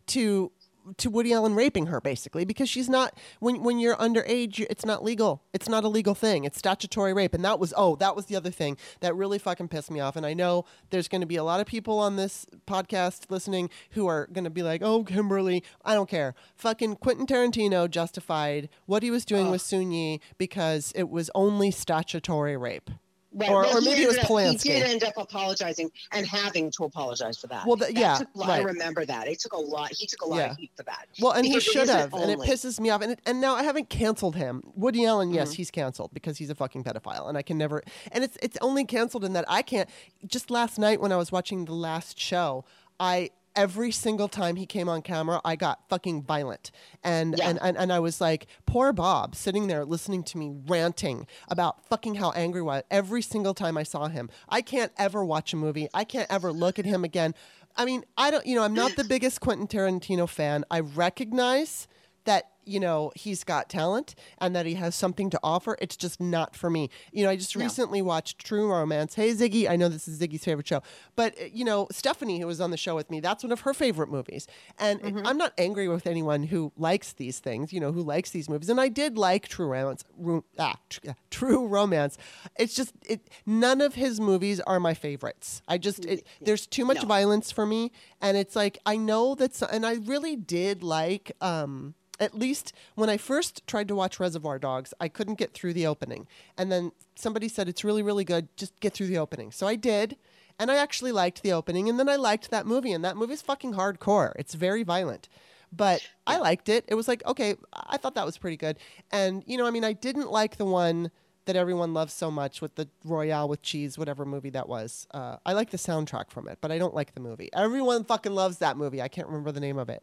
to to Woody Allen raping her, basically, because she's not, when when you're underage, it's not legal. It's not a legal thing. It's statutory rape. And that was, oh, that was the other thing that really fucking pissed me off. And I know there's going to be a lot of people on this podcast listening who are going to be like, oh, Kimberly, I don't care. Fucking Quentin Tarantino justified what he was doing oh. with Soon-Yi because it was only statutory rape. Right. Or, well, or maybe it was Polanski. He did end up apologizing and having to apologize for that. Well, the, yeah, that took a lot, right. I remember that. It took a lot. He took a lot yeah. of heat for that. Well, and because he should have, and it pisses me off. And it, and now I haven't canceled him. Woody Allen, yes, mm-hmm. he's canceled because he's a fucking pedophile, and I can never. And it's it's only canceled in that I can't. Just last night when I was watching the last show, I. Every single time he came on camera, I got fucking violent. And, yeah. and, and and I was like, poor Bob, sitting there listening to me ranting about fucking how angry I was every single time I saw him. I can't ever watch a movie. I can't ever look at him again. I mean, I don't, you know, I'm not the biggest Quentin Tarantino fan. I recognize that, you know, he's got talent and that he has something to offer. It's just not for me. You know, I just no. recently watched True Romance. Hey, Ziggy. I know this is Ziggy's favorite show. But, you know, Stephanie, who was on the show with me, that's one of her favorite movies. And mm-hmm. I'm not angry with anyone who likes these things, you know, who likes these movies. And I did like True Romance. Ro- ah, tr- True Romance. It's just it, none of his movies are my favorites. I just, it, there's too much no. violence for me. And it's like, I know that's, and I really did like... um At least when I first tried to watch Reservoir Dogs, I couldn't get through the opening. And then somebody said, it's really, really good. Just get through the opening. So I did. And I actually liked the opening. And then I liked that movie. And that movie's fucking hardcore. It's very violent. But yeah. I liked it. It was like, okay, I thought that was pretty good. And, you know, I mean, I didn't like the one that everyone loves so much with the Royale with cheese, whatever movie that was. Uh, I like the soundtrack from it, but I don't like the movie. Everyone fucking loves that movie. I can't remember the name of it.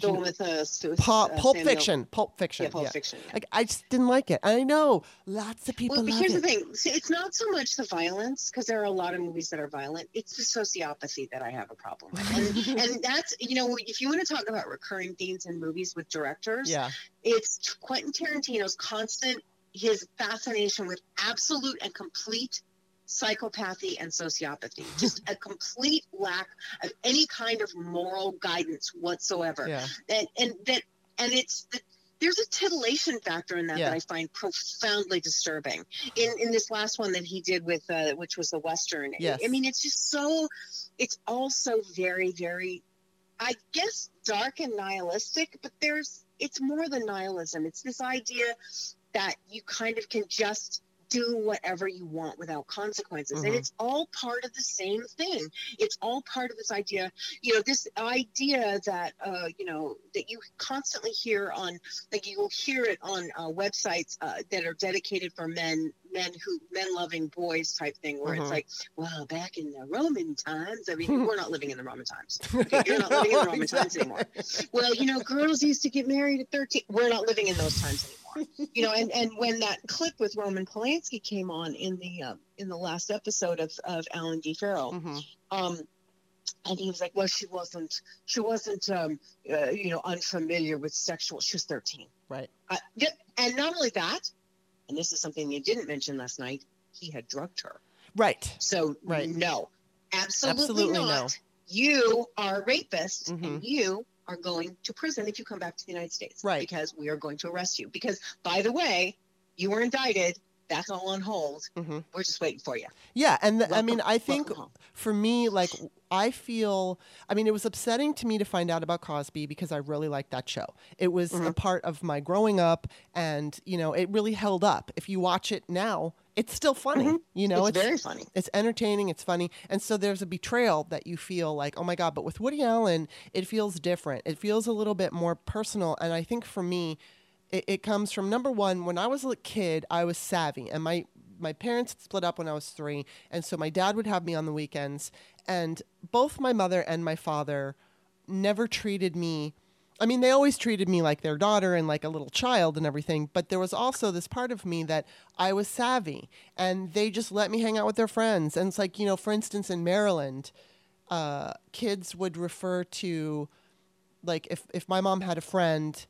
The one with uh, Pulp, uh, Pulp Fiction. Pulp Fiction. Yeah, Pulp yeah. Fiction. Yeah. Like, I just didn't like it. I know lots of people. Well, but love here's it. the thing: See, it's not so much the violence, because there are a lot of movies that are violent. It's the sociopathy that I have a problem with, and, and that's, you know, if you want to talk about recurring themes in movies with directors, yeah, it's Quentin Tarantino's constant his fascination with absolute and complete psychopathy and sociopathy, just a complete lack of any kind of moral guidance whatsoever. Yeah. And, and that, and it's, there's a titillation factor in that yeah. that I find profoundly disturbing. In in this last one that he did with, uh, which was the Western. Yes. I mean, it's just so, it's also very, very, I guess, dark and nihilistic, but there's, it's more than nihilism. It's this idea that you kind of can just do whatever you want without consequences. Mm-hmm. And it's all part of the same thing. It's all part of this idea, you know, this idea that, uh, you know, that you constantly hear on, like you will hear it on uh, websites uh, that are dedicated for men, men who, men loving boys type thing, where mm-hmm. it's like, well, back in the Roman times, I mean, we're not living in the Roman times. Okay? You're not living in the Roman times anymore. Well, you know, girls used to get married at thirteen. We're not living in those times anymore. You know, and, and when that clip with Roman Polanski came on in the uh, in the last episode of, of Alan D. Farrell, mm-hmm. um, and he was like, well, she wasn't, she wasn't, um, uh, you know, unfamiliar with sexual, she was thirteen. Right. Uh, and not only that, and this is something you didn't mention last night, he had drugged her. Right. So, right. no, absolutely, absolutely not. No. You are a rapist, mm-hmm. and you are going to prison if you come back to the United States. Right. Because we are going to arrest you. Because, by the way, you were indicted. That's all on hold. Mm-hmm. We're just waiting for you. Yeah. And the, welcome, I mean, I think for me, like, I feel, I mean, it was upsetting to me to find out about Cosby because I really liked that show. It was mm-hmm. a part of my growing up, and, you know, it really held up. If you watch it now, it's still funny. Mm-hmm. You know, it's, it's very funny. It's entertaining. It's funny. And so there's a betrayal that you feel like, oh my God. But with Woody Allen, it feels different. It feels a little bit more personal. And I think for me, it, it comes from, number one, when I was a kid, I was savvy, and my, my parents split up when I was three. And so my dad would have me on the weekends, and both my mother and my father never treated me. I mean, they always treated me like their daughter and like a little child and everything. But there was also this part of me that I was savvy, and they just let me hang out with their friends. And it's like, you know, for instance, in Maryland, uh, kids would refer to, like, if, if my mom had a friend,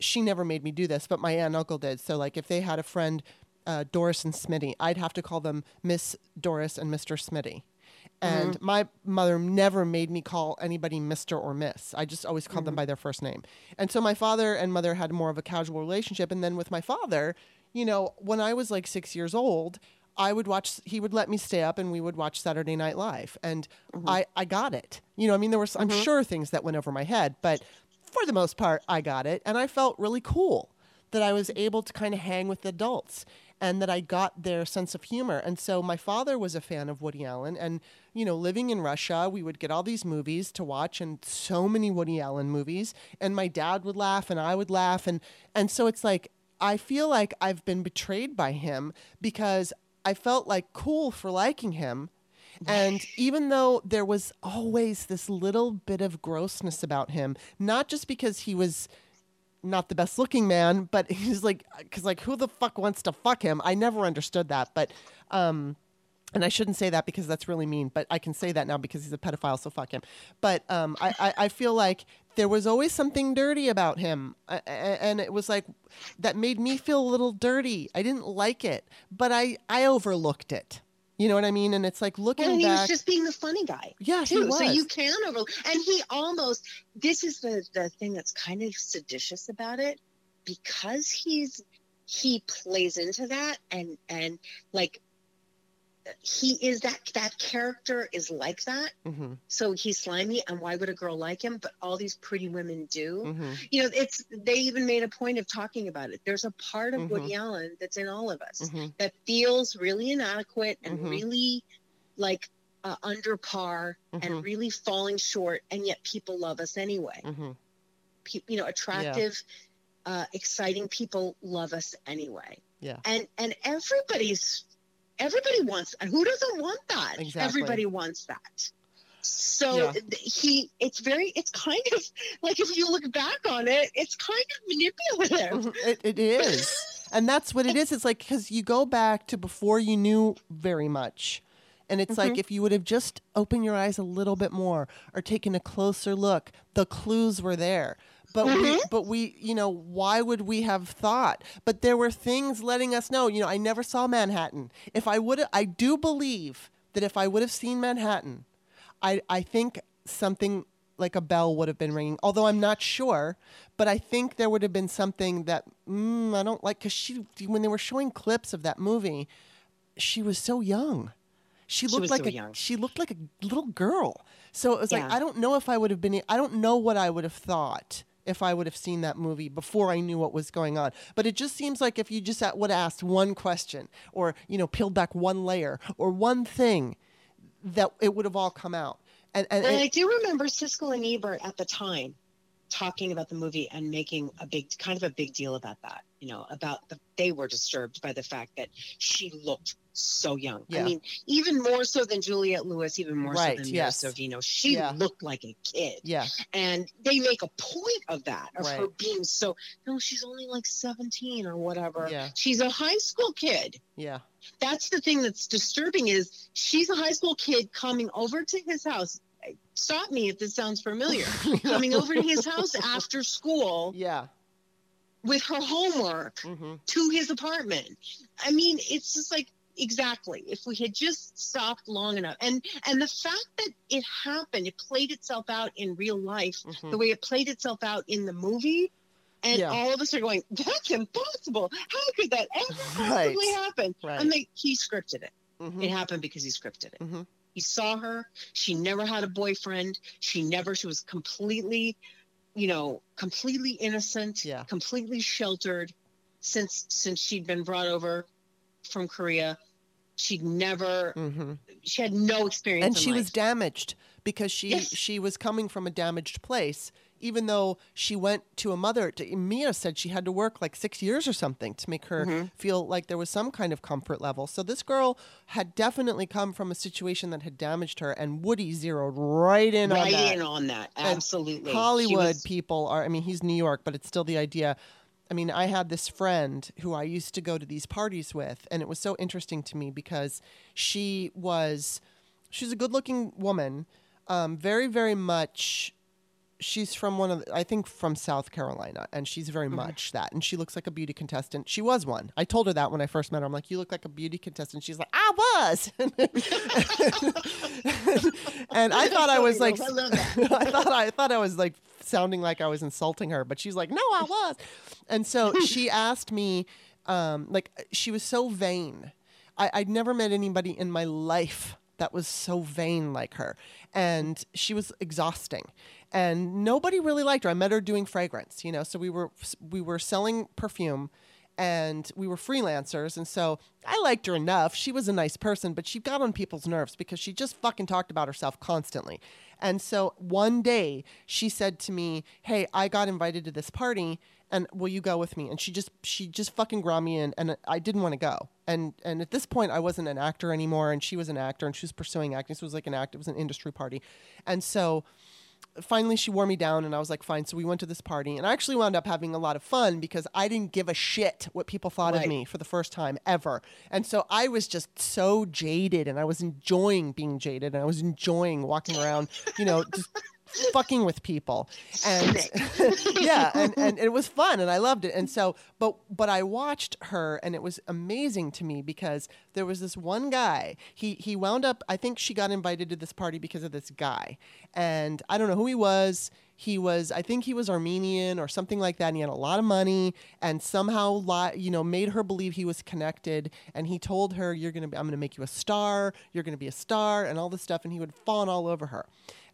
she never made me do this, but my aunt and uncle did. So, like, if they had a friend, uh, Doris and Smitty, I'd have to call them Miss Doris and Mister Smitty. And mm-hmm. my mother never made me call anybody Mister or Miss. I just always called mm-hmm. them by their first name. And so my father and mother had more of a casual relationship. And then with my father, you know, when I was like six years old, I would watch, he would let me stay up and we would watch Saturday Night Live. And mm-hmm. I, I got it. You know, I mean, there were, I'm mm-hmm. sure things that went over my head, but for the most part, I got it. And I felt really cool that I was able to kind of hang with adults and that I got their sense of humor. And so my father was a fan of Woody Allen. And, you know, living in Russia, we would get all these movies to watch and so many Woody Allen movies. And my dad would laugh and I would laugh. And, and so it's like, I feel like I've been betrayed by him because I felt like cool for liking him. And even though there was always this little bit of grossness about him, not just because he was not the best looking man, but he's like, because like, who the fuck wants to fuck him? I never understood that. But, um, and I shouldn't say that because that's really mean, but I can say that now because he's a pedophile, so fuck him. But um, I, I, I feel like there was always something dirty about him. I, and it was like, that made me feel a little dirty. I didn't like it, but I, I overlooked it. You know what I mean? And it's like looking back. And he back, was just being the funny guy. Yeah, too. He was. So you can overlook. And he almost, this is the, the thing that's kind of seditious about it, because he's, he plays into that and, and like, he is that, that character is like that. Mm-hmm. So he's slimy, and why would a girl like him? But all these pretty women do. Mm-hmm. You know, it's, they even made a point of talking about it. There's a part of mm-hmm. Woody Allen that's in all of us mm-hmm. that feels really inadequate and mm-hmm. really like uh, under par mm-hmm. and really falling short. And yet people love us anyway. Mm-hmm. Pe- you know, attractive, yeah. uh, exciting people love us anyway. Yeah. And, and everybody's, Everybody wants, who doesn't want that? Exactly. Everybody wants that. So yeah. he, it's very, it's kind of like, if you look back on it, it's kind of manipulative. It, it is. And that's what it is. It's like, because you go back to before you knew very much. And it's mm-hmm. like, if you would have just opened your eyes a little bit more or taken a closer look, the clues were there. But mm-hmm. we, but we, you know, why would we have thought? But there were things letting us know. You know, I never saw Manhattan. If I would, I do believe that if I would have seen Manhattan, I, I think something like a bell would have been ringing. Although I'm not sure, but I think there would have been something that mm, I don't like, because she, when they were showing clips of that movie, she was so young. She looked she like so a young. She looked like a little girl. So it was yeah. like I don't know if I would have been. I don't know what I would have thought if I would have seen that movie before I knew what was going on. But it just seems like if you just would have asked one question or, you know, peeled back one layer or one thing, that it would have all come out. And, and, and it, I do remember Siskel and Ebert at the time talking about the movie and making a big, kind of a big deal about that, you know, about the, they were disturbed by the fact that she looked so young. Yeah. I mean, even more so than Juliette Lewis, even more right, so than yes. Mia Sorvino. She yeah. looked like a kid. Yeah. And they make a point of that, of right. her being so, no, she's only like seventeen or whatever. Yeah. She's a high school kid. Yeah. That's the thing that's disturbing is she's a high school kid coming over to his house. Stop me if this sounds familiar. Coming over to his house after school. Yeah. With her homework mm-hmm. to his apartment. I mean, it's just like, exactly. If we had just stopped long enough. And and the fact that it happened, it played itself out in real life, mm-hmm. the way it played itself out in the movie. And yeah. all of us are going, that's impossible. How could that ever possibly right. happen? Right. I'm like, he scripted it. Mm-hmm. It happened because he scripted it. Mm-hmm. He saw her. She never had a boyfriend. She never, she was completely, you know, completely innocent, yeah. completely sheltered since since she'd been brought over from Korea. She'd never, mm-hmm. she had no experience. And in she life. was damaged because she, yes. she was coming from a damaged place, even though she went to a mother. To, Mia said she had to work like six years or something to make her mm-hmm. feel like there was some kind of comfort level. So this girl had definitely come from a situation that had damaged her, and Woody zeroed right in right on that. Right in on that, absolutely. And Hollywood was... people are, I mean, he's New York, but it's still the idea. I mean, I had this friend who I used to go to these parties with, and it was so interesting to me because she was, she's a good-looking woman, um, very, very much, she's from one of the, I think from South Carolina, and she's very mm-hmm. much that. And she looks like a beauty contestant. She was one. I told her that when I first met her. I'm like, you look like a beauty contestant. She's like, I was. and, and I thought I was like, I, I thought I thought I was like sounding like I was insulting her, but she's like, no, I was. And so she asked me, um, like, she was so vain. I, I'd never met anybody in my life that was so vain like her. And she was exhausting. And nobody really liked her. I met her doing fragrance, you know. So we were we were selling perfume, and we were freelancers. And so I liked her enough. She was a nice person, but she got on people's nerves because she just fucking talked about herself constantly. And so one day she said to me, hey, I got invited to this party, and will you go with me? And she just she just fucking ground me in, and I didn't want to go. And and at this point I wasn't an actor anymore, and she was an actor, and she was pursuing acting. So it was like an act. It was an industry party. And so finally she wore me down, and I was like, fine. So we went to this party, and I actually wound up having a lot of fun because I didn't give a shit what people thought right. of me for the first time ever. And so I was just so jaded, and I was enjoying being jaded, and I was enjoying walking around, you know, just fucking with people. And yeah, and, and it was fun, and I loved it. And so, but, but I watched her, and it was amazing to me because there was this one guy, he, he wound up, I think she got invited to this party because of this guy, and I don't know who he was. He was, I think he was Armenian or something like that. And he had a lot of money, and somehow, li- you know, made her believe he was connected. And he told her, you're going to be, I'm going to make you a star. You're going to be a star, and all this stuff. And he would fawn all over her.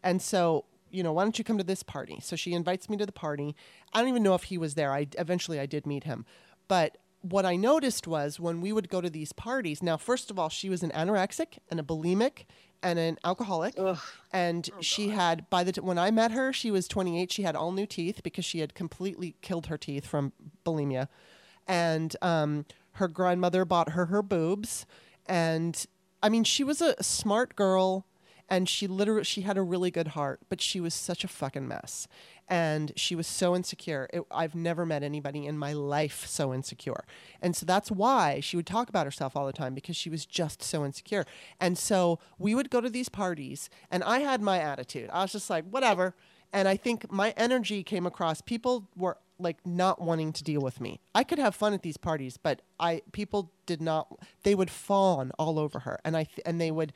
And so, you know, why don't you come to this party? So she invites me to the party. I don't even know if he was there. I eventually I did meet him. But what I noticed was when we would go to these parties. Now, first of all, she was an anorexic and a bulimic and an alcoholic. Ugh. And oh, she God. had by the t- when I met her, she was twenty-eight. She had all new teeth because she had completely killed her teeth from bulimia. And um, her grandmother bought her her boobs. And I mean, she was a smart girl. And she literally, she had a really good heart, but she was such a fucking mess. And she was so insecure. It, I've never met anybody in my life so insecure. And so that's why she would talk about herself all the time, because she was just so insecure. And so we would go to these parties, and I had my attitude. I was just like, whatever. And I think my energy came across. People were like not wanting to deal with me. I could have fun at these parties, but I people did not, they would fawn all over her. And I and they would...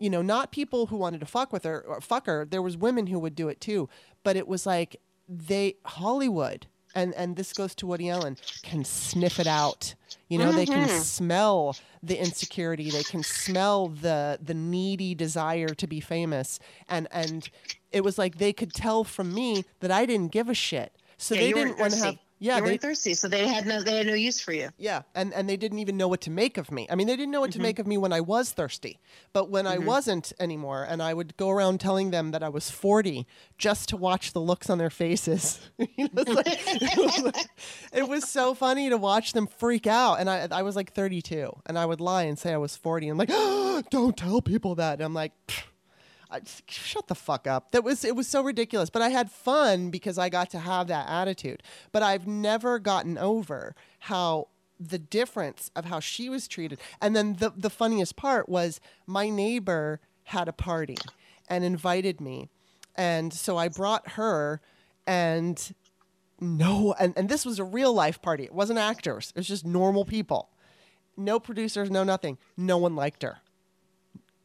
You know, not people who wanted to fuck with her or fuck her. There was women who would do it too, but it was like they Hollywood and and this goes to Woody Allen can sniff it out. You know, mm-hmm. they can smell the insecurity. They can smell the the needy desire to be famous, and and it was like they could tell from me that I didn't give a shit. So yeah, they didn't want to have. Yeah, they were thirsty, so they had no they had no use for you. Yeah, and, and they didn't even know what to make of me. I mean, they didn't know what mm-hmm. to make of me when I was thirsty, but when mm-hmm. I wasn't anymore, and I would go around telling them that I was forty just to watch the looks on their faces. You know, it's like, it, was like, it was so funny to watch them freak out, and I I was like thirty-two, and I would lie and say I was forty, and I'm like, oh, don't tell people that, and I'm like... Pfft. I, shut the fuck up. That was, it was so ridiculous, but I had fun because I got to have that attitude. But I've never gotten over how the difference of how she was treated. And then the, the funniest part was my neighbor had a party and invited me. And so I brought her and no, and, and this was a real life party. It wasn't actors. It was just normal people, no producers, no nothing. No one liked her.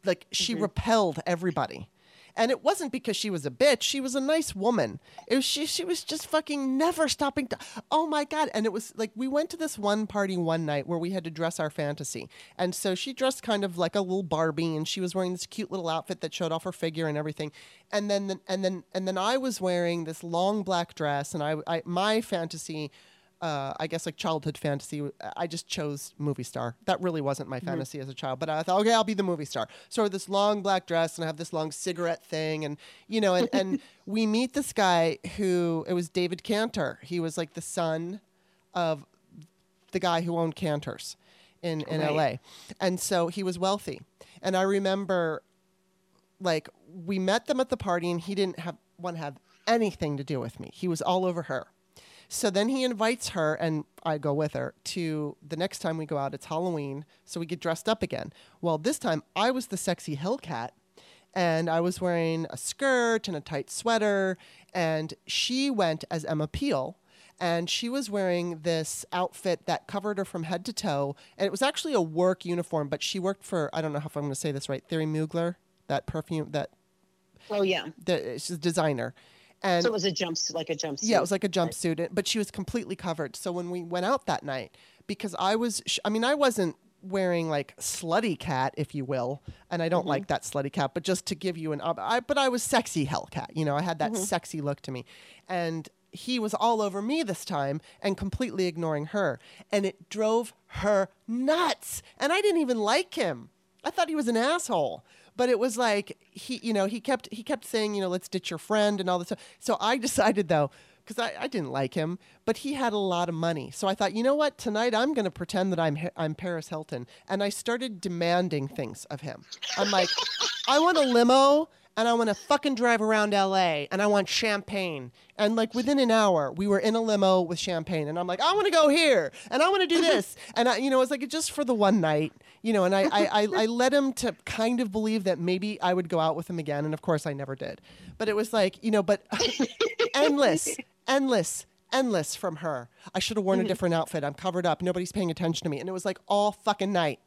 Like she mm-hmm. repelled everybody, and it wasn't because she was a bitch. She was a nice woman. It was she. She was just fucking never stopping. To, oh my God! And it was like we went to this one party one night where we had to dress our fantasy, and so she dressed kind of like a little Barbie, and she was wearing this cute little outfit that showed off her figure and everything. And then the, and then and then I was wearing this long black dress, and I, I my fantasy. Uh, I guess like childhood fantasy. I just chose movie star. That really wasn't my fantasy mm-hmm. as a child, but I thought, okay, I'll be the movie star. So I have this long black dress, and I have this long cigarette thing, and you know, and, and we meet this guy who it was David Cantor. He was like the son of the guy who owned Cantor's in in right. L A, and so he was wealthy. And I remember, like, we met them at the party, and he didn't have want to have anything to do with me. He was all over her. So then he invites her, and I go with her, to the next time we go out. It's Halloween, so we get dressed up again. Well, this time I was the sexy Hellcat, and I was wearing a skirt and a tight sweater, and she went as Emma Peel. And she was wearing this outfit that covered her from head to toe. And it was actually a work uniform, but she worked for, I don't know if I'm going to say this right, Thierry Mugler, that perfume, that. Oh, yeah. The, she's a designer. And so it was a jumpsuit, like a jumpsuit. Yeah, it was like a jumpsuit, right. But she was completely covered. So when we went out that night, because I was, I mean, I wasn't wearing like slutty cat, if you will, and I don't mm-hmm. like that slutty cat, but just to give you an, I, but I was sexy hellcat, you know, I had that mm-hmm. sexy look to me. And he was all over me this time and completely ignoring her. And it drove her nuts. And I didn't even like him. I thought he was an asshole. But it was like, he, you know, he kept he kept saying, you know, let's ditch your friend and all this stuff. So I decided, though, because I, I didn't like him, but he had a lot of money. So I thought, you know what? Tonight I'm going to pretend that I'm I'm Paris Hilton. And I started demanding things of him. I'm like, I want a limo. And I want to fucking drive around L A and I want champagne. And like within an hour, we were in a limo with champagne. And I'm like, I want to go here and I want to do this. And I, you know, it's like just for the one night, you know, and I, I, I, I led him to kind of believe that maybe I would go out with him again. And of course, I never did. But it was like, you know, but endless, endless. Endless from her. I should have worn a different outfit. I'm covered up. Nobody's paying attention to me. And it was like all fucking night.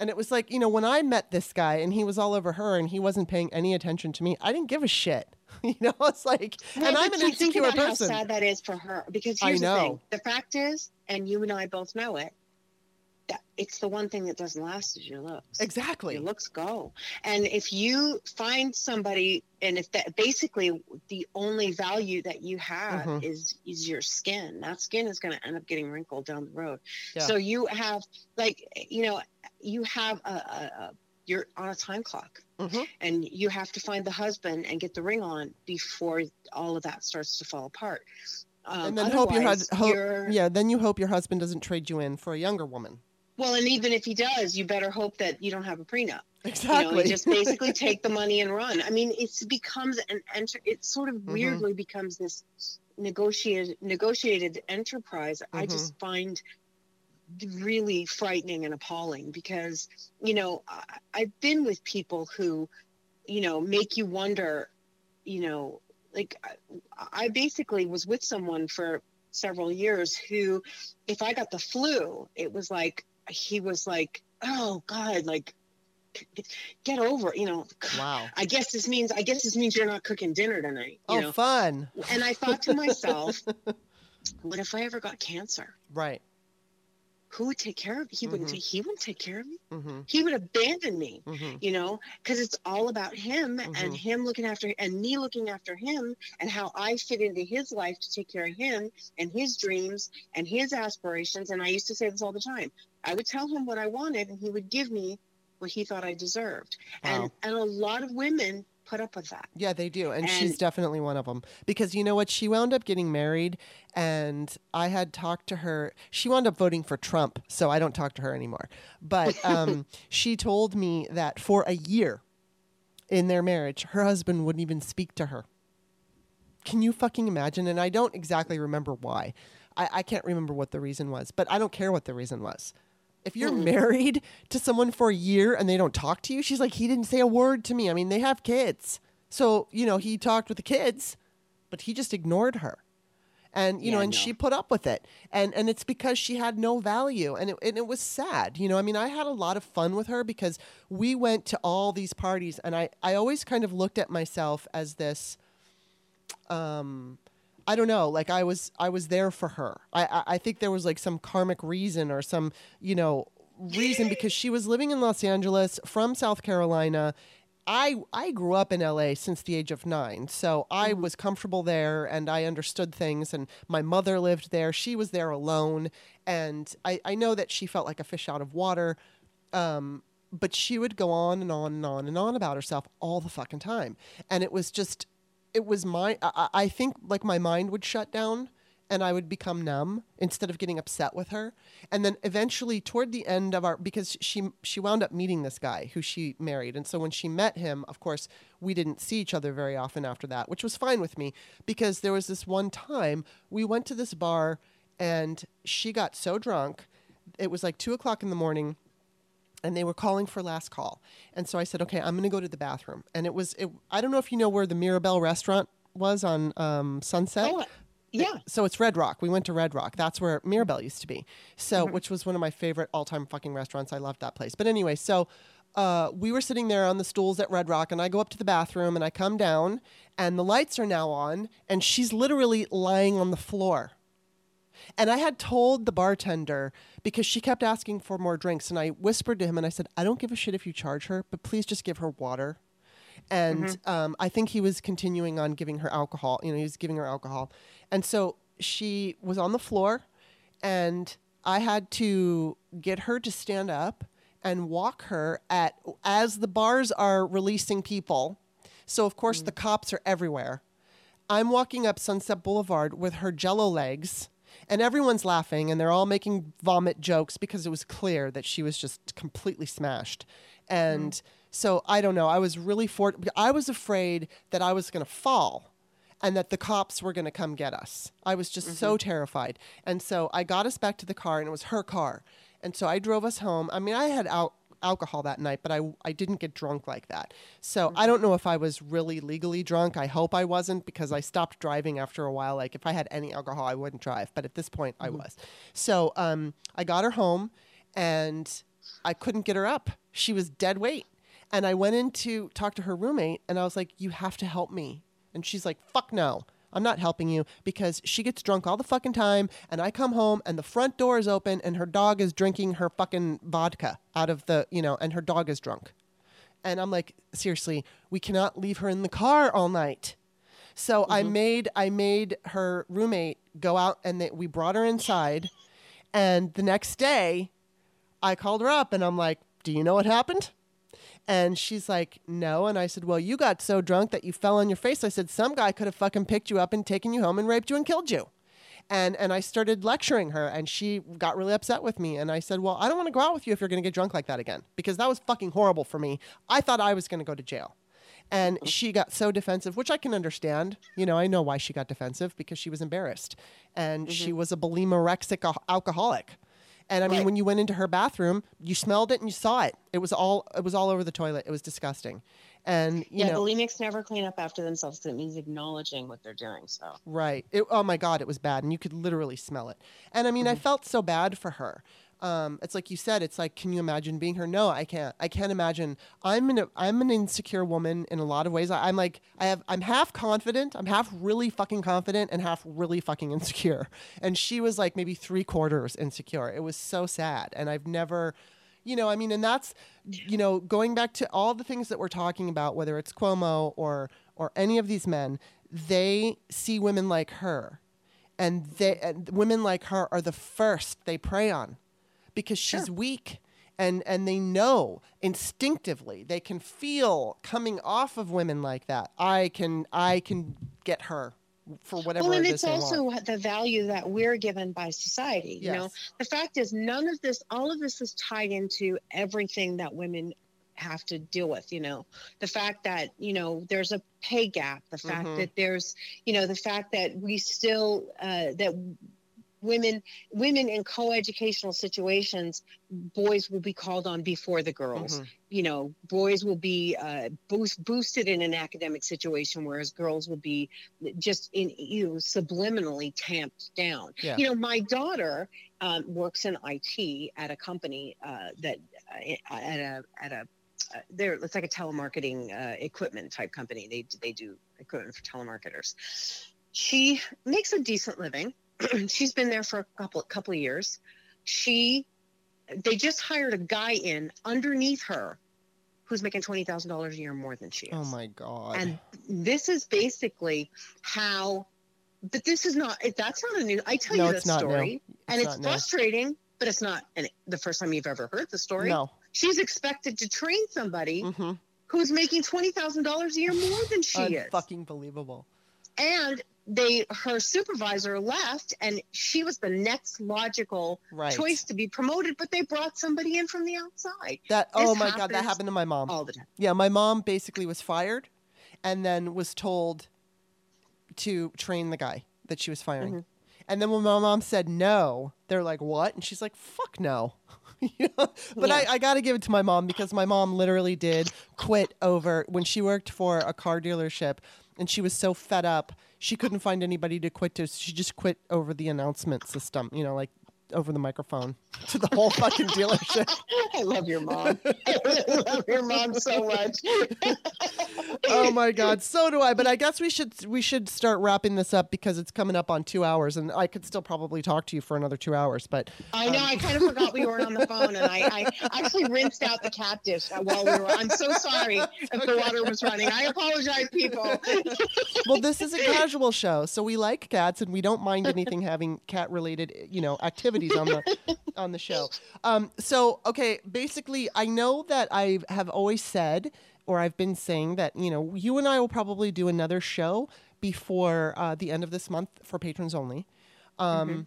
And it was like, you know, when I met this guy and he was all over her and he wasn't paying any attention to me, I didn't give a shit. You know, it's like, yeah, and I'm an insecure person. How sad that is for her, because here's I know. the thing. The fact is, and you and I both know it, that it's the one thing that doesn't last is your looks. Exactly. Your looks go. And if you find somebody, and if that basically the only value that you have mm-hmm. is, is your skin, that skin is going to end up getting wrinkled down the road. Yeah. So you have like, you know, you have a, a, a you're on a time clock mm-hmm. and you have to find the husband and get the ring on before all of that starts to fall apart. Um, and then hope your hus- hope, yeah, then you hope your husband doesn't trade you in for a younger woman. Well, and even if he does, you better hope that you don't have a prenup. Exactly. You know, you just basically take the money and run. I mean, it becomes an enter. It sort of weirdly mm-hmm. becomes this negotiated negotiated enterprise. Mm-hmm. I just find really frightening and appalling, because, you know, I, I've been with people who, you know, make you wonder, you know, like I, I basically was with someone for several years who, if I got the flu, it was like, he was like, oh God, like get over it, you know. Wow. I guess this means, I guess this means you're not cooking dinner tonight. You oh, know? Fun. And I thought to myself, what if I ever got cancer? Right. Who would take care of me? He mm-hmm. wouldn't. Take, he wouldn't take care of me. Mm-hmm. He would abandon me. Mm-hmm. You know, because it's all about him mm-hmm. and him looking after and me looking after him and how I fit into his life to take care of him and his dreams and his aspirations. And I used to say this all the time. I would tell him what I wanted, and he would give me what he thought I deserved. Wow. And and a lot of women put up with that. Yeah, they do. And, and she's definitely one of them, because you know what? She wound up getting married, and I had talked to her. She wound up voting for Trump, so I don't talk to her anymore. But um, she told me that for a year in their marriage, her husband wouldn't even speak to her. Can you fucking imagine? And I don't exactly remember why. I, I can't remember what the reason was, but I don't care what the reason was. If you're mm-hmm. married to someone for a year and they don't talk to you, she's like, he didn't say a word to me. I mean, they have kids. So, you know, he talked with the kids, but he just ignored her. And, you yeah, know, and no. she put up with it. And and it's because she had no value. And it, and it was sad. You know, I mean, I had a lot of fun with her, because we went to all these parties. And I, I always kind of looked at myself as this, um, I don't know, like I was I was there for her. I, I, I think there was like some karmic reason or some, you know, reason, because she was living in Los Angeles from South Carolina. I I grew up in L A since the age of nine, so I was comfortable there and I understood things, and my mother lived there. She was there alone, and I, I know that she felt like a fish out of water, um, but she would go on and on and on and on about herself all the fucking time. And it was just... It was my, I, I think like my mind would shut down and I would become numb instead of getting upset with her. And then eventually toward the end of our, because she, she wound up meeting this guy who she married. And so when she met him, of course, we didn't see each other very often after that, which was fine with me, because there was this one time we went to this bar and she got so drunk. It was like two o'clock in the morning. and they were calling for last call. And so I said, okay, I'm going to go to the bathroom. And it was, it, I don't know if you know where the Mirabelle restaurant was on um, Sunset. Oh, yeah. So it's Red Rock. We went to Red Rock. That's where Mirabelle used to be. So, mm-hmm. which was one of my favorite all-time fucking restaurants. I loved that place. But anyway, so uh, we were sitting there on the stools at Red Rock, and I go up to the bathroom and I come down and the lights are now on and she's literally lying on the floor. And I had told the bartender, because she kept asking for more drinks, and I whispered to him and I said, I don't give a shit if you charge her, but please just give her water. And mm-hmm. um, I think he was continuing on giving her alcohol. You know, he was giving her alcohol. And so she was on the floor, and I had to get her to stand up and walk her at as the bars are releasing people. So, of course, mm-hmm. the cops are everywhere. I'm walking up Sunset Boulevard with her jello legs. And everyone's laughing, and they're all making vomit jokes because it was clear that she was just completely smashed. And mm. so I don't know. I was really for- I was afraid that I was going to fall and that the cops were going to come get us. I was just mm-hmm. so terrified. And so I got us back to the car, and it was her car. And so I drove us home. I mean, I had al- alcohol that night, but I, I didn't get drunk like that. So mm-hmm. I don't know if I was really legally drunk. I hope I wasn't, because I stopped driving after a while. Like, if I had any alcohol, I wouldn't drive. But at this point, mm-hmm. I was. So um, I got her home, and I couldn't get her up. She was dead weight. And I went in to talk to her roommate, and I was like, you have to help me. And she's like, fuck no, I'm not helping you, because she gets drunk all the fucking time, and I come home, and the front door is open, and her dog is drinking her fucking vodka out of the, you know, and her dog is drunk. And I'm like, seriously, we cannot leave her in the car all night. So mm-hmm. I made I made her roommate go out, and they, we brought her inside, and the next day, I called her up, and I'm like, do you know what happened? And she's like, no. And I said, well, you got so drunk that you fell on your face. I said, some guy could have fucking picked you up and taken you home and raped you and killed you. And and I started lecturing her, and she got really upset with me. And I said, well, I don't want to go out with you if you're going to get drunk like that again, because that was fucking horrible for me. I thought I was going to go to jail. And she got so defensive, which I can understand. You know, I know why she got defensive, because she was embarrassed. And mm-hmm. she was a bulimorexic alcoholic. And I mean, right. when you went into her bathroom, you smelled it and you saw it. It was all it was all over the toilet. It was disgusting. And you yeah, know, bulimics never clean up after themselves, because it means acknowledging what they're doing. So right. It, oh my God, it was bad, and you could literally smell it. And I mean, mm-hmm. I felt so bad for her. Um, it's like you said. It's like, can you imagine being her? No, I can't. I can't imagine. I'm an I'm an insecure woman in a lot of ways. I, I'm like I have. I'm half confident. I'm half really fucking confident and half really fucking insecure. And she was like maybe three quarters insecure. It was so sad. And I've never, you know, I mean, and that's, you know, going back to all the things that we're talking about, whether it's Cuomo or or any of these men, they see women like her, and they and women like her are the first they prey on. Because she's sure. weak, and, and they know instinctively, they can feel coming off of women like that. I can I can get her for whatever. Well, and it is it's also the value that we're given by society. Yes. You know, the fact is, none of this, all of this, is tied into everything that women have to deal with. You know, the fact that, you know, there's a pay gap, the fact mm-hmm. that there's, you know, the fact that we still uh, that. Women, women in coeducational situations, boys will be called on before the girls. Mm-hmm. You know, boys will be uh, boost, boosted in an academic situation, whereas girls will be just in you know, subliminally tamped down. Yeah. You know, my daughter um, works in I T at a company uh, that uh, at a at a uh, there it's like a telemarketing uh, equipment type company. They they do equipment for telemarketers. She makes a decent living. She's been there for a couple couple of years. She, they just hired a guy in underneath her, who's making twenty thousand dollars a year more than she is. Oh my God! And this is basically how. But this is not. That's not a new. I tell no, you that story, and it's frustrating. New. But it's not an, the first time you've ever heard the story. No. She's expected to train somebody mm-hmm. who's making twenty thousand dollars a year more than she is. Fucking believable. And. They, her supervisor left, and she was the next logical right. choice to be promoted, but they brought somebody in from the outside. That this oh my God, that happened to my mom. All the time. Yeah, my mom basically was fired and then was told to train the guy that she was firing. Mm-hmm. And then when my mom said no, they're like, what? And she's like, fuck no. You know? But yeah. I, I got to give it to my mom, because my mom literally did quit over when she worked for a car dealership, and she was so fed up. She couldn't find anybody to quit to. So she just quit over the announcement system, you know, like over the microphone to the whole fucking dealership. I love your mom. I love your mom so much. Oh my God. So do I. But I guess we should, we should start wrapping this up, because it's coming up on two hours and I could still probably talk to you for another two hours, but. Um... I know. I kind of forgot we weren't on the phone, and I, I actually rinsed out the cat dish while we were, I'm so sorry if okay. the water was running. I apologize, people. Well, this is a casual show, so we like cats and we don't mind anything having cat related, you know, activities on the on the show. Um, so, okay, basically, I know that I have always said, or I've been saying that, you know, you and I will probably do another show before uh, the end of this month for patrons only. Um, mm-hmm.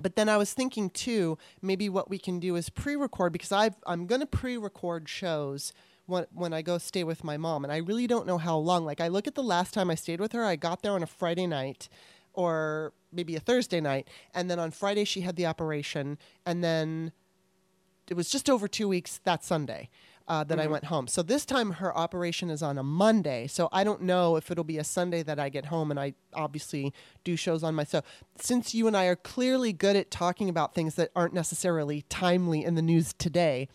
But then I was thinking, too, maybe what we can do is pre-record, because I've, I'm going to pre-record shows when, when I go stay with my mom. And I really don't know how long. Like, I look at the last time I stayed with her, I got there on a Friday night, or maybe a Thursday night. And then on Friday, she had the operation. And then it was just over two weeks that Sunday uh, that mm-hmm. I went home. So this time her operation is on a Monday. So I don't know if it'll be a Sunday that I get home, and I obviously do shows on myself. Since you and I are clearly good at talking about things that aren't necessarily timely in the news today,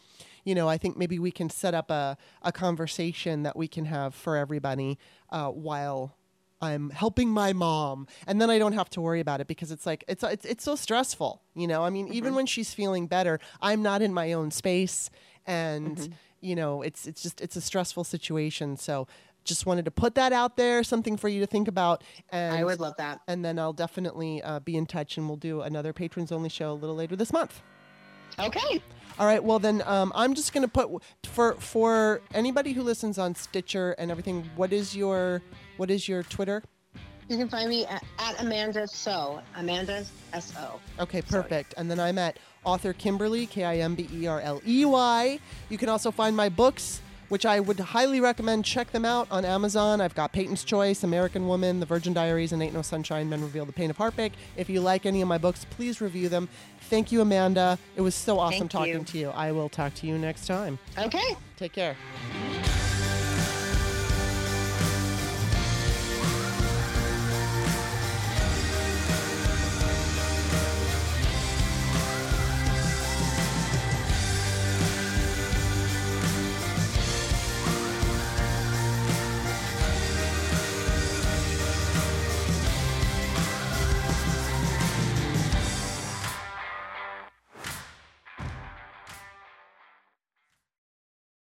you know, I think maybe we can set up a, a conversation that we can have for everybody uh, while I'm helping my mom, and then I don't have to worry about it, because it's like, it's, it's, it's so stressful, you know? I mean, mm-hmm. even when she's feeling better, I'm not in my own space, and mm-hmm. you know, it's, it's just, it's a stressful situation. So just wanted to put that out there, something for you to think about. And I would love that. And then I'll definitely uh, be in touch, and we'll do another patrons only show a little later this month. Okay. All right. Well, then um, I'm just going to put for, for anybody who listens on Stitcher and everything, what is your, what is your Twitter? You can find me at, at Amanda So. Amanda S O. Okay, perfect. Sorry. And then I'm at author Kimberly, K I M B E R L E Y. You can also find my books, which I would highly recommend. Check them out on Amazon. I've got Peyton's Choice, American Woman, The Virgin Diaries, and Ain't No Sunshine, Men Reveal the Pain of Heartbreak. If you like any of my books, please review them. Thank you, Amanda. It was so awesome Thank talking you. to you. I will talk to you next time. Okay. Take care.